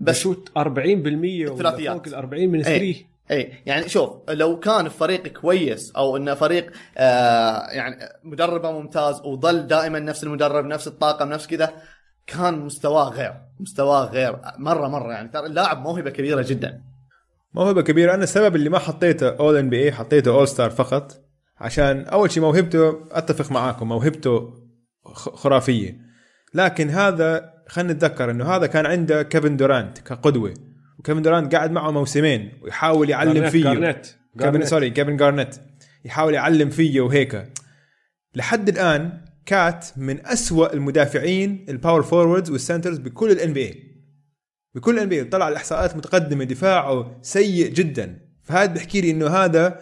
بس شوت أربعين بالمية وفوق ال أربعين من ثلاثة. اي يعني شوف، لو كان فريق كويس او انه فريق آه يعني مدربه ممتاز وظل دائما نفس المدرب نفس الطاقم نفس كذا، كان مستواه غير مستواه غير مره مره. يعني ترى اللاعب موهبه كبيره جدا، موهبه كبيره. انا السبب اللي ما حطيته اول ان بي اي، حطيته اول ستار فقط عشان اول شيء موهبته، اتفق معاكم موهبته خرافيه، لكن هذا خلينا نتذكر انه هذا كان عنده كيفن دورانت كقدوه، وكيفن دورانت قاعد معه موسمين ويحاول يعلم جارنت فيه جارنت. جارنت. كيفن سوري كيفن جارنت يحاول يعلم فيه، وهيك لحد الان كات من أسوأ المدافعين الباور فوروردز والسنترز بكل الان بي اي، بكل الان بي اي طلع الاحصاءات متقدمه، دفاعه سيء جدا. فهذا بحكي لي انه هذا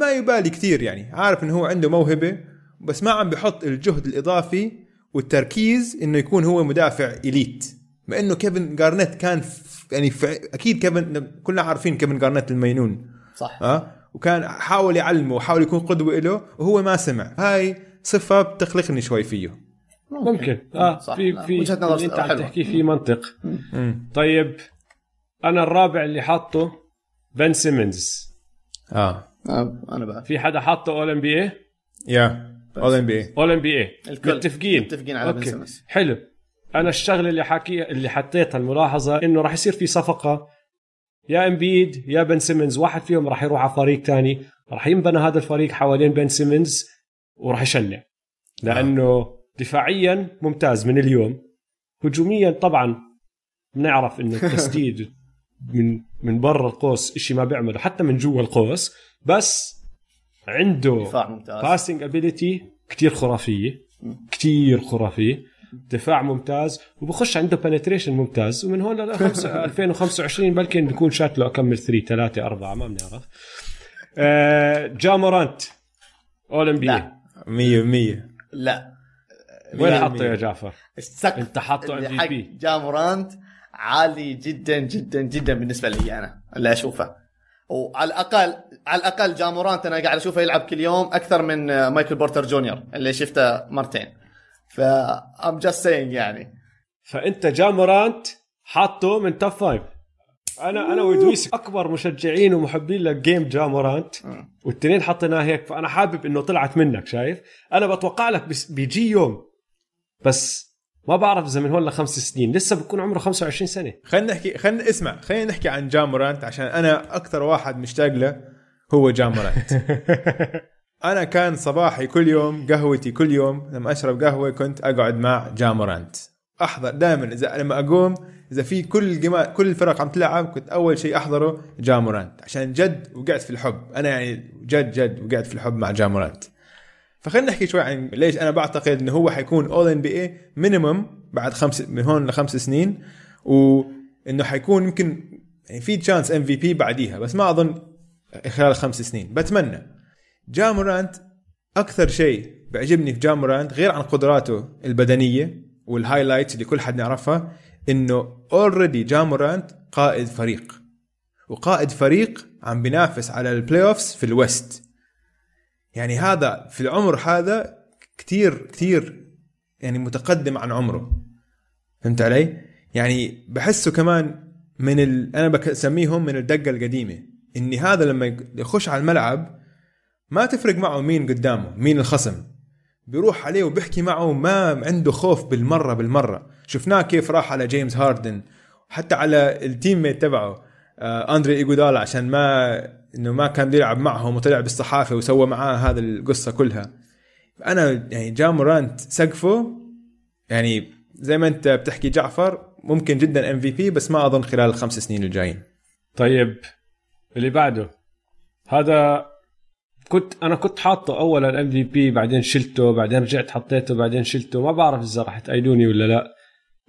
ما يبالي كثير، يعني عارف انه هو عنده موهبه بس ما عم بحط الجهد الاضافي والتركيز انه يكون هو مدافع اليت، مع انه كيفن جارنت كان يعني فع... اكيد كيفن كلنا عارفين كيفن جارنت المينون صح أه؟ وكان حاول يعلمه وحاول يكون قدوه له وهو ما سمع. هاي صفه بتخلقني شوي فيه ممكن, ممكن. اه صح. في لا. في وجهة نظر انت عم تحكي في منطق. مم. طيب انا الرابع اللي حاطه بن سيمنز. اه انا بقى في حدا حاطه اول ان بي اي يا اول ان بي اي اول ان بي اي متفقين متفقين على بن سيمنز. حلو. انا الشغله اللي حكي اللي حطيتها الملاحظه انه راح يصير في صفقه يا امبيد يا بن سيمنز، واحد فيهم راح يروح على فريق تاني، راح ينبنى هذا الفريق حوالين بن سيمنز وراح يشلع، لانه دفاعيا ممتاز من اليوم، هجوميا طبعا بنعرف انه التسديد من من برا القوس شيء ما بيعمله حتى من جوا القوس، بس عنده باسنج ابيليتي كتير خرافيه كتير خرافيه، دفاع ممتاز، وبخش عنده بنتريشن ممتاز، ومن هون ل ألفين وخمسة وعشرين بلكن بيكون شات له اكمل ثلاثة ثلاثة أربعة ما بنعرف. آه جا مورانت اول ام مية مية لا وين حطه يا جعفر؟ انت حطه ام في بي. جا مورانت عالي جدا جدا جدا بالنسبه لي، انا اللي اشوفه، وعلى الاقل على الاقل جا مورانت انا قاعد اشوفه يلعب كل يوم اكثر من مايكل بورتر جونيور اللي شفته مرتين، فأم جاست سينج يعني. فأنت جا مورانت حاطه من توب فايف. أنا أنا ودويس أكبر مشجعين ومحبين لجيم جا مورانت، والتنين حطيناه هيك، فأنا حابب إنه طلعت منك. شايف أنا بتوقع لك بيجي يوم، بس ما بعرف إذا من هون لخمس سنين لسه بكون عمره خمسة وعشرين سنة. خلينا نحكي خلينا اسمع خلينا نحكي عن جا مورانت عشان أنا أكتر واحد مشتاق له هو جا مورانت. أنا كان صباحي كل يوم قهوتي كل يوم لما أشرب قهوة كنت أقعد مع جا مورانت، أحضر دائما إذا لما أقوم إذا في كل جما... كل الفرق عم تلعب كنت أول شيء أحضره جا مورانت، عشان جد وقعت في الحب أنا، يعني جد جد وقعت في الحب مع جا مورانت. فخلينا نحكي شوي عن ليش أنا بعتقد إنه هو حيكون All إن بي إيه minimum بعد خمس من هون لخمس سنين، وإنه حيكون يمكن يعني في chance إم في بي بعديها، بس ما أظن خلال خمس سنين. بتمنى جا مورانت أكثر شيء بيعجبني في جا مورانت غير عن قدراته البدنية والهايلايتس اللي كل حد نعرفها، إنه already جا مورانت قائد فريق، وقائد فريق عم بينافس على البلاي أوفس في الوست. يعني هذا في العمر هذا كتير كتير يعني متقدم عن عمره، فهمت علي؟ يعني بحسه كمان من ال... أنا بسميهم من الدقة القديمة، إن هذا لما يخش على الملعب ما تفرق معه مين قدامه، مين الخصم، بيروح عليه وبيحكي معه، ما عنده خوف بالمرة بالمرة. شفناه كيف راح على جيمس هاردن، حتى على التيم ميت تبعه أندري إيغودالا، عشان ما إنه ما كان بيلعب معهم، وطلع بالصحافة وسوى معاه هذا القصة كلها. أنا يعني جا مورانت سقفه، يعني زي ما أنت بتحكي جعفر، ممكن جدا إم في بي، بس ما أظن خلال الخمس سنين الجايين. طيب اللي بعده هذا كنت أنا كنت حاطه أولا إم في بي، بعدين شلته، بعدين رجعت حطيته، بعدين شلته، ما بعرف إذا راح تأيدوني ولا لا.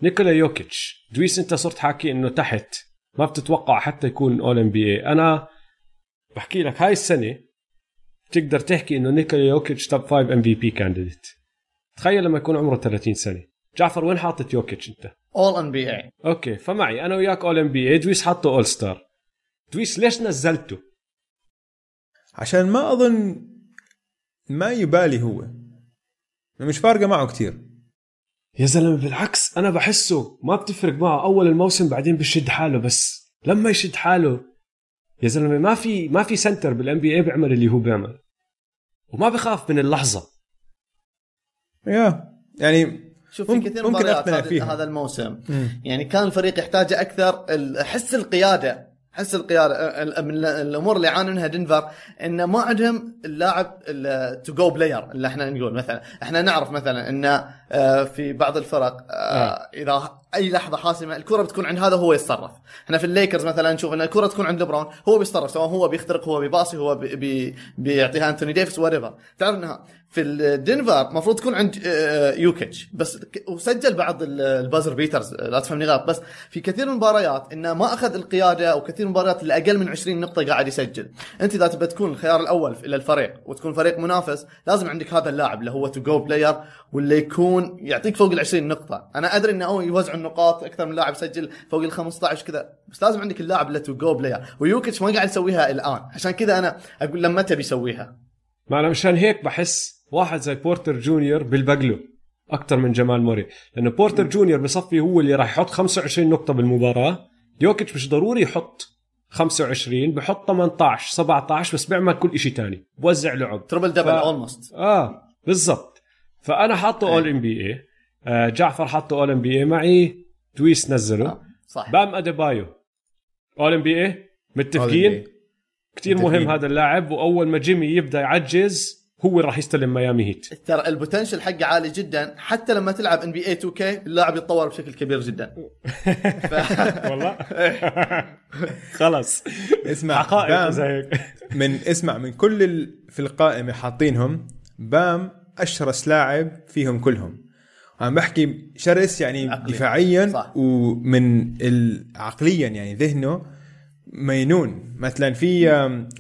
نيكولا يوكيتش دويس، أنت صرت حاكي إنه تحت ما بتتوقع حتى يكون أول إن بي إيه. أنا بحكي لك هاي السنة تقدر تحكي إنه نيكولا يوكيتش توب خمسة إم في بي candidate. تخيل لما يكون عمره ثلاثين سنة. جعفر وين حاطت يوكيتش أنت؟ أول إن بي إيه. أوكي، فمعي أنا وياك أول إن بي إيه، دويس حاطه أول ستار. دويس ليش نزلته؟ عشان ما أظن ما يبالي، هو مش فارقة معه كتير يا زلمة. بالعكس أنا بحسه ما بتفرق معه أول الموسم، بعدين بشد حاله، بس لما يشد حاله يا زلمة ما في ما في سنتر بالإن بي إيه بيعمل اللي هو بيعمل، وما بخاف من اللحظة. يا يعني شوف في كثير ممكن أقنع هذا الموسم م. يعني كان الفريق يحتاج أكثر حس القيادة، حس القيادة. من الأمور اللي عانوا منها دنفر إنه ما عندهم اللاعب تو جو بلاير اللي إحنا نقول. مثلا إحنا نعرف مثلا إنه في بعض الفرق إذا أي لحظة حاسمة الكرة بتكون عند هذا هو يتصرف. إحنا في الليكرز مثلا نشوف إن الكرة تكون عند لبرون هو بيتصرف، سواء هو بيخترق، هو بيباصي، هو بي بيعطيها أنتوني ديفيس وريفر. تعرف إنها في الدنفر مفروض تكون عند يوكيتش بس، وسجل بعض البازر بيترز لا تفهمني غلط، بس في كثير من مباريات إنه ما أخذ القيادة، وكثير من مباريات اللي أقل من عشرين نقطة قاعد يسجل. أنت إذا تبى تكون الخيار الأول للفريق وتكون فريق منافس لازم عندك هذا اللاعب اللي هو تو جو بلاير، واللي يكون يعطيك فوق العشرين نقطة. أنا أدري إنه يوزع النقاط أكثر من لاعب سجل فوق الخمسطعش كذا، بس لازم عندك اللاعب اللي تو جو بلاير، ويوكيتش ما قاعد يسويها الآن. عشان كذا أنا أقول لما تبي يسويها. ما أنا مشان هيك بحس واحد زي بورتر جونيور بالبقلو أكتر من جمال موري، لأنه بورتر جونيور بصفي هو اللي راح يحط خمسة وعشرين نقطة بالمباراة. يوكيتش مش ضروري يحط خمسة وعشرين، بحط ثمانية عشر سبعة عشر، بس بيعمل كل إشي تاني، بوزع لعب تربل دبل أولموست. آه بالضبط. فأنا حاطه أول إن بي إيه، جعفر حاطه أول إن بي إيه معي، دويس نزله. آه صح. بام أديبايو أول إن بي إيه، متفقين كتير مهم فيه. هذا اللاعب، وأول ما جيمي يبدأ يعجز هو راح يستلم ميامي هيت. ترى البوتنشل حقه عالي جدا، حتى لما تلعب إن بي إيه تو كيه اللاعب يتطور بشكل كبير جدا. ف... والله خلاص اسمع عقائد زيك من اسمع من كل ال... في القائمة حاطينهم، بام أشرس لاعب فيهم كلهم. عم بحكي شرس يعني عقلي. دفاعيا صح. ومن عقليا يعني ذهنه مينون. مثلا في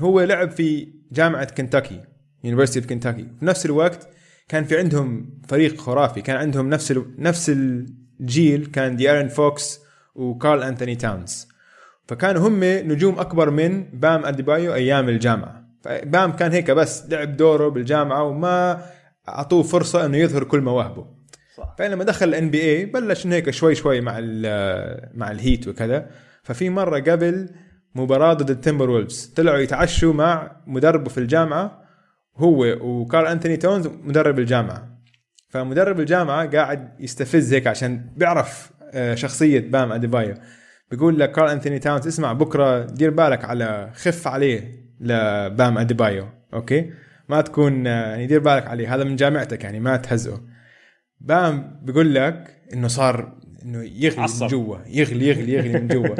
هو لعب في جامعة كنتاكي، يونيفرسيتي اوف كنتاكي، في نفس الوقت كان في عندهم فريق خرافي، كان عندهم نفس ال... نفس الجيل، كان ديارن فوكس وكارل أنتوني تاونز، فكانوا هم نجوم أكبر من بام أديبايو أيام الجامعة. فبام كان هيك بس لعب دوره بالجامعة وما أعطوه فرصة إنه يظهر كل مواهبه. فلما دخل ال إن بي إيه بلش هيك شوي شوي مع ال مع الهيت وكذا. ففي مرة قبل مباراة ضد التيمبر وولفز طلعوا يتعشوا مع مدربه في الجامعة، هو وكارل أنتوني تاونز مدرب الجامعة. فمدرب الجامعة قاعد يستفز هيك عشان بيعرف شخصية بام أديبايو، بيقول لك كارل أنتوني تاونز اسمع بكرة دير بالك على خف عليه لبام أديبايو، أوكي ما تكون يعني دير بالك عليه، هذا من جامعتك يعني ما تهزئه. بام بيقول لك إنه صار إنه يغلي من جوا، يغلي يغلي يغلي من جوا.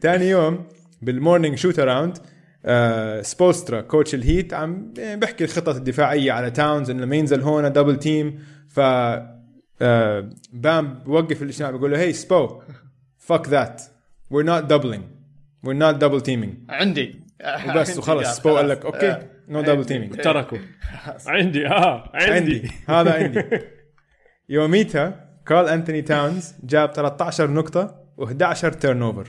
تاني يوم بالمورنينج شوت اراوند آه سبوسترا كوتش الهيت عم بحكي الخطط الدفاعية على تاونز، إنه لما ينزل هنا دبل تيم. ف آه بام بوقف الاجتماع بيقول له هاي سبو fuck that we're not doubling we're not double teaming. عندي وبس وخلص. سبو قال لك اوكي no double teaming تركوا. عندي اه عندي هذا عندي. يوميتها كارل أنتوني تاونز جاب ثلاثة عشر نقطة و11 تيرن اوفر،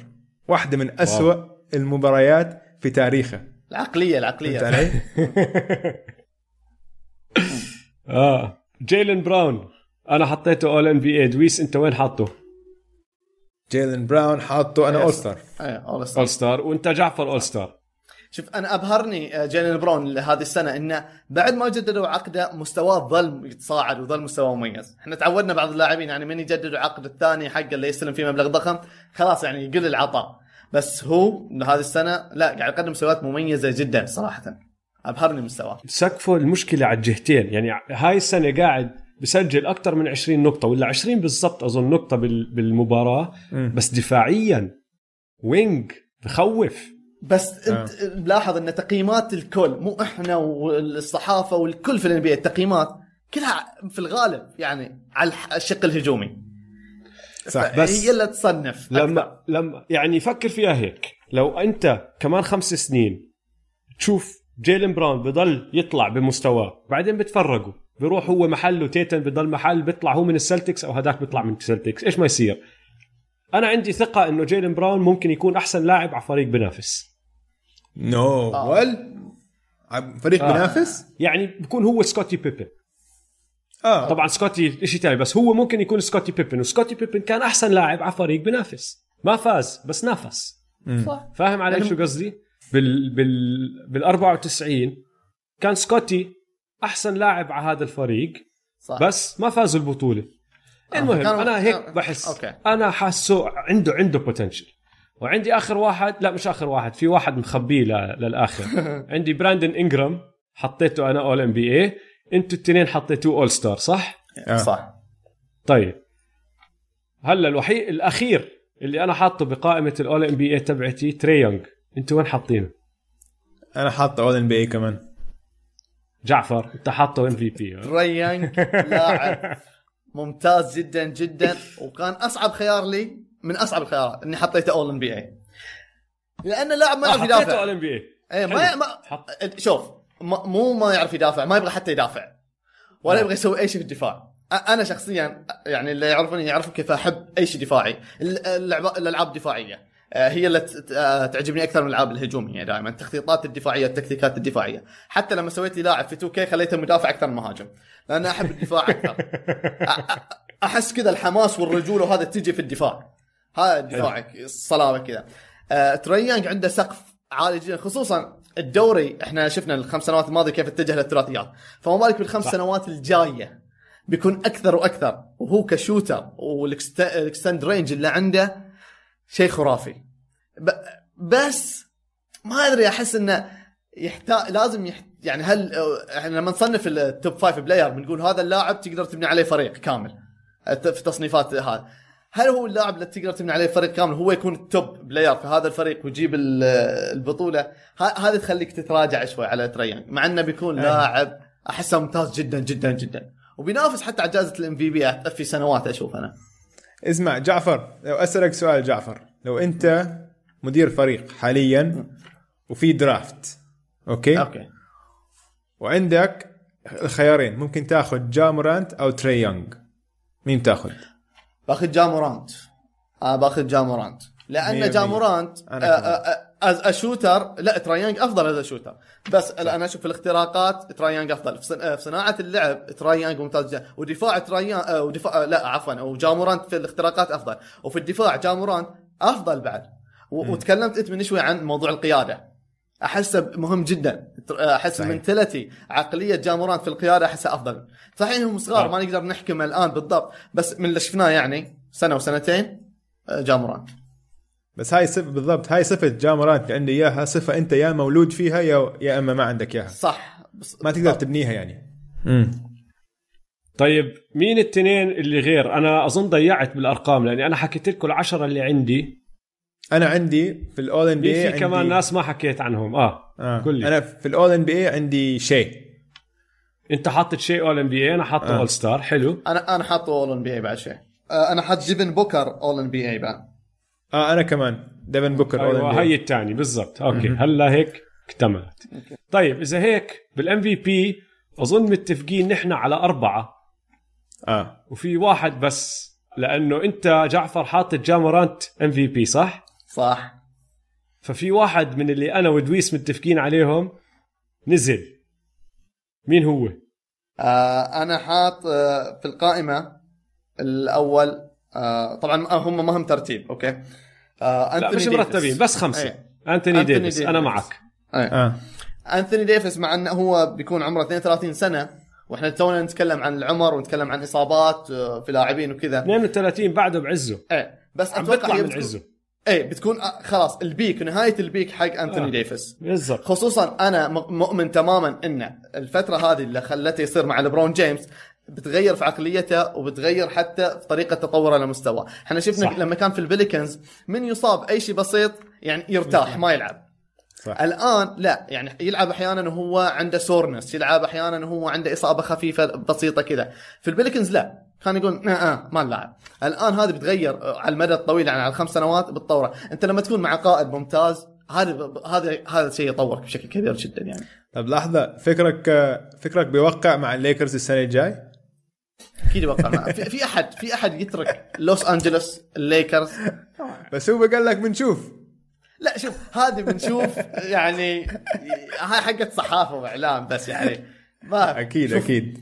واحدة من أسوأ واو. المباريات في تاريخه. العقلية العقلية. آه جيلن براون أنا حطيته أول إن بي إيه. دويس أنت وين حاطه؟ جيلن براون حاطه أنا أول ستار. أول ستار. وأنت جعفر أول ستار. شوف أنا أبهرني جيلين براون هذه السنة إنه بعد ما جددوا عقده مستواه ظل يتصاعد وظل مستواه مميز. إحنا تعودنا بعض اللاعبين يعني من يجددوا عقد الثاني حقه اللي يستلم فيه مبلغ ضخم خلاص يعني يقل العطاء، بس هو هذه السنة لا قاعد يقدم مستويات مميزة جدا صراحة، أبهرني مستواه. سقفه المشكلة على الجهتين، يعني هاي السنة قاعد بسجل أكتر من عشرين نقطة ولا عشرين بالضبط أظن نقطة بالمباراة م. بس دفاعيا وينج بخوف. بس آه. لاحظ أن تقييمات الكل مو إحنا والصحافة والكل في الإن بي إيه التقييمات كلها في الغالب يعني على الشق الهجومي صح، بس هي اللي تصنف لما, لما يعني فكر فيها هيك، لو أنت كمان خمس سنين تشوف جيلين براون بضل يطلع بمستواه بعدين بتفرقوا بيروح هو محله تيتن بضل محل بيطلع هو من السلتكس أو هداك بيطلع من السلتكس إيش ما يصير. أنا عندي ثقة إنه جيلين براون ممكن يكون أحسن لاعب على فريق بنافس. نو no. وال آه. فريق آه. بنافس يعني بيكون هو سكوتي بيبن. آه. طبعا سكوتي إشي تاني، بس هو ممكن يكون سكوتي بيبن، وسكوتي بيبن كان أحسن لاعب على فريق بنافس ما فاز بس نافس. فاهم علي يعني... شو قصدي؟ بال بال بالأربعة وتسعين كان سكوتي أحسن لاعب على هذا الفريق صح. بس ما فازوا البطولة. المهم أنا هيك بحس أوكي. أنا حاسه عنده عنده بوتنشل، وعندي آخر واحد لا مش آخر واحد في واحد مخبيه للآخر عندي براندن إنجرام حطيته أنا أول إن بي إيه، أنتوا التنين حطيتوه أول ستار صح؟ آه. صح. طيب هلا الوحيد الأخير اللي أنا حاطه بقائمة الأول إن بي إيه تبعتي تري يونغ، أنتوا وين حاطينه؟ أنا حاطه أول إن بي إيه كمان. جعفر أنت حاطه إم في بي. تري يونغ لاعب ممتاز جدا جدا، وكان أصعب خيار لي من أصعب الخيارات إني حطيته أول إن بي إيه لأن اللاعب ما يعرف يدافع. حطيته إن بي إيه إيه ما, ما... شوف ما... مو ما يعرف يدافع، ما يبغى حتى يدافع ولا يبغى يسوي أي شيء في الدفاع. أنا شخصيا يعني اللي يعرفني يعرف كيف أحب أي شيء دفاعي، اللعب الألعاب دفاعية هي اللي تعجبني أكثر من الألعاب الهجومية، دائما التخطيطات الدفاعية التكتيكات الدفاعية. حتى لما سويت لي لاعب في تو كيه خليته مدافع أكثر من مهاجم لأن أحب الدفاع أكثر، أحس كذا الحماس والرجولة وهذا تيجي في الدفاع، هذا دفاعك الصلابة كذا. تري يونغ عنده سقف عالي جدا، خصوصا الدوري احنا شفنا الخمس سنوات الماضية كيف اتجه للثلاثيات، فما بالك بالخمس سنوات الجاية بيكون أكثر وأكثر، وهو كشوتر والإكستند رينج اللي عنده شيء خرافي. ب... بس ما أدري أحس إنه يحتاج لازم يحت... يعني هل إحنا لما نصنف التوب فايف بلاير بنقول هذا اللاعب تقدر تبني عليه فريق كامل في تصنيفات هذا، هل هو اللاعب اللي تقدر تبني عليه فريق كامل هو يكون التوب بلاير في هذا الفريق ويجيب البطولة؟ هذا تخليك تتراجع شوي على تري يونغ، مع إنه بيكون لاعب أحسه ممتاز جدا جدا جدا وبينافس حتى على جائزة الام في بي في سنوات أشوف أنا. اسمع جعفر، لو أسألك سؤال جعفر، لو أنت مدير فريق حاليا وفي درافت أوكي, أوكي. وعندك الخيارين ممكن تأخذ جامورانت أو تري يونغ، مين تأخذ؟ باخذ جامورانت. آه باخذ جامورانت لأن جامورانت أشوتر لا تري يونغ أفضل هذا شوتر، بس أنا أشوف في الاختراقات تري يونغ أفضل، في صناعة اللعب تري يونغ ممتاز جدا، ودفاع تري يونغ ودفاع لا عفوا أو جامورانت في الاختراقات أفضل، وفي الدفاع جامورانت أفضل بعد. وتكلمت أنت من شوي عن موضوع القيادة، أحسه مهم جدا، أحس منتلتي عقلية جامورانت في القيادة أحسه أفضل. صحيح إنهم صغار ما نقدر نحكمه الآن بالضبط، بس من اللي شفناه يعني سنة وسنتين جامورانت. بس هاي صفة بالضبط، هاي صفة جامورانت اللي عندي إياها، صفة أنت يا مولود فيها يا يا أما ما عندك إياها صح، ما تقدر طب. تبنيها يعني. مم. طيب مين التنين اللي غير؟ أنا أظن ضيعت بالأرقام لأني أنا حكيت لكم العشرة اللي عندي. أنا عندي في الأول إن بي إيه في كمان ناس ما حكيت عنهم. آه, آه. كلي. أنا في الأول إن بي إيه عندي شيء. أنت حاطت شيء أول إن بي إيه، أنا حاطه آه. أول ستار حلو. أنا أنا حاطه أول إن بي إيه بعد شيء. آه أنا حاط جيفن بوكر أول إن بي إيه بعد. آه أنا كمان ديفن بوكر أيوة هاي الثاني بالضبط أوكي. م-م. هلا هيك اكتملت. طيب إذا هيك بالام في بي أظن متفقين نحن على أربعة آه وفي واحد بس، لأنه أنت جعفر حاطت جامورانت ام في بي صح؟ صح. ففي واحد من اللي أنا ودويس متفقين عليهم نزل، مين هو؟ آه أنا حاط آه في القائمة الأول آه طبعا هم ما هم ترتيب اوكي آه لا مش مرتبين بس خمسه. أيه. أنتوني ديفيس. أنا معك آه. أنثوني ديفيس مع أنه هو بيكون عمره اثنين وثلاثين سنة، وإحنا تونا نتكلم عن العمر ونتكلم عن إصابات في لاعبين وكذا. اثنين وثلاثين بعده بعزه. إيه بس أتوقع بعزه. إيه بتكون خلاص البيك، نهاية البيك حق أنثوني آه. ديفيس. بالضبط. خصوصا أنا مؤمن تماما إن الفترة هذه اللي خلته يصير مع لبرون جيمس بتغير في عقليته وبتغير حتى في طريقة تطوره لمستوى. إحنا شفنا صح. لما كان في البليكنز من يصاب أي شيء بسيط يعني يرتاح ما يلعب. صح. الآن لا يعني يلعب أحيانا وهو عنده سورنس، يلعب أحيانا وهو عنده إصابة خفيفة بسيطة كذا. في البليكنز لا كان يقول آه ما نلعب. الآن هذا بتغير على المدى الطويل يعني على الخمس سنوات بتطوره. أنت لما تكون مع قائد ممتاز هذا هذا هذا شيء يطورك بشكل كبير جدا يعني. طب لحظة، فكرك فكرك بيوقع مع الليكرز السنة الجاي؟ أكيد بيوقع معه. في أحد في أحد يترك لوس أنجلوس الليكرز؟ بس هو قال لك بنشوف. لا شوف هذه بنشوف يعني هاي حقة صحافة وإعلام بس يعني ما أكيد أكيد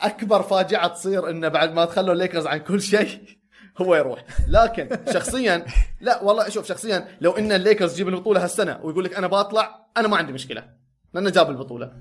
أكبر فاجعة تصير إنه بعد ما تخلوا الليكرز عن كل شيء هو يروح. لكن شخصيا لا والله شوف شخصيا لو إن الليكرز جيب البطولة هالسنة ويقول لك أنا بطلع أنا ما عندي مشكلة لأنه جاب البطولة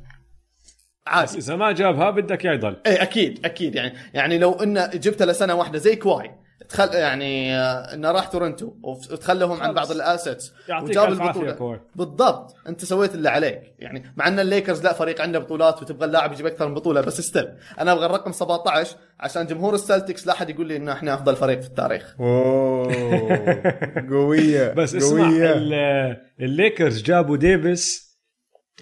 عادي. إذا ما جابها بدك يضل. إيه أكيد أكيد يعني يعني لو إن جبتها لسنة واحدة زي كواي تخل يعني انه راح تورنتو وتخلهم عن بعض الاسيتس وجاب البطوله. بالضبط انت سويت اللي عليك يعني. مع ان الليكرز لا فريق عنده بطولات وتبغى اللاعب يجيب اكثر من بطوله، بس استل انا ابغى الرقم سبعة عشر عشان جمهور السلتكس لا احد يقول لي ان احنا افضل فريق في التاريخ. اوه قويه. بس اسمع الليكرز جابوا ديفيس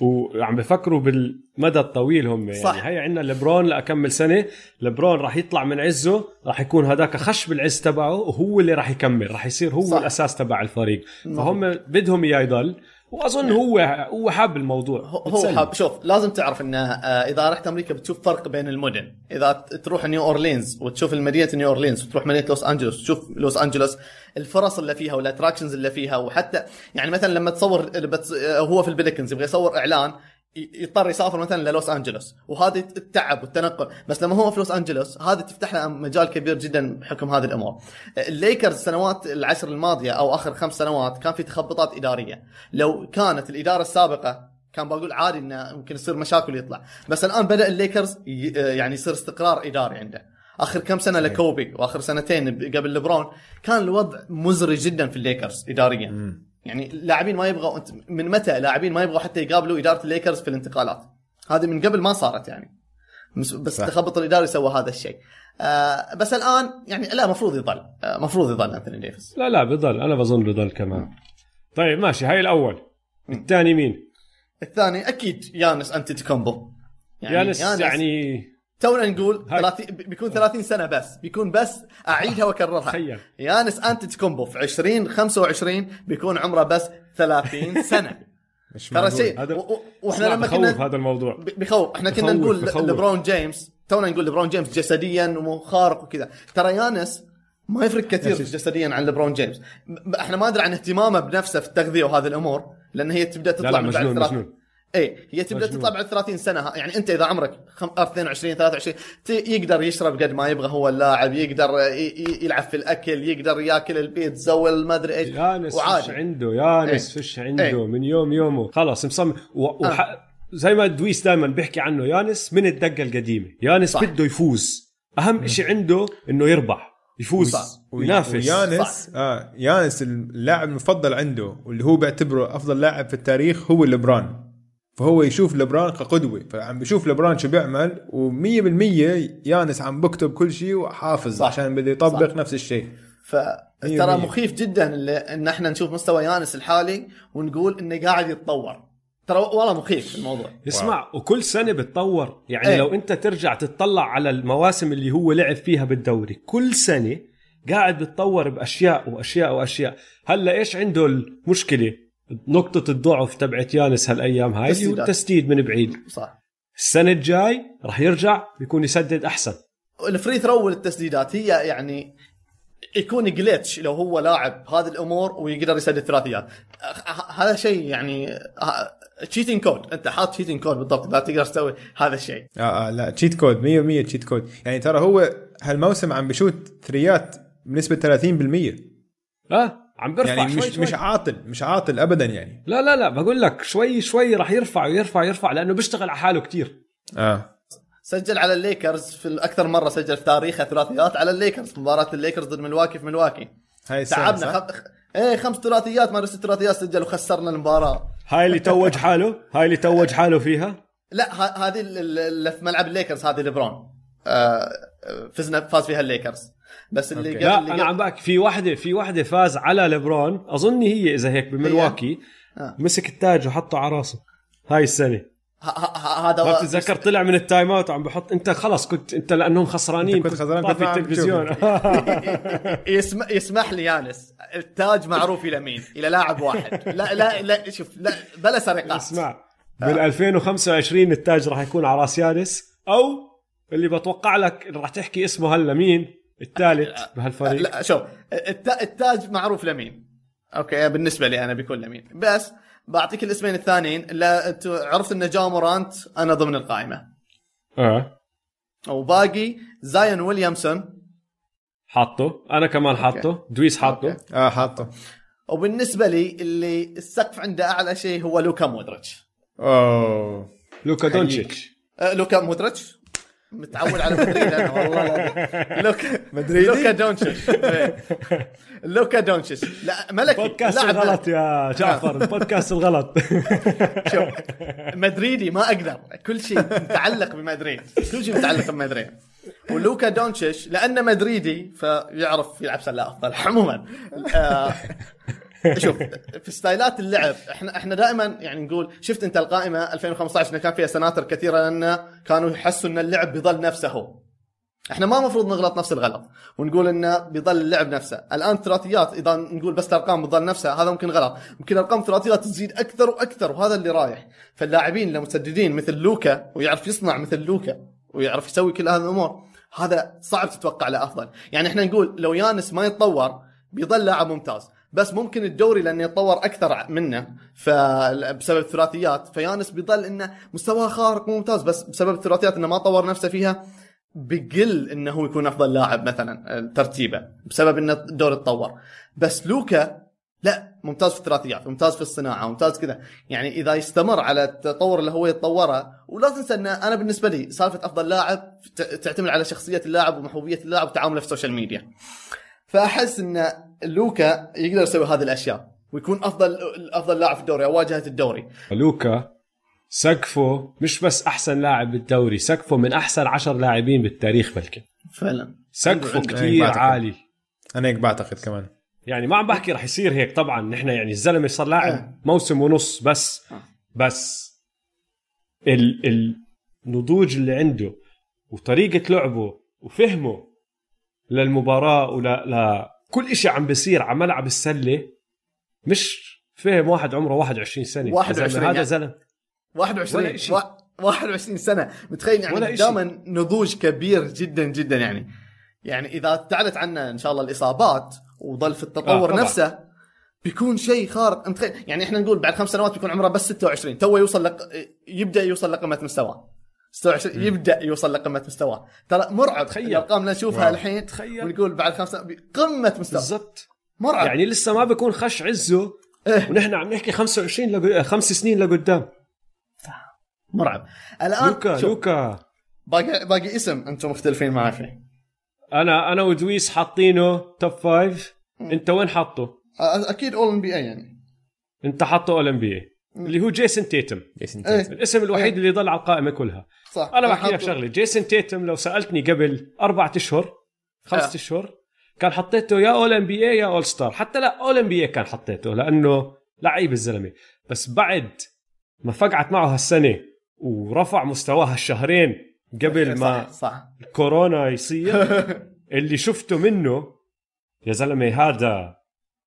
وعم بفكروا بالمدى الطويل هم يعني. صح. هي عندنا لبرون لأكمل سنة، لبرون راح يطلع من عزه، راح يكون هذاك خش بالعز تبعه وهو اللي راح يكمل، راح يصير هو صح. الأساس تبع الفريق. مم. فهم بدهم إياه يضل وأظن هو هو حاب الموضوع. هو حاب. شوف لازم تعرف إنه إذا رحت أمريكا بتشوف فرق بين المدن. إذا تروح نيو أورلينز وتشوف المدينة نيو أورلينز وتروح مدينة لوس أنجلوس تشوف لوس أنجلوس الفرص اللي فيها والأتراكشنز اللي فيها. وحتى يعني مثلا لما تصور هو في البليكنز يبغى يصور إعلان يضطر يسافر مثلا للوس أنجلوس وهذا التعب والتنقل، بس لما هو في لوس أنجلوس هذا تفتح له مجال كبير جدا بحكم هذه الأمور. الليكرز السنوات العشر الماضية أو آخر خمس سنوات كان في تخبطات إدارية، لو كانت الإدارة السابقة كان بقول عادي إنه ممكن يصير مشاكل يطلع، بس الآن بدأ الليكرز يعني يصير استقرار إداري عنده. آخر كم سنة لكوبي وآخر سنتين قبل لبرون كان الوضع مزري جدا في الليكرز إداريا. م. يعني لاعبين ما يبغوا، من متى لاعبين ما يبغوا حتى يقابلوا إدارة الليكرز في الانتقالات؟ هذه من قبل ما صارت يعني، بس تخبط الإداري سوى هذا الشيء. آه بس الآن يعني لا مفروض يضل آه مفروض يضل أنثوني ديفيس. لا لا بيضل، أنا بظن بيضل كمان. م. طيب ماشي، هاي الأول. الثاني مين؟ الثاني أكيد يانس أنتيتوكومبو. يعني يانس, يانس يعني تونا نقول ثلاثين بيكون ثلاثين سنة، بس بيكون بس أعيدها وأكررها. خير. يانس أنتيتوكومبو في عشرين خمسة وعشرين بيكون عمره بس ثلاثين سنة. ترى شيء. هذا. وإحنا لما كنا. هذا الموضوع. بخوف. إحنا كنا بخوف. نقول بخوف. لبرون جيمس، تونا نقول لبرون جيمس جسديا وخارق وكذا. ترى يانس ما يفرق كثير جسديا عن لبرون جيمس. إحنا ما أدري عن اهتمامه بنفسه في التغذية وهذه الأمور، لأن هي تبدأ تطلع لا لا من بعد الثلاثين. ايه هي تبدا تطلع بعد ثلاثين سنه. يعني انت اذا عمرك اثنين وعشرين ثلاثة وعشرين يقدر يشرب قد ما يبغى هو اللاعب، يقدر يلعب في الاكل، يقدر ياكل البيتزا وما ادري ايش، وعادي عنده يانس إيه؟ فش عنده إيه؟ من يوم يومه خلاص مصمم و... وح... آه. زي ما دويس دائما بيحكي عنه يانس من الدقه القديمه. يانس صح. بده يفوز، اهم شيء عنده انه يربح، يفوز وينافس. يانس اه يانس اللاعب المفضل عنده واللي هو بيعتبره افضل لاعب في التاريخ هو لبران، فهو يشوف لبران كقدوة، فعم بيشوف لبران شو بيعمل ومية بالمية يانس عم بكتب كل شيء وحافظ عشان بده يطبق نفس الشيء. فترى مخيف جدا ان احنا نشوف مستوى يانس الحالي ونقول انه قاعد يتطور. ترى والله مخيف الموضوع. اسمع وكل سنة بتطور يعني. ايه؟ لو انت ترجع تتطلع على المواسم اللي هو لعب فيها بالدوري كل سنة قاعد بتطور بأشياء وأشياء وأشياء. هلأ ايش عنده المشكلة؟ نقطة الضعف تبعت يانس هالأيام هاي والتسديد من بعيد. صح. السنة الجاي رح يرجع بيكون يسدد أحسن. الفري ثرو والتسديدات هي يعني يكون جليتش لو هو لاعب هذه الأمور ويقدر يسدد ثلاثيات. هذا شيء يعني تشيتين كود، أنت حاط تشيتين كود بالضبط، لا تقدر تسوي هذا الشيء. آه, آه لا تشيت كود مية مية تشيت كود. يعني ترى هو هالموسم عم بشوت ثريات بنسبة ثلاثين بالمية. آه عم بيرفع يعني شوي مش شوي. مش عاطل مش عاطل ابدا يعني لا لا لا بقول لك شوي شوي راح يرفع ويرفع يرفع لانه بيشتغل على حاله كتير. اه سجل على الليكرز في اكثر مره سجل في تاريخه ثلاثيات على الليكرز، مباراه الليكرز ضد ملواكي في ملواكي هاي تعبنا خم... ايه خمس ثلاثيات ما رست ثلاثيات سجل وخسرنا المباراه. هاي اللي توج حاله هاي اللي توج حاله فيها لا ه... هذه اللي في ملعب الليكرز هذه ليبرون آه... فزنا فاز فيها الليكرز بس اللي قال لا اللي انا عم بحكي في وحده في وحده فاز على ليبرون اظن هي اذا هيك بملواكي آه. مسك التاج وحطه على راسه هاي السنه. هذا ما بتتذكر طلع من التايم اوت عم بحط انت خلص كنت انت لانهم خسرانين كنت خسران في التلفزيون. يسمح يسمح لي يانس التاج معروف الى مين؟ الى لاعب واحد. لا لا لا شوف لا بلا سرقات اسمع بال ألفين وخمسة وعشرين التاج راح يكون على راس يانس او اللي بتوقع لك راح تحكي اسمه هلا مين الثالث بهالفريق. لا شوف التاج معروف لمين اوكي بالنسبه لي انا بيكون لمين بس بعطيك الاسمين الثانيين. لا عرفت ان جا مورانت انا ضمن القائمه اه وباقي زاين ويليامسون حاطه انا كمان حاطه دويس حاطه اه حاطه. وبالنسبه لي اللي السقف عنده اعلى شيء هو لوكا مودريتش. اوه لوكا دونتشيتش آه لوكا مودريتش متعول على مدريد انا والله لوكا مدريدي لوكا دونتشيتش لوكا دونتشيتش لا ملكي بودكاست غلط يا جعفر البودكاست الغلط. شوف مدريدي ما اقدر كل شيء متعلق بمدريد كل شيء متعلق بمدريد ولوكا دونتشيتش لانه مدريدي فيعرف يلعب سله افضل عموما. آه شوف في ستايلات اللعب احنا احنا دائما يعني نقول شفت انت القائمه ألفين وخمسة عشر كان فيها سناتر كثيره لان كانوا يحسوا ان اللعب بيضل نفسه احنا ما مفروض نغلط نفس الغلط ونقول انه بيضل اللعب نفسه. الان ثلاثيات اذا نقول بس ارقام بتضل نفسها هذا ممكن غلط ممكن ارقام ثلاثيات تزيد اكثر واكثر وهذا اللي رايح. فاللاعبين اللي متسددين مثل لوكا ويعرف يصنع مثل لوكا ويعرف يسوي كل هذه الامور هذا صعب تتوقع له افضل. يعني احنا نقول لو يانس ما يتطور بيضل لاعب ممتاز بس ممكن الدوري لأنه يتطور أكثر منه بسبب الثلاثيات فيانس بيضل إنه مستواه خارق ممتاز بس بسبب الثلاثيات إنه ما طور نفسه فيها بقل إنه هو يكون أفضل لاعب مثلا ترتيبه بسبب إنه الدوري تطور. بس لوكا لا ممتاز في الثلاثيات ممتاز في الصناعة ممتاز كذا يعني إذا يستمر على التطور اللي هو يتطوره. ولا تنسى إن أنا بالنسبة لي سالفة أفضل لاعب تعتمد على شخصية اللاعب ومحبوبية اللاعب وتعامله في السوشيال ميديا فأحس إن لوكا يقدر يسوي هذه الأشياء ويكون أفضل أفضل لاعب في الدوري أو واجهة الدوري. لوكا سقفه مش بس أحسن لاعب بالدوري سقفه من أحسن عشر لاعبين بالتاريخ بلكن فعلا سقفه كتير عالي. أنا هيك بعتقد كمان يعني ما عم بحكي رح يصير هيك طبعا نحن يعني الزلمة صار لاعب موسم ونص بس بس ال النضوج اللي عنده وطريقة لعبه وفهمه للمباراة ولا لا كل إشي عم بيصير على ملعب السلة مش فهم واحد عمره واحد وعشرين سنة واحد وعشرين هذا زلم واحد وعشرين سنة متخيل يعني دائما نضوج كبير جدا جدا يعني يعني إذا تعلت عنا إن شاء الله الإصابات وضل في التطور آه نفسه بيكون شيء خارق. متخيل يعني إحنا نقول بعد خمس سنوات بيكون عمره بس ستة وعشرين توه يوصل لق... يبدأ يوصل لقمة مستواه ستة وعشرين يبدأ يوصل لقمة مستواه ترى مرعب. تخيل الأرقام اللي نشوفها الحين ونقول بعد خمس سنوات قمة مستوى بالضبط مرعب يعني لسه ما بيكون خش عزه إيه؟ ونحن عم نحكي خمسة وعشرين لقو... خمس سنين لقدام مرعب. الآن لوكا شو... لوكا باقي باقي اسم أنتم مختلفين معي فيه. أنا أنا ودويس حاطينه توب فايف م. أنت وين حاطه؟ أكيد أول إن بي إيه يعني أنت حاطه أول إن بي إيه اللي هو جيسون تيتم. جيسون تيتم الاسم الوحيد ايه. اللي ضل على القائمة كلها صح. أنا بحكي لك شغلة جيسون تيتم لو سألتني قبل أربعة أشهر خمسة أشهر اه. كان حطيته يا أول إن بي إيه يا أول ستار حتى لا أول إن بي إيه كان حطيته لأنه لعيب الزلمة بس بعد ما فقعت معه هالسنة ورفع مستواه هالشهرين قبل صح. ما صح. الكورونا يصير اللي شفته منه يا زلمة هذا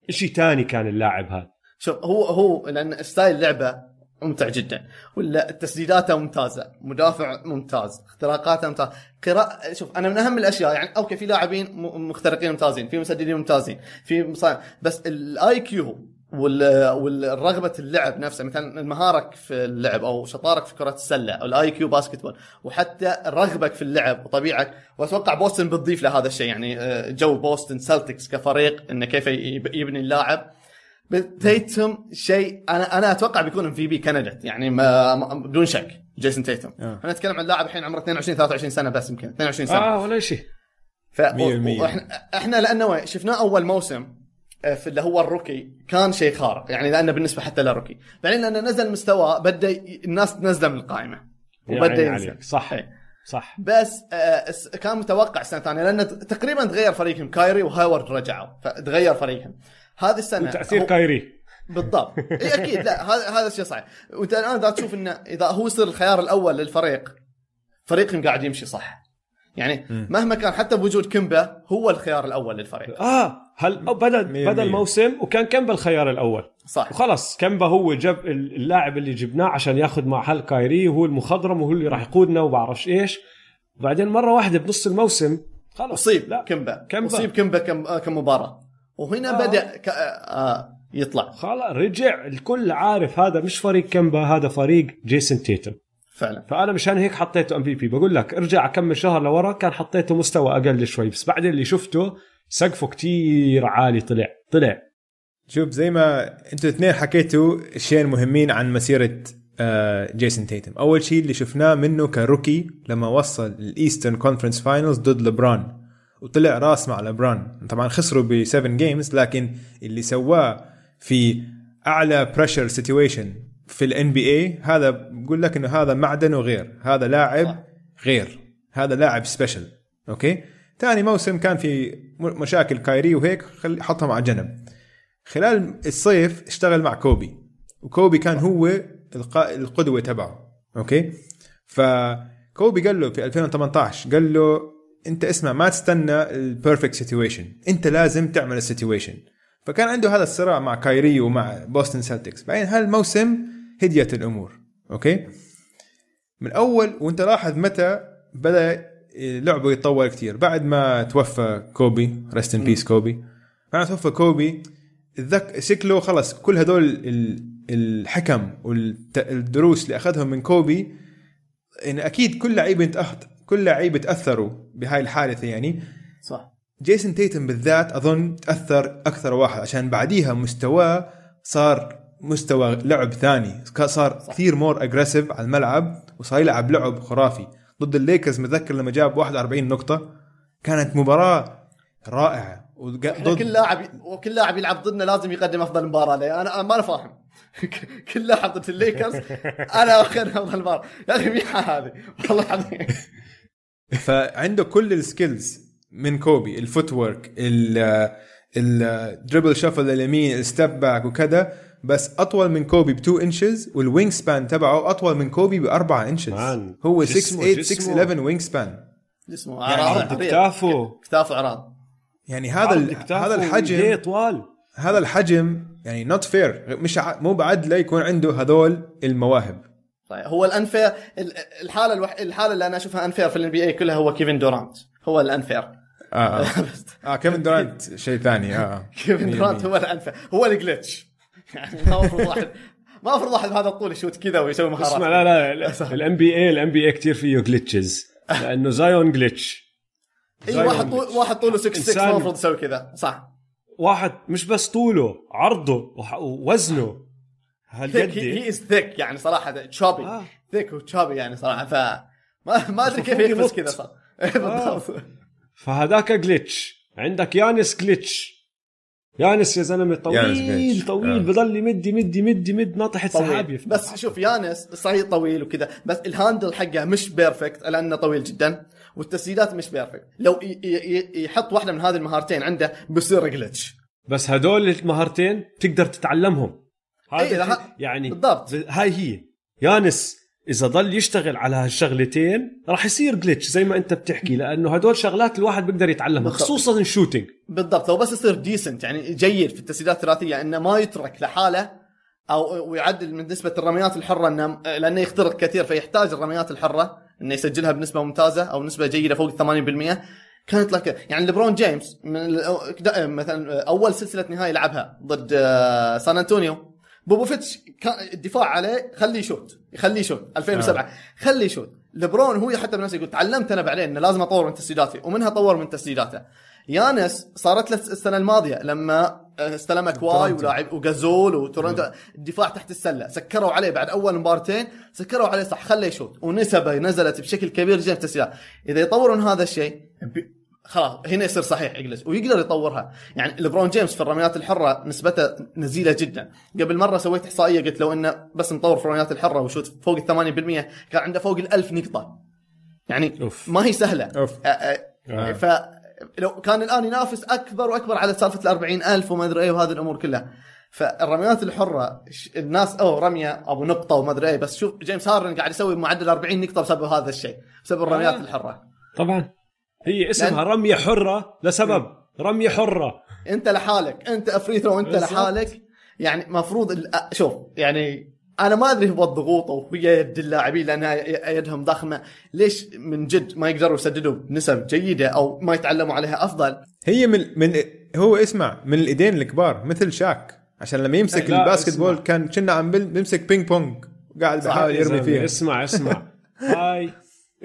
إشي تاني كان اللاعب هذا. شوف هو هو لأن ستايل لعبة ممتع جدا ولا تسديداته ممتازة مدافع ممتاز اختراقاته ممتاز قراءة. شوف أنا من أهم الأشياء يعني أوكي في لاعبين مخترقين ممتازين في مسددين ممتازين في مصايب بس الآي كيو والرغبة اللعب نفسها, مثلا مهارك في اللعب أو شطارك في كرة السلة أو الآي كيو باسكتبول, وحتى رغبك في اللعب وطبيعك. وأتوقع بوستن بتضيف لهذا الشيء, يعني جو بوستن سلتكس كفريق إنه كيف يبني اللاعب. تيتم شيء أنا أنا أتوقع بيكون إم في بي كانديديت يعني ما بدون شك, جيسون تيتم. أه. أنا أتكلم عن لاعب الحين عمره اثنين وعشرين ثلاثة وعشرين سنة بس, يمكن اثنين وعشرين سنة. آه ولا شيء. فإحنا إحنا لأنه شفناه أول موسم في اللي هو الروكي كان شيء خارق, يعني لأنه بالنسبة حتى للروكي, بعدين لأنه نزل مستواه بدأ الناس تنزله من القائمة وبدأ ينزل. صح صح. بس آه كان متوقع السنة الثانية لأنه تقريبا تغير فريقهم, كايري وهاورد رجعوا فتغير فريقهم. هذه السنة تأثير كايري بالضبط. إيه أكيد, لا هذا هذا الشيء صحيح. وأنت الآن دا تشوف إنه إذا هو يصير الخيار الأول للفريق, فريقهم قاعد يمشي صح, يعني م. مهما كان حتى بوجود كيمبا هو الخيار الأول للفريق. آه هل بدأ بدأ الموسم وكان كيمبا الخيار الأول صح, وخلاص كيمبا هو جاب اللاعب اللي جبناه عشان ياخذ محل كايري, وهو المخضرم وهو اللي راح يقودنا وبعرفش إيش. وبعدين مرة واحدة بنص الموسم خلاص أصيب كيمبا, أصيب كيمبا كم كم مباراة, وهنا آه. بدأ ك... آه يطلع خلاص رجع. الكل عارف هذا مش فريق كيمبا, هذا فريق جيسون تيتم فعلا. فأنا مشان هيك حطيته ام بي بي. بقول لك ارجع كم شهر لورا كان حطيته مستوى أقل شوي, بس بعد اللي شفته سقفه كتير عالي طلع طلع. شوف زي ما انتوا اثنين حكيتوا شيئين مهمين عن مسيرة جيسون تيتم. أول شيء اللي شفناه منه كروكي لما وصل الإيسترن كونفرنس فاينلز ضد لبران وطلع راس مع لبران, طبعا خسروا ب سبعة جيمز, لكن اللي سواه في أعلى بريشر سيتويشن في ال إن بي إيه هذا بقول لك إنه هذا معدن وغير, هذا لاعب غير, هذا لاعب سبيشل. أوكي تاني موسم كان في مشاكل كايري وهيك حطها مع جنب. خلال الصيف اشتغل مع كوبي, وكوبي كان هو القدوة تبعه. أوكي فكوبي قال له في ألفين وثمانية عشر قال له أنت اسمع ما تستنى البرفكت سيتويشن, أنت لازم تعمل السيتويشن. فكان عنده هذا الصراع مع كايري ومع بوستن سلتكس. بعدين هالموسم هديت الأمور. أوكي من أول وانت لاحظ متى بدأ لعبه يتطور كتير بعد ما توفى كوبي, rest in peace كوبي. بعد توفى كوبي الذك شكله خلص كل هدول الحكم والدروس اللي أخذهم من كوبي, إن أكيد كل لعيبة تأخذ كل لعيبة تأثروا بهاي الحادثة يعني صح. جيسون تيتم بالذات أظن تأثر أكثر واحد, عشان بعديها مستوى صار مستوى لعب ثاني, صار صح. كثير مور أجريسيف على الملعب وصار يلعب لعب خرافي. ضد الليكرز متذكر لما جاب واحد وأربعين نقطة كانت مباراة رائعة, وضد كل لاعب وكل لاعب يلعب ضدنا لازم يقدم أفضل مباراة لي. أنا ما فاهم كل لاعب ضد الليكرز أنا أخذ أفضل مباراة يا أخي ميحة هذه والله العظيم. فعنده كل السكيلز من كوبي, الفوتورك الدريبل شافل لليمين الستيب باك وكذا, بس أطول من كوبي بتو إنشز, والوينج سبان تبعه أطول من كوبي بأربعة إنشز. هو ستة ثمانية ستة إحدى عشر وينج سبان, جسمه عرض كتافه, كتافه عرض, يعني هذا هذا الحجم طوال, هذا الحجم يعني نوت فير, مش ع... مو بعدله يكون عنده هذول المواهب. طيب هو الأنفير الحالة الوح... الحالة اللي أنا أشوفها أنفير في الإن بي إيه كلها هو كيفن دورانت, هو الأنفير. آه آه كيفن دورانت شيء ثاني. آه كيفن دورانت هو الأنفير, هو الجلتش يعني ما أفرض واحد ما أفرض واحد بهذا الطول يشوت كذا ويسوي مهارات. اسمع لا لا ال إن بي إيه ال إن بي إيه كتير فيه جلتشز, لأنه زايون جلتش. أي واحد طول واحد طوله ستة ستة ما أفرض يسوي كذا صح. واحد مش بس طوله, عرضه ووزنه هالجد. هي إز ثيك يعني صراحة تشابي آه. ثيك وتشابي يعني صراحة, فما ما أدري كيف يقفز كذا صح. آه. فهداك جلتش. عندك يانس جلتش, يانس يا زلمة طويل طويل آه. بضل يمدي مدي مدي مد ناطح السحابي. بس شوف يانس صحيح طويل وكذا, بس الهاندل حقه مش بيرفكت لأنه طويل جدا, والتسديدات مش بيرفكت. لو يحط واحدة من هذه المهارتين عنده بصير جلتش. بس هدول المهارتين تقدر تتعلمهم. هذا يعني بالضبط هاي هي يانس إذا ضل يشتغل على هالشغلتين راح يصير جلتش زي ما أنت بتحكي, لأنه هدول شغلات الواحد بيقدر يتعلمها خصوصاً شوتينج. بالضبط لو بس يصير ديسنت يعني جيد في التسديدات الثلاثية, إنه ما يترك لحاله أو ويعدل من نسبة الرميات الحرة, إنه لأنه يخترق كثير فيحتاج الرميات الحرة إنه يسجلها بنسبة ممتازة أو نسبة جيدة فوق ثمانين بالمئة. كانت لك يعني ليبرون جيمس من مثلا اول سلسله نهائي لعبها ضد سان انطونيو بوبوفيتش كان الدفاع عليه خليه يشوت يخليه يشوت ألفين وسبعة خليه يشوت. ليبرون هو حتى بنفسه يقول تعلمت انا بعدين انه لازم اطور من تسديداتي ومنها طور من تسديداته. يانس صارت له السنه الماضيه لما استلم كواي ولاعب وغازول وتورنتو الدفاع تحت السله سكروا عليه بعد اول مبارتين سكروا عليه صح خليه يشوت ونسبه نزلت بشكل كبير جدا تسديدات. اذا يطورون هذا الشيء خلاص هنا يصير صحيح يجلس ويقدر يطورها. يعني ليبرون جيمس في الرميات الحره نسبته نزيله جدا. قبل مره سويت احصائيه قلت لو انه بس نطور في الرميات الحره وشوت فوق ال ثمانين بالمية كان عنده فوق ال ألف نقطه. يعني أوف. ما هي سهله أوف. آآ آآ آه. ف لو كان الان ينافس اكبر واكبر على سالفه ال أربعين ألف وما ادري ايه وهذه الامور كلها. فالرميات الحره الناس او رميه ابو نقطه وما ادري ايه بس شوف جيمس هاردن قاعد يسوي معدل أربعين نقطه بسبب هذا الشيء بسبب الرميات آه. الحره. طبعا هي اسمها لأن... رمية حرة لسبب رمية حرة انت لحالك انت افريثرو وانت لحالك. يعني مفروض ال... شوف يعني انا ما ادري هو الضغوط او هي يد اللاعبين لانها يدهم ضخمة ليش من جد ما يقدروا يسددوا بنسب جيدة او ما يتعلموا عليها افضل. هي من من هو اسمع من الايدين الكبار مثل شاك عشان لما يمسك الباسكتبول كان كنا عم بمسك بينج بونج قاعد بحاول يرمي فيها. اسمع اسمع هاي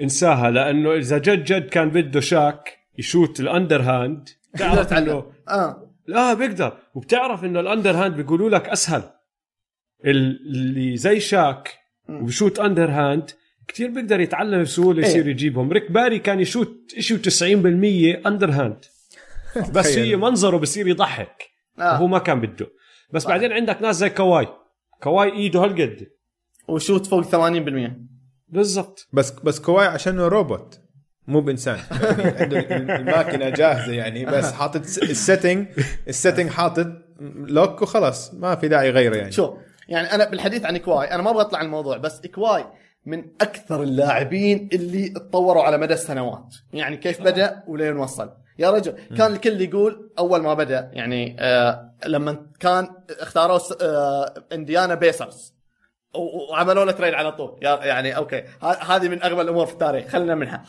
انساها لانه اذا جد جد كان بده شاك يشوت الاندر هاند تعرف انه اه لا بيقدر وبتعرف انه الاندر هاند بيقولوا لك اسهل اللي زي شاك وبشوت اندر هاند كتير بيقدر يتعلم بسهوله يصير يجيبهم. ريك باري كان يشوت شيء تسعين بالمية اندر هاند بس هي منظره بصير يضحك آه. وهو ما كان بده بس صح. بعدين عندك ناس زي كواي كواي ايده هالقد وشوت فوق ثمانين بالمية بالضبط بس بس كواي عشانه روبوت مو بإنسان يعني عنده الماكينة جاهزة يعني بس حاطط السيتنج السيتنج حاطط لوك وخلاص ما في داعي غيره. يعني شو يعني أنا بالحديث عن كواي أنا ما أبغى أطلع عن الموضوع بس كواي من أكثر اللاعبين اللي اتطوروا على مدى السنوات. يعني كيف بدأ ولين وصل يا رجل كان الكل يقول أول ما بدأ يعني آه لما كان اختاروا آه إنديانا بيسرز وعملوا له تريد على طول يعني اوكي هذه من اغبى الامور في التاريخ خلينا منها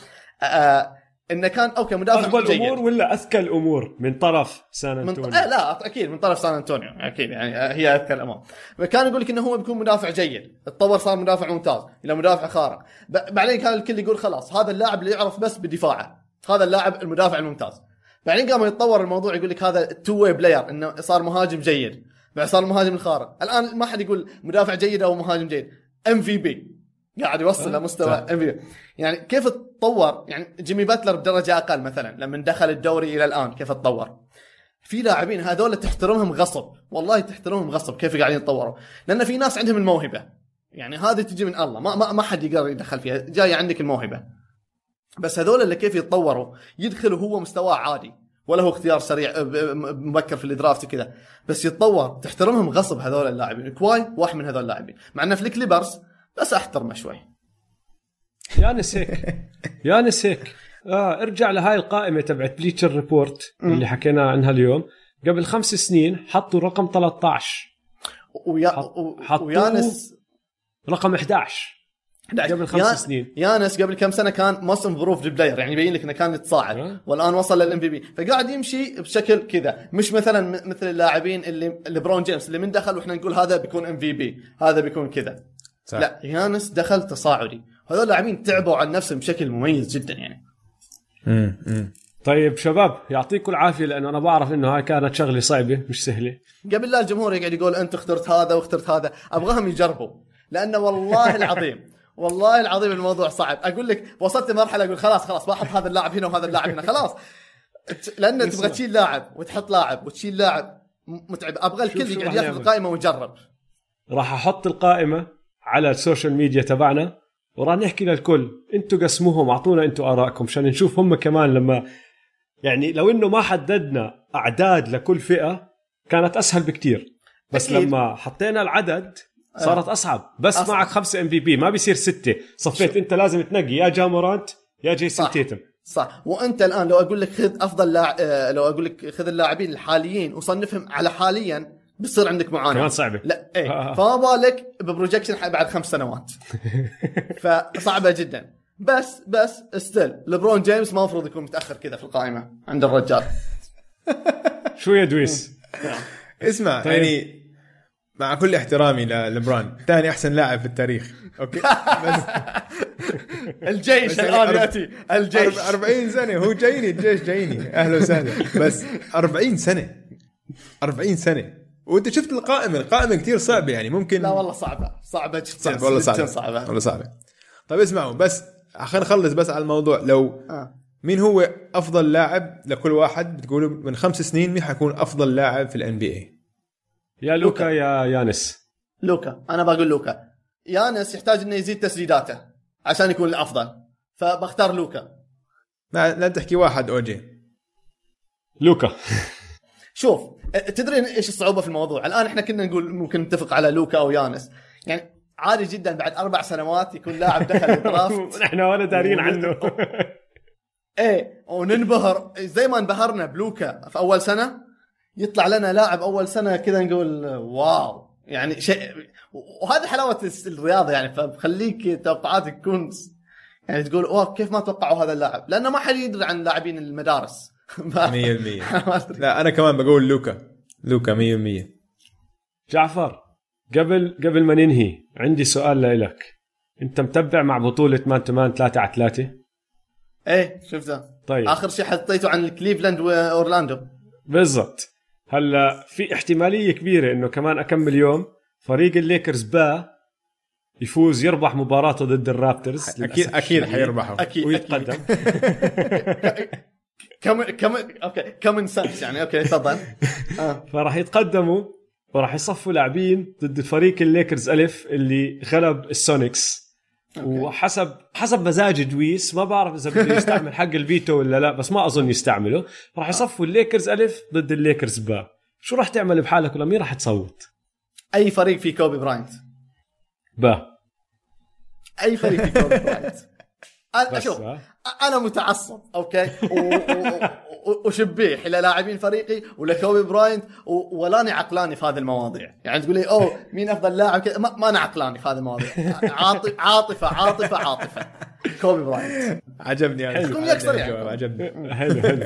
آه انه كان اوكي مدافع جيد الامور ولا اذكى الامور من طرف سان انطونيو ط... آه لا اكيد من طرف سان انطونيو اكيد يعني آه هي اذكى الامور. فكان يقول لك انه هو بيكون مدافع جيد اتطور صار مدافع ممتاز الى مدافع خارق ب... بعدين كان الكل يقول خلاص هذا اللاعب اللي يعرف بس بدفاعه هذا اللاعب المدافع الممتاز. بعدين قام يتطور الموضوع يقول لك هذا تو واي بلاير انه صار مهاجم جيد بعد صار المهاجم الخارق. الآن ما حد يقول مدافع جيد أو مهاجم جيد إم في بي قاعد يوصل لمستوى إم في بي. يعني كيف تطور يعني جيمي باتلر بدرجة أقل مثلا لما دخل الدوري إلى الآن كيف تطور. في لاعبين هذول تحترمهم غصب والله تحترمهم غصب كيف قاعدين يتطوروا لأن في ناس عندهم الموهبة يعني هذه تجي من الله ما ما ما حد يقدر يدخل فيها جاي عندك الموهبة. بس هذول اللي كيف يتطوروا يدخلوا هو مستوى عادي ولا هو اختيار سريع مبكر في الدرافت كذا بس يتطور تحترمهم غصب هذول اللاعبين. كواي واحد من هذول اللاعبين مع انه في الكليبرز بس احترمه شوي. يانس هيك يانس هيك آه ارجع لهاي القائمه تبعت بليتشر ريبورت اللي حكينا عنها اليوم قبل خمس سنين حطوا رقم ثلاثة عشر ويا حط... ويانس رقم أحد عشر قبل خمس يا... سنين. يانس قبل كم سنة كان موسم ظروف البلاير يعني يبين لك إنه كان يتصاعد أه؟ والآن وصل للإم بي بي فقاعد يمشي بشكل كذا مش مثلا مثل اللاعبين اللي ليبرون جيمس اللي من دخل وإحنا نقول هذا بيكون إم في بي هذا بيكون كذا. لا يانس دخل تصاعدي هذول اللاعبين تعبوا عن نفسهم بشكل مميز جدا يعني. مم. مم. طيب شباب يعطيكم العافية لأنه أنا بعرف إنه هاي كانت شغلة صعبة مش سهلة. قبل لا الجمهور يقعد يقول أنت اخترت هذا واخترت هذا أبغاهم يجربوا لأنه والله العظيم والله العظيم الموضوع صعب. أقول لك وصلت مرحلة أقول خلاص خلاص بحط هذا اللاعب هنا وهذا اللاعب هنا خلاص لأن تبغى تشيل لاعب وتحط لاعب وتشيل لاعب متعب. أبغى الكل يقعد ياخذ القائمة ويجرب. راح أحط القائمة على السوشيال ميديا تبعنا وراح نحكي للكل أنتوا قسموهم أعطونا أنتوا آراءكم عشان نشوف هم كمان لما يعني لو إنه ما حددنا أعداد لكل فئة كانت أسهل بكتير بس أكيد. لما حطينا العدد صارت أصعب بس أصعب. معك خمسة إم في بي ما بيصير ستة صفيت شو. أنت لازم تنقي يا جا مورانت يا جيسون تيتم صح. وأنت الآن لو أقول لك خذ أفضل لاع... لو أقول لك خذ اللاعبين الحاليين وصنفهم على حاليا بيصير عندك معاناة كمان صعبة لا إيه آه. فما بالك ببروجكشن بعد خمس سنوات فصعبة جدا. بس بس استيل لبرون جيمس ما المفروض يكون متاخر كذا في القائمه عند الرجال. شو يا دويس؟ اسمع طيب. يعني مع كل احترامي للبران ثاني احسن لاعب في التاريخ اوكي بس الجيش الان ياتي الجيش أربعين سنه هو جايني الجيش جايني اهلا وسهلا بس أربعين سنه أربعين سنه وانت شفت القائمه القائمه كتير صعبه يعني ممكن لا والله صعبه صعبه صعبه والله صعبه صعبه والله صعبه. طيب اسمعوا بس خلينا نخلص بس على الموضوع لو آه. مين هو افضل لاعب لكل واحد بتقولوا من خمس سنين مين حيكون افضل لاعب في الان بي اي؟ يا لوكا, لوكا يا يانس. لوكا انا بقول لوكا. يانس يحتاج انه يزيد تسديداته عشان يكون الافضل فبختار لوكا. لا لا تحكي واحد اوجي لوكا. شوف تدرين ايش الصعوبه في الموضوع الان؟ احنا كنا نقول ممكن نتفق على لوكا او يانس يعني عادي جدا بعد اربع سنوات يكون لاعب دخل الدرافت احنا ولا دارين عنه ايه وننبهر زي ما انبهرنا بلوكا في اول سنه يطلع لنا لاعب اول سنه كذا نقول واو يعني شيء. وهذا حلاوه الرياضه يعني فبخليك توقعاتك تكون يعني تقول اوه كيف ما توقعوا هذا اللاعب لانه ما حد يدري عن لاعبين المدارس مية بالمية. لا انا كمان بقول لوكا لوكا مية بالمية. جعفر قبل قبل ما ننهي عندي سؤال لك. انت متابع مع بطوله مان تو مان ثلاثة على ثلاثة؟ ايه شفتها. طيب اخر شيء حطيته عن كليفلاند واورلاندو بالضبط. هلا في احتماليه كبيره انه كمان اكمل يوم فريق الليكرز با يفوز يربح مباراته ضد الرابترز. اكيد اكيد حيربحوا ويتقدم. كم كم اوكي كم انسانس يعني اوكي تفضل. آه. فراح يتقدموا وراح يصفوا لاعبين ضد فريق الليكرز الف اللي غلب السونيكس. وحسب حسب مزاج دويس ما بعرف إذا بده يستعمل حق الفيتو ولا لا بس ما أظن يستعمله. راح يصفوا الليكرز ألف ضد الليكرز باء. شو راح تعمل بحالك ولا مين راح تصوت؟ أي فريق في كوبي براينت باء. أي فريق في كوبي براينت. أنا أشوف أنا متعصب أوكي وشبيح للاعبين فريقي ولا كوبي براينت ولاني عقلاني في هذه المواضيع يعني تقول لي أوه مين أفضل لاعب كذا ما أنا عقلاني في هذه المواضيع. عاطفة عاطفة عاطفة عاطفة كوبي براينت. عجبني هذا عجبني حلو حلو.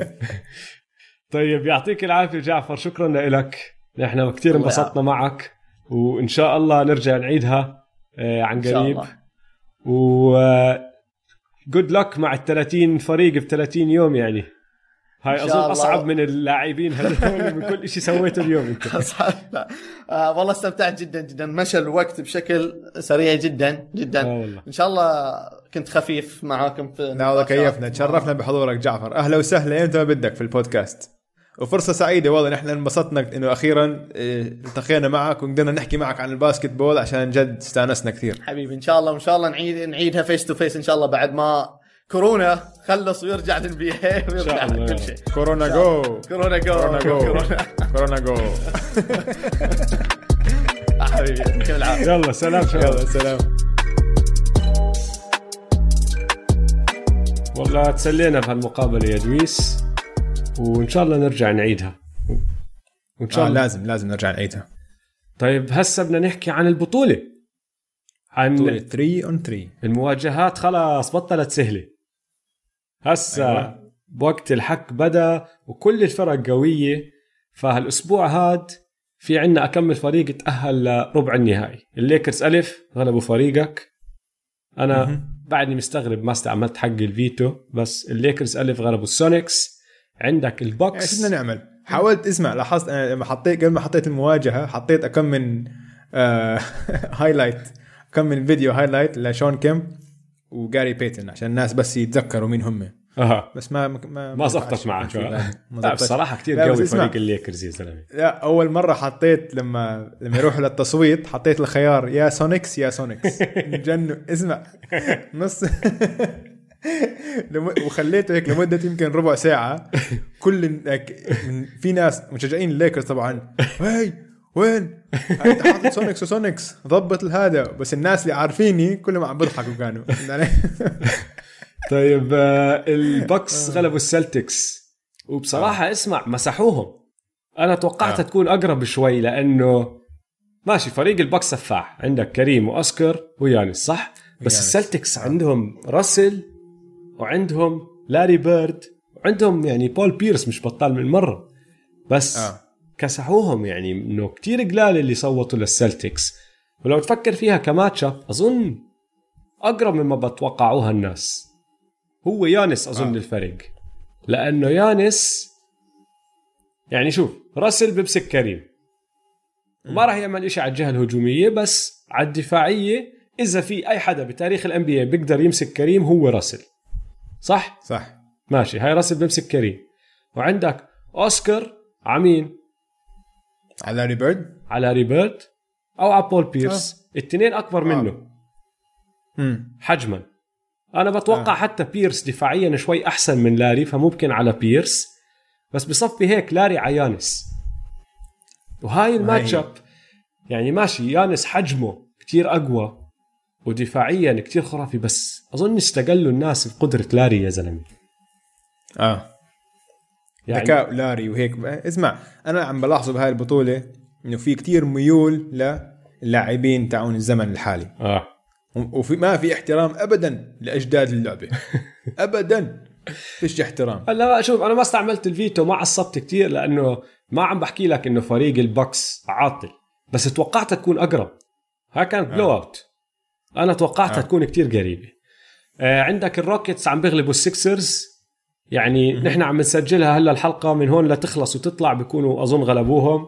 طيب يعطيك العافية جعفر شكرا لك نحن كتير انبسطنا معك وإن شاء الله نرجع نعيدها عن قريب و good luck مع الثلاثين فريق في ثلاثين يوم يعني هاي أظن أصعب من اللاعبين هذول من كل إشي سويته اليوم أنت. آه والله استمتعت جدا جدا مشى الوقت بشكل سريع جدا جدا. آه إن شاء الله كنت خفيف معاكم في لا والله كيفنا تشرفنا بحضورك جعفر. أهلا وسهلا أنت ما بدك في البودكاست وفرصة سعيدة والله نحن انبسطنا إنه أخيرا التقينا معك وقدرنا نحكي معك عن الباسكتبول عشان جد استأنسنا كثير حبيبي. إن شاء الله وإن شاء الله نعيد نعيدها فيس تو فيس إن شاء الله بعد ما كورونا خلص ويرجع للبيئة ويرجع لكل شيء. كورونا جو كورونا جو كورونا جو يلا سلام يلا سلام. والله تسلينا في هالمقابلة يا دويس وإن شاء الله نرجع نعيدها وإن شاء الله آه لازم لازم نرجع نعيدها. طيب هسه بدنا نحكي عن البطولة عن ثلاثة على ثلاثة المواجهات خلاص بطلت سهلة هسه. أيوة. بوقت الحق بدأ وكل الفرق قوية فهالأسبوع هاد في عنا أكمل فريق تأهل لربع النهائي. الليكرز ألف غلبوا فريقك أنا م-م. بعدني مستغرب ما استعملت حق الفيتو بس الليكرز ألف غلبوا السونيكس. عندك البوكس بدنا يعني نعمل حاولت اسمع لاحظت أنا لما حطيت قبل ما حطيت المواجهة حطيت أكم من آه هايلايت كم من فيديو هايلايت لشون كيمب وجاري بيتن عشان الناس بس يتذكروا مين هم. أه. بس ما ما ما زبطت معك بصراحة كتير قوي فريق الليكرز يا زلمة. لا أول مرة حطيت لما لما يروحوا للتصويت حطيت الخيار يا سونيكس يا سونيكس جنوا اسمع نص وخليته هيك لمدة يمكن ربع ساعة كل في ناس مشجعين الليكرز طبعا هاي وين انت حاطط سونيكس وسونيكس ضبط الهذا بس الناس اللي عارفيني كلهم عم بضحكوا كانوا. طيب البكس غلبوا السلتكس وبصراحة اسمع مسحوهم انا توقعتها تكون اقرب شوي لانه ماشي فريق البكس سفاح عندك كريم واسكر ويانس صح بس السلتكس عندهم راسل وعندهم لاري بيرد وعندهم يعني بول بيرس مش بطال من مرة، بس آه. كسحوهم يعني انه كتير قلال اللي صوتوا للسلتكس. ولو تفكر فيها كماتش اب اظن اقرب مما بتوقعوها الناس هو يانس اظن آه. الفريق، لانه يانس يعني شوف راسل بمسك كريم ما راح يعمل إشي على الجهة الهجومية، بس على الدفاعية إذا في أي حدا بتاريخ الأن بي إيه بيقدر يمسك كريم هو راسل، صح؟ صح ماشي، هاي راسل بمسك كريم. وعندك أوسكار عمين على ريبيرد على ريبيرد أو على بول بيرس آه. التنين أكبر آه. منه مم. حجما. أنا بتوقع آه. حتى بيرس دفاعيا شوي أحسن من لاري، فممكن على بيرس، بس بصفي هيك لاري عيانس. وهاي الماتش اب يعني ماشي يانس حجمه كتير أقوى ودفاعيا كتير خرافي، بس أظن استقلوا الناس بقدرة لاري يا زلمي. آه يعني ذكاء لاري وهيك. اسمع أنا عم بلاحظه بهاي البطولة إنه في كتير ميول للاعبين تعون الزمن الحالي آه. وفي ما في احترام أبدا لأجداد اللعبة أبدا فيش احترام. لا شوف أنا ما استعملت الفيتو ما عصبت كتير، لأنه ما عم بحكي لك إنه فريق البوكس عاطل، بس توقعتها تكون أقرب. ها كانت بلو آه. أوت أنا توقعتها آه. تكون كتير قريبة. آه عندك الروكيتس عم بيغلبوا السكسرز، يعني م-م. نحن عم نسجلها هلا الحلقة من هون لتخلص وتطلع بيكونوا أظن غلبوهم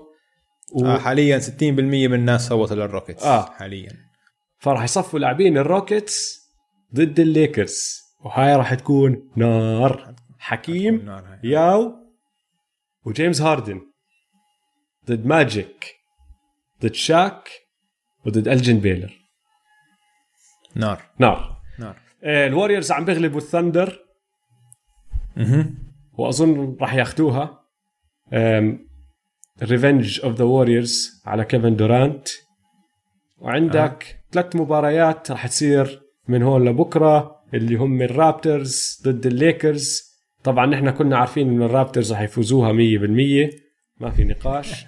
و... آه حاليا ستين بالمية من الناس صوت للروكيتس آه. حاليا فرح يصفوا لاعبين الروكيتس ضد الليكرز، وهاي راح تكون نار. حكيم تكون نار ياو وجيمس هاردن ضد ماجيك ضد شاك وضد ألجين بيلر. نار نار نار. الوريورز عم بيغلبوا الثندر وأظن راح ياخدوها. ريفنج اوف ذا ووريورز على كيفن دورانت. وعندك آه. ثلاث مباريات راح تصير من هون لبكرة اللي هم الرابترز ضد الليكرز. طبعا نحن كنا عارفين ان الرابترز راح يفوزوها مية بالمية ما في نقاش.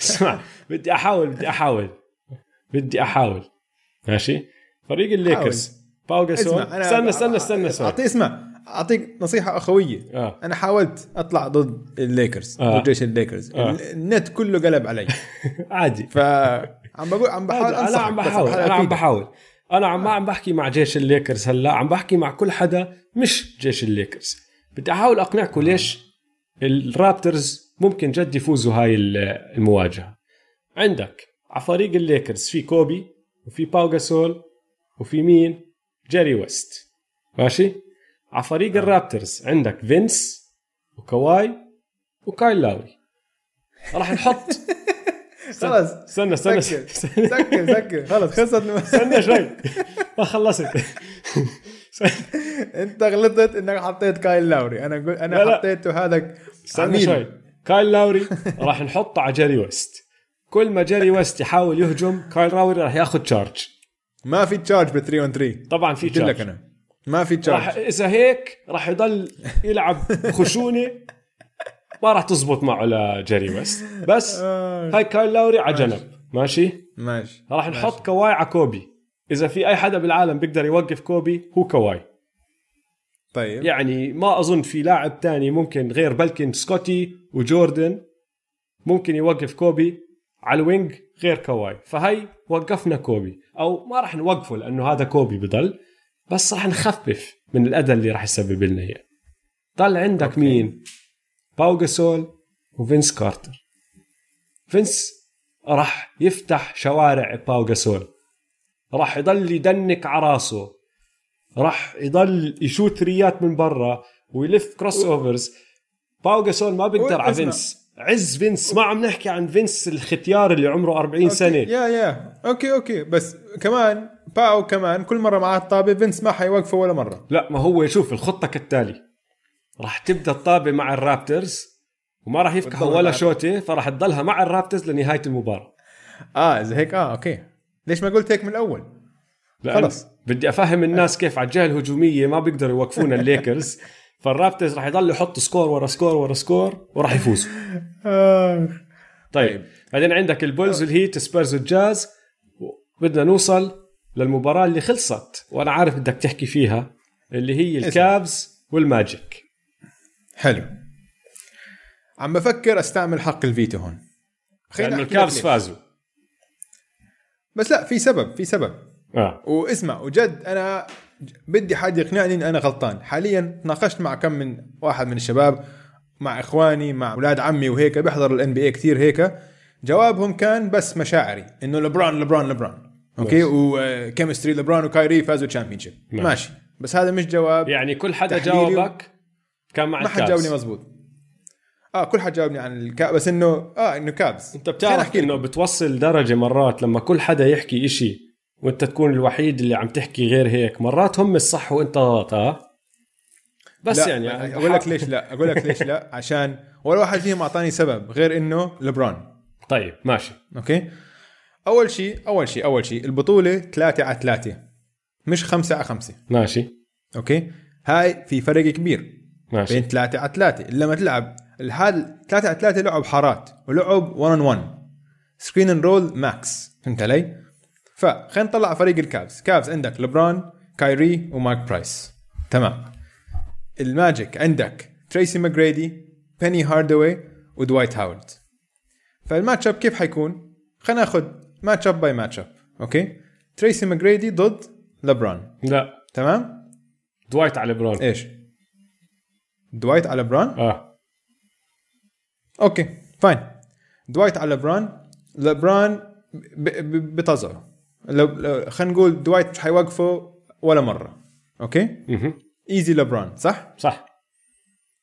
اسمع بدي احاول بدي احاول بدي احاول ماشي. فريق الليكرز باو جاسول استنى استنى استنى اعطي اسمع اعطيك نصيحه اخويه آه. انا حاولت اطلع ضد الليكرز آه. ضد جيش الليكرز آه. النت كله قلب علي عادي. فعم بقول عم بحاول انا عم بحاول انا عم بحاول انا عم ما عم بحكي مع جيش الليكرز، هلا عم بحكي مع كل حدا مش جيش الليكرز. بدي احاول اقنعكم ليش الرابترز ممكن جد يفوزوا هاي المواجهة. عندك على فريق الليكرز في كوبي وفي باو جاسول وفي مين جيري ويست ماشي. على فريق الرابترز عندك فينس وكواي وكايل لاوي. راح نحط خلاص استنى استنى سكر سكر خلاص خلصت استنى شوي ما خلصت. انت غلطت انك حطيت كايل لاوري. انا قلت انا حطيته هذاك استنى شوي. كايل لاوري راح نحطه على جيري ويست. كل ما جيري ويست يحاول يهجم كايل لاوري راح ياخذ تشارج. ما في تشارج ب ثلاثة على ثلاثة طبعا في تشارج. قلت لك انا ما في تشارج. اذا هيك راح يضل يلعب خشونه ما راح تزبط معه لجيري ويست. بس هاي كايل لاوري على جنب ماشي ماشي. راح نحط كواي على كوبي. إذا في أي حدا بالعالم بيقدر يوقف كوبي هو كواي. طيب يعني ما أظن في لاعب تاني ممكن غير بلكن سكوتي وجوردن ممكن يوقف كوبي على الوينج غير كواي. فهي وقفنا كوبي أو ما رح نوقفه لأنه هذا كوبي بضل، بس رح نخفف من الأذى اللي رح يسبب لنا إياه. ضل عندك أوكي. مين باو جاسول وفينس كارتر. فينس رح يفتح شوارع باو جاسول، راح يضل يدنك على راسه، راح يضل يشوت ريات من برا ويلف كروس اوفرز. باو جاسول ما بيقدر على فينس. عز فينس ما عم نحكي عن فينس الختيار اللي عمره أربعين سنة. يا يا اوكي اوكي بس كمان باو كمان كل مرة معاه الطابة فينس ما حيوقفه ولا مرة. لا ما هو يشوف الخطة كالتالي. راح تبدأ الطابة مع الرابترز وما راح يفكها ولا شوتة، فراح تضلها مع الرابترز لنهاية المباراة. اه اذا هيك اه اوكي ليش ما قلت هيك من الأول؟ خلص بدي أفهم الناس كيف على الجهة الهجومية ما بيقدروا يوقفون الليكرز، فالرابترز راح يضلوا يحطوا سكور ورا سكور ورا سكور وراح يفوزوا. طيب بعدين عندك البولز الهيت سبيرز الجاز. بدنا نوصل للمباراة اللي خلصت وأنا عارف بدك تحكي فيها اللي هي الكابز والماجيك. حلو. عم بفكر أستعمل حق الفيتو هون لأنه يعني الكابز فازوا. بس لا، في سبب في سبب آه. واسمع، وجد أنا بدي حد يقنعني أن أنا غلطان. حاليا تناقشت مع كم من واحد من الشباب، مع إخواني، مع أولاد عمي وهيك بيحضر الان بي اي كثير هيك، جوابهم كان بس مشاعري إنه لبران لبران لبران أوكي، وكيمستري لبران وكايري فازوا تشامبيونشيب. ماشي، بس هذا مش جواب يعني كل حدا جاوبك و... كان مع ما حد جاوبني مزبوط. اه كل حد جاوبني عن الكاب، بس إنه اه إنه كابز. أنت بتعرف إنه بتوصل درجة مرات لما كل حدا يحكي إشي وأنت تكون الوحيد اللي عم تحكي غير هيك، مرات هم الصح وأنت غلط. اه بس لا، يعني أقول لك ليش لا، أقول لك ليش لا عشان ولا واحد فيهم أعطاني سبب غير إنه لبران. طيب ماشي أوكي. أول شيء أول شيء أول شيء البطولة ثلاثة على ثلاثة مش خمسة على خمسة. ماشي أوكي، هاي في فرق كبير ماشي. بين ثلاثة على ثلاثة لما تلعب الحال ثلاثة على ثلاثة لعب حارات ولعب ون ون سكرين ان رول ماكس، فهمت علي؟ فخلينا نطلع فريق الكابز. كابز عندك لبران، كايري ومارك برايس، تمام. الماجيك عندك تريسي ماجريدي، بيني هاردوي ودوايت هاورد. فالماتشاب كيف حيكون؟ خلينا ناخذ ماتشاب باي ماتشاب اوكي. تريسي ماجريدي ضد لبران، لا تمام، دوايت على لبران. ايش دوايت على لبران؟ اه اوكي فاين. دوايت على لبران، لبران بتظهر لو خلينا نقول دوايت حيوقفه ولا مره اوكي. اها ايزي لبران صح صح.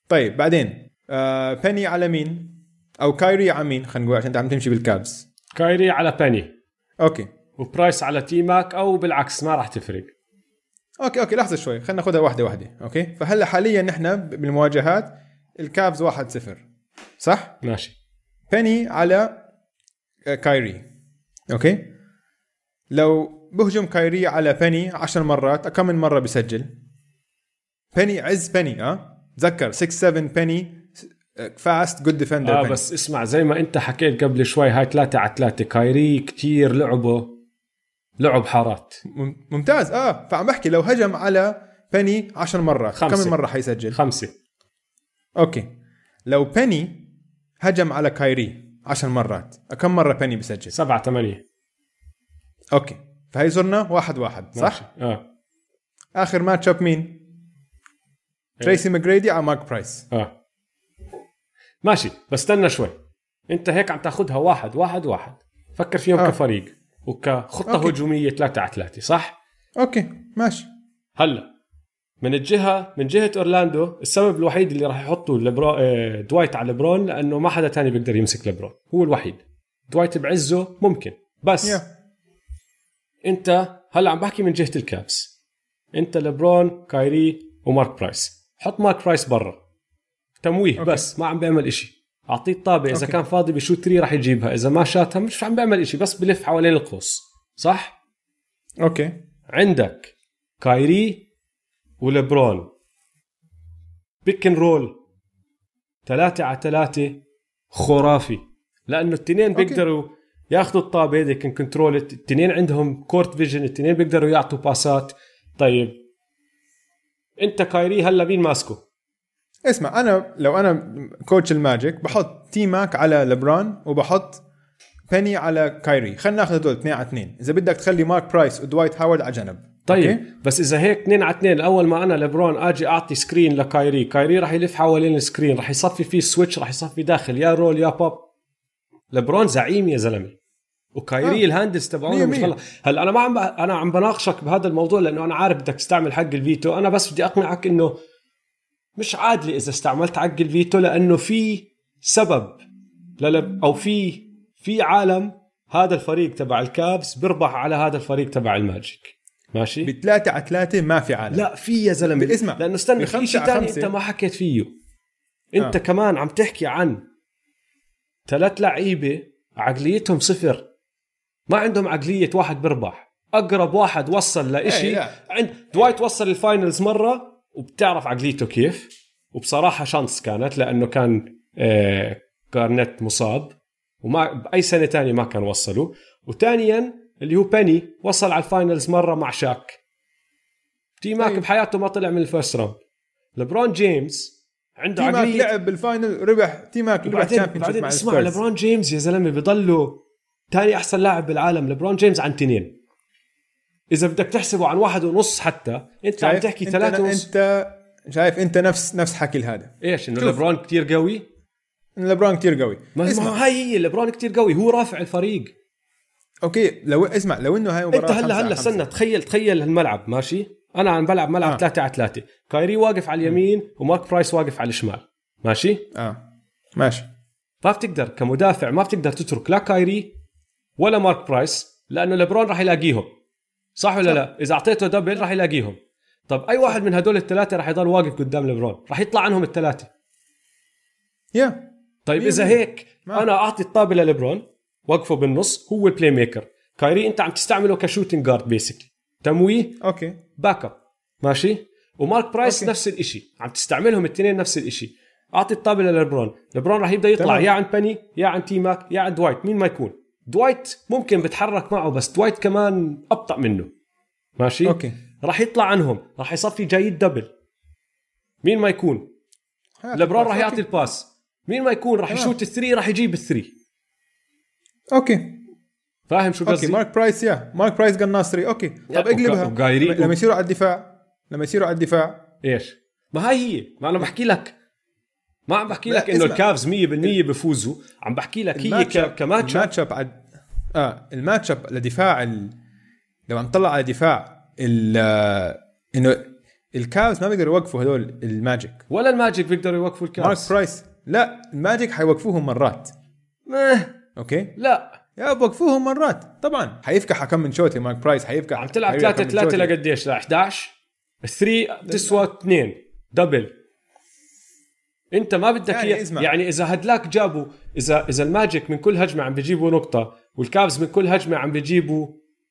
طيب بعدين آه، بيني على مين او كايري على مين؟ خلينا نقول عشان انت عم تمشي بالكابز. كايري على بيني اوكي، وبرايس على تيماك او بالعكس ما راح تفرق. اوكي اوكي لحظه شوي، خلينا ناخذها واحده واحده اوكي. فهلا حاليا نحن بالمواجهات الكابز واحد صفر صح ماشي. بيني على كايري اوكي. لو بهجم كايري على بيني عشر مرات، كم من مره بسجل؟ بيني عز بيني اه تذكر ستة سبعة بيني فاست جود ديفندر. اه بني. بس اسمع، زي ما انت حكيت قبل شوي، هاي ثلاثة على ثلاثة كايري كتير لعبه لعب حارات ممتاز اه. فعم بحكي لو هجم على بيني عشر مرات كم مرة حيسجل؟ خمسة اوكي. لو بيني هجم على كايري عشر مرات كم مرة بيني بسجل؟ سبعة ثمانية اوكي. فهي صرنا واحد واحد صح اه. اخر ماتش اب مين؟ تريسي ماجريدي على مارك برايس اه ماشي. بس استنى شوي، انت هيك عم تاخدها واحد واحد واحد. فكر فيهم آه. كفريق وكخطة أوكي. هجومية ثلاثة على ثلاثة صح اوكي ماشي. هلا من الجهة من جهة أورلاندو، السبب الوحيد اللي راح يحطوا لبرو... دوايت على لبرون لأنه ما حدا تاني بيقدر يمسك لبرون، هو الوحيد. دوايت بعزه ممكن بس yeah. انت هلا عم بحكي من جهة الكابس، انت لبرون كايري ومارك برايس. حط مارك برايس برا تمويه أوكي. بس ما عم بيعمل إشي، أعطيه الطابة إذا أوكي. كان فاضي بشو تري راح يجيبها، إذا ما شاتها مش عم بيعمل إشي، بس بلف حوالين القوس صح أوكي. عندك كايري ولبرون بيكن رول ثلاثة على ثلاثة خرافي، لأنه التنين بيقدروا ياخدوا الطابة دي كن كنترول، التنين عندهم كورت فيجن، التنين بيقدروا يعطوا باسات. طيب انت كايري هلا مين ماسكه؟ اسمع، انا لو انا كوتش الماجيك بحط تي ماك على لبران وبحط بيني على كايري. خلينا ناخذ دول اثنين على اثنين اذا بدك تخلي مارك برايس ودوايت هاورد على جنب. طيب أوكي؟ بس اذا هيك اثنين على اثنين، اول ما انا لبران اجي اعطي سكرين لكايري، كايري راح يلف حوالين السكرين، راح يصفي فيه سويتش، راح يصفي داخل يا رول يا بوب. لبران زعيم يا زلمه، وكايري آه. الهاندس تبعونه مش خلص. هلا انا ما عم انا عم بناقشك بهذا الموضوع لانه انا عارف بدك تستعمل حق الفيتو، انا بس بدي اقنعك انه مش عادل اذا استعملت حق الفيتو، لانه في سبب للب او في في عالم هذا الفريق تبع الكابس بربح على هذا الفريق تبع الماجيك ماشي. بثلاثة على ثلاثة ما في عالم، لا في يا زلمه اسمع، لانه استنى في شيء ثاني انت ما حكيت فيه. انت آه. كمان عم تحكي عن ثلاث لعيبه عقليتهم صفر، ما عندهم عقلية واحد بربح. أقرب واحد وصل لإشي عند دوايت، وصل الفاينلز مرة وبتعرف عقليته كيف، وبصراحة شانس كانت لأنه كان آه كارنت مصاب وما بأي سنة تانية ما كان وصلوا. وتانيا اللي هو بيني وصل على الفاينلز مرة مع شاك. تي ماك أيه. بحياته ما طلع من الفيرست راوند. لبرون جيمس عنده تي عقلية. تي ماك لعب بالفاينل ربح. تي ماك ربح تشامبيونشيب مع اسمع السبيرز. لبرون جيمس يا زلمة بيضلوا تاني أحسن لاعب بالعالم. لبرون جيمس عن تنين. إذا بدك تحسبه عن واحد ونص حتى أنت عم تحكي ثلاثة ونص. أنت شايف أنت نفس نفس حكي هذا. إيش إنه لبرون كتير قوي. لبرون كتير قوي. ما هاي هي لبرون كتير قوي هو رافع الفريق. اوكي لو اسمع لو انه هاي مباراه انت هلا هلا استنى تخيل تخيل هالملعب ماشي انا عم بلعب ملعب آه. ثلاثة على ثلاثة كايري واقف على اليمين م. ومارك برايس واقف على الشمال ماشي اه ماشي ما بتقدر كمدافع ما بتقدر تترك لا كايري ولا مارك برايس لانه لبرون راح يلاقيهم صح ولا صح. لا اذا اعطيته دبل راح يلاقيهم طب اي واحد من هدول الثلاثه راح يضل واقف قدام لبرون راح يطلع عنهم الثلاثه يا yeah. طيب مين اذا مين. هيك ما. انا اعطي الطابه للبرون وقفه بالنص هو البلاي ميكر كايري انت عم تستعمله كشوتينج جارد بيسكلي تمويه اوكي باك اب ماشي ومارك برايس أوكي. نفس الاشي عم تستعملهم الاثنين نفس الاشي اعطي الطابه للبرون لبرون راح يبدا يطلع تمام. يا عن بني يا عن تي ماك يا عن دوايت مين ما يكون دوايت ممكن بتحرك معه بس دوايت كمان ابطا منه ماشي اوكي راح يطلع عنهم راح يصفي جيد دبل مين ما يكون لبرون راح يعطي الباس مين ما يكون راح يشوت الثري راح يجيب الثري اوكي فاهم شو قصدي مارك برايس يا مارك برايس قناصري اوكي طب اقلبها وغايري. لما يصيروا على الدفاع لما يصيروا على الدفاع ايش ما هاي هي ما انا بحكي لك ما عم بحكي لك انه الكافز مية بالمية بفوزوا عم بحكي لك هي كماتش اب عد... اه الماتش اب لدفاع ال... لما نطلع على دفاع ال... انه الكافز ما بيقدروا يوقفوا هذول الماجيك ولا الماجيك بيقدروا يوقفوا الكافز مارك برايس لا الماجيك حيوقفوهم مرات ما اوكي لا يا بوقفوهم مرات طبعا حيفكح كم من شوت مارك برايس حيفكح عم تلعب ثلاثة ثلاثة لقديش ل احد عشر الثري بتسوى اثنين دبل انت ما بدك يعني, ي... يعني اذا هدلاك جابوا اذا اذا الماجيك من كل هجمه عم بيجيبوا نقطه والكافز من كل هجمه عم بيجيبوا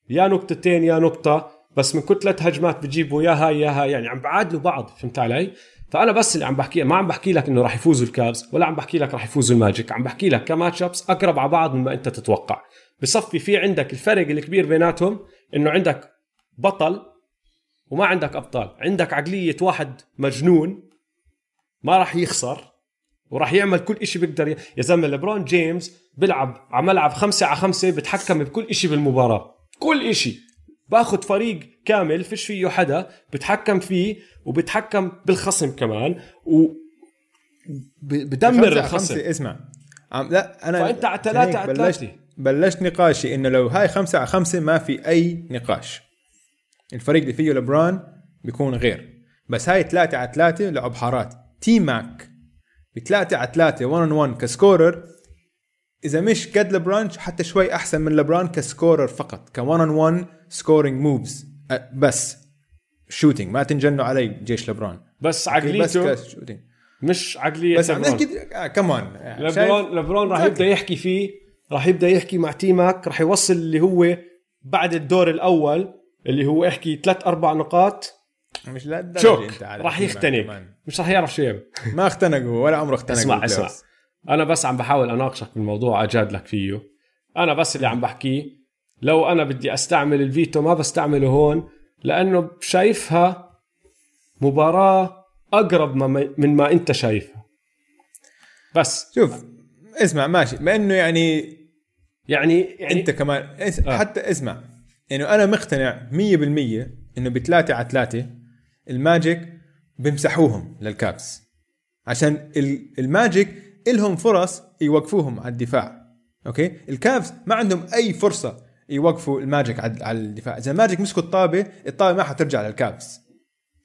يا نقطتين يا نقطه بس من كل ثلاث هجمات بيجيبوا يا هاي يا هاي يعني عم بعادلوا بعض فهمت علي فانا بس اللي عم بحكي ما عم بحكي لك انه راح يفوزوا الكابز ولا عم بحكي لك راح يفوزوا الماجيك عم بحكي لك كماتش ابس اقرب على بعض مما انت تتوقع بصفي في عندك الفرق الكبير بيناتهم انه عندك بطل وما عندك ابطال عندك عقليه واحد مجنون ما راح يخسر وراح يعمل كل إشي بيقدر ي... يا زلمه لبرون جيمس بيلعب على ملعب خمسة على خمسة بتحكم بكل إشي بالمباراه كل إشي باخد فريق كامل فيش فيه حدا بتحكم فيه وبتحكم بالخصم كمان وبدمر الخصم اسمع لا انا فانت على ثلاثة على ثلاثة بلشت نقاشي انه لو هاي خمسة على خمسة ما في اي نقاش الفريق اللي فيه لبران بيكون غير بس هاي ثلاثة على ثلاثة لعب حارات تي ماك بثلاثة على ثلاثة وان وان كسكورر اذا مش قد لبران حتى شوي احسن من لبران كسكورر فقط كوان اون وان سكورينج موفز بس شوتينج ما تنجنوا علي جيش لبران بس عقليته مش عقليه بس لبران آه كمان لبران لبران راح يبدا يحكي فيه راح يبدا يحكي مع تيمك راح يوصل اللي هو بعد الدور الاول اللي هو احكي ثلاث اربع نقاط مش للدرجه انت عارف راح يختنق مش راح يعرف شو يعمل ما اختنق ولا عمره اختنق اسمع اسمع انا بس عم بحاول اناقشك بالموضوع اجادلك فيه انا بس اللي عم بحكيه لو أنا بدي أستعمل الفيتو ما بستعمله هون لأنه شايفها مباراة أقرب من ما أنت شايفها بس شوف اسمع ماشي بأنه يعني يعني, يعني أنت كمان آه. حتى اسمع إنه أنا مقتنع مية بالمية إنه بثلاثة على ثلاثة الماجيك بمسحوهم للكابس عشان الماجيك إلهم فرص يوقفوهم على الدفاع أوكي الكابس ما عندهم أي فرصة يوقفوا الماجيك على الدفاع إذا الماجيك مسكوا الطابة الطابة ما حترجع للكابس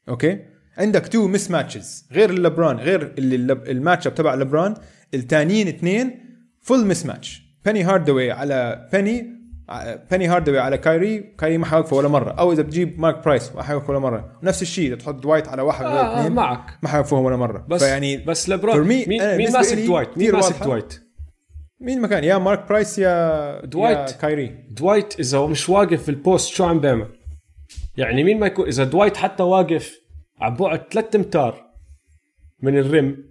أوكي عندك تو مس ماتشز غير اللبران غير الماتشاب تبع لبران التانيين اثنين فول مس ماتش بيني هاردوي على بيني بيني هاردوي على كايري كايري ما حيوقفه ولا مرة أو إذا بتجيب مارك برايس ما حيوقفه ولا مرة نفس الشيء إذا تحط دوايت على واحد ولا آه اثنين معك. ما حيوقفهم ولا مرة بس يعني بس لبران مين ماسك دوايت مين ماسك دوايت مين مكان يا مارك برايس يا دوايت يا كايري دوايت إذا مش واقف في البوست شو عم بيعمل يعني مين ما يكون إذا دوايت حتى واقف على بعد ثلاثة أمتار من الرم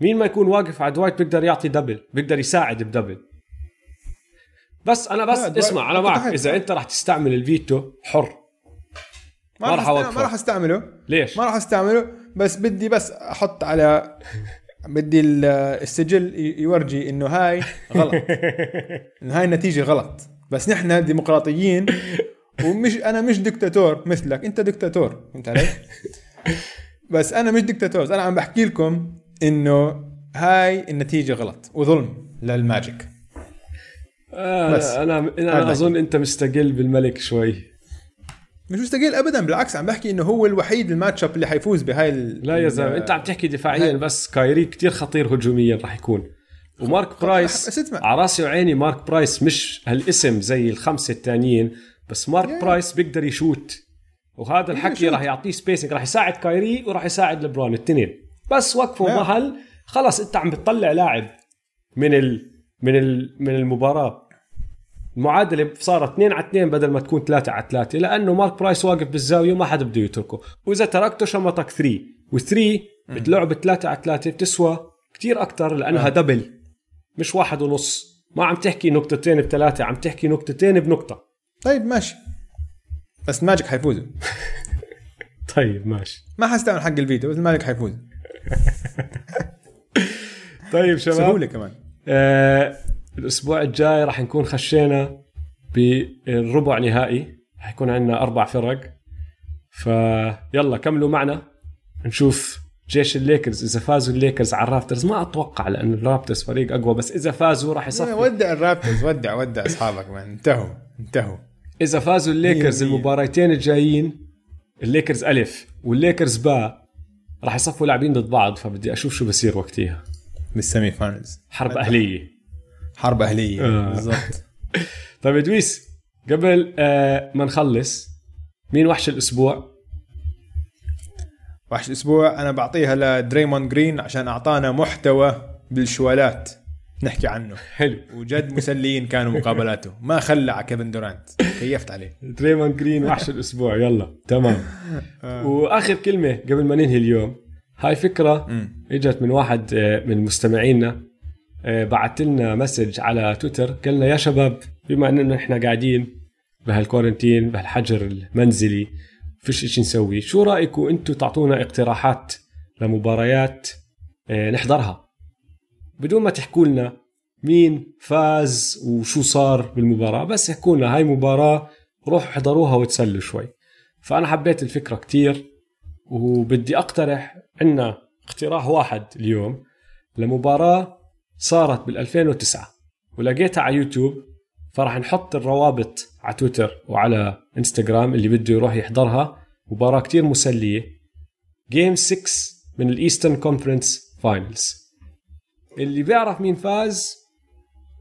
مين ما يكون واقف على دوايت بيقدر يعطي دبل بيقدر يساعد بدبل بس انا بس اسمع انا معك، اذا انت رح تستعمل الفيتو حر، ما راح ما راح استعمله. ليش ما راح استعمله؟ بس بدي بس احط على بدي السجل يورجي انه هاي غلط، انه هاي النتيجه غلط. بس نحن ديمقراطيين ومش انا مش دكتاتور مثلك، انت دكتاتور، انت علي. بس انا مش دكتاتور، انا عم بحكي لكم انه هاي النتيجه غلط وظلم للماجيك. آه بس انا انا, أنا اظن انت مستقل بالملك شوي. مش مستقل ابدا، بالعكس عم بحكي انه هو الوحيد الماتشاب اللي حيفوز بهاي. لا يا زلمه انت عم تحكي دفاعيا، بس كايري كتير خطير هجوميا راح يكون، ومارك برايس على راسي وعيني. مارك برايس مش هالاسم زي الخمسه الثانيين، بس مارك يعني برايس بيقدر يشوت، وهذا الحكي راح يعطيه سبيسنج، راح يساعد كايري وراح يساعد لبرون الاثنين. بس وقفوا محل خلاص، انت عم بتطلع لاعب من ال من ال من المباراه. المعادله صارت اثنين على اثنين بدل ما تكون ثلاثة على ثلاثة، لانه مارك برايس واقف بالزاويه وما حدا بده يتركه، واذا تركته شمطك ثلاثة، و3 بتلعب ثلاثة على ثلاثة بتسوى كتير اكثر، لانها آه. دبل مش واحد ونص. ما عم تحكي نقطتين بثلاثه، عم تحكي نقطتين بنقطه. طيب ماشي، بس الماجيك حيفوزوا. طيب ماشي، ما حستعمل حق الفيديو، بس الماجيك حيفوز. طيب شباب سهوله كمان. آه الأسبوع الجاي راح نكون خشينا بالربع نهائي، حيكون عندنا أربع فرق، فيلا كملوا معنا نشوف جيش الليكرز. إذا فازوا الليكرز على الرابترز، ما أتوقع لأن الرابترز فريق أقوى، بس إذا فازوا راح يصفي. ودع الرابترز، ودع ودع أصحابك من انتهوا انتهوا. إذا فازوا الليكرز المباراتين الجايين، الليكرز ألف والليكرز باء، راح يصفوا لاعبين ضد بعض، فبدي أشوف شو بصير وقتها بالسيمي فاينلز. حرب أهلية، حرب أهلية آه. بالضبط. طيب إدويس، قبل آه ما نخلص، مين وحش الأسبوع؟ وحش الأسبوع أنا بعطيها لدريمون جرين، عشان أعطانا محتوى بالشوالات نحكي عنه حلو، وجد مسليين كانوا مقابلاته، ما خلع كيفن دورانت، كيفت عليه. دريمون جرين وحش الأسبوع، يلا تمام. آه. وآخر كلمة قبل ما ننهي اليوم، هاي فكرة م. إجت من واحد من مستمعينا، بعت لنا مسج على تويتر، قالنا يا شباب بما اننا احنا قاعدين بهالكورنتين بهالحجر المنزلي فيش اشي نسوي، شو رايكم انتم تعطونا اقتراحات لمباريات نحضرها بدون ما تحكوا لنا مين فاز وشو صار بالمباراه، بس احكوا لنا هاي مباراه روحوا احضروها وتسلوا شوي. فانا حبيت الفكره كتير، وبدي اقترح عنا اقتراح واحد اليوم لمباراه صارت بالألفين وتسعة ولقيتها على يوتيوب، فراح نحط الروابط على تويتر وعلى انستغرام، اللي بده يروح يحضرها. مباراة كتير مسلية، جيم ستة من الإيسترن كونفرنس فاينلز، اللي بيعرف مين فاز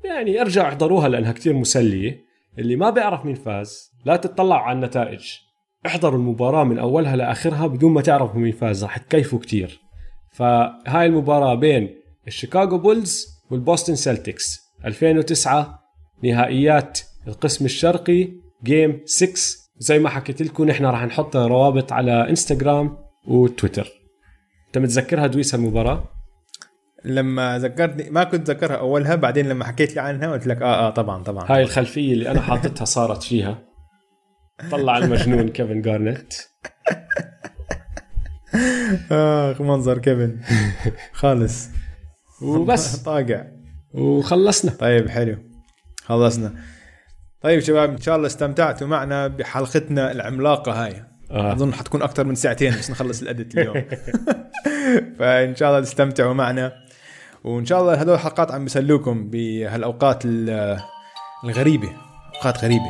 يعني ارجع احضروها لأنها كتير مسلية. اللي ما بيعرف مين فاز لا تتطلعوا على النتائج، احضروا المباراة من أولها لآخرها بدون ما تعرفوا مين فاز، راح تكيفوا كتير. فهاي المباراة بين الشيكاغو بولز والبوستن سيلتكس ألفين وتسعة، نهائيات القسم الشرقي، جيم ستة، زي ما حكيت لكم نحن راح نحط روابط على انستغرام وتويتر. انت متذكرها دويس المباراة؟ لما ذكرتني ما كنت ذكرها اولها، بعدين لما حكيت لي عنها قلت لك اه اه طبعا طبعا. هاي الخلفية اللي انا حاطتها صارت فيها، طلع المجنون كيفن جارنت. اخ منظر كيفن خالص وبس طاقع وخلصنا. طيب حلو، خلصنا. طيب شباب إن شاء الله استمتعتوا معنا بحلقتنا العملاقة هاي، آه. أظن حتكون أكتر من ساعتين بس نخلص الأدت اليوم. فإن شاء الله تستمتعوا معنا، وإن شاء الله هدول الحلقات عم بيسلوكم بهالأوقات الغريبة، أوقات غريبة.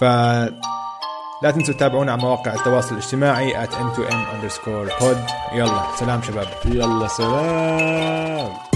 فلا تنسوا تتابعونا على مواقع التواصل الاجتماعي at m two m underscore pod. يلا سلام شباب، يلا سلام.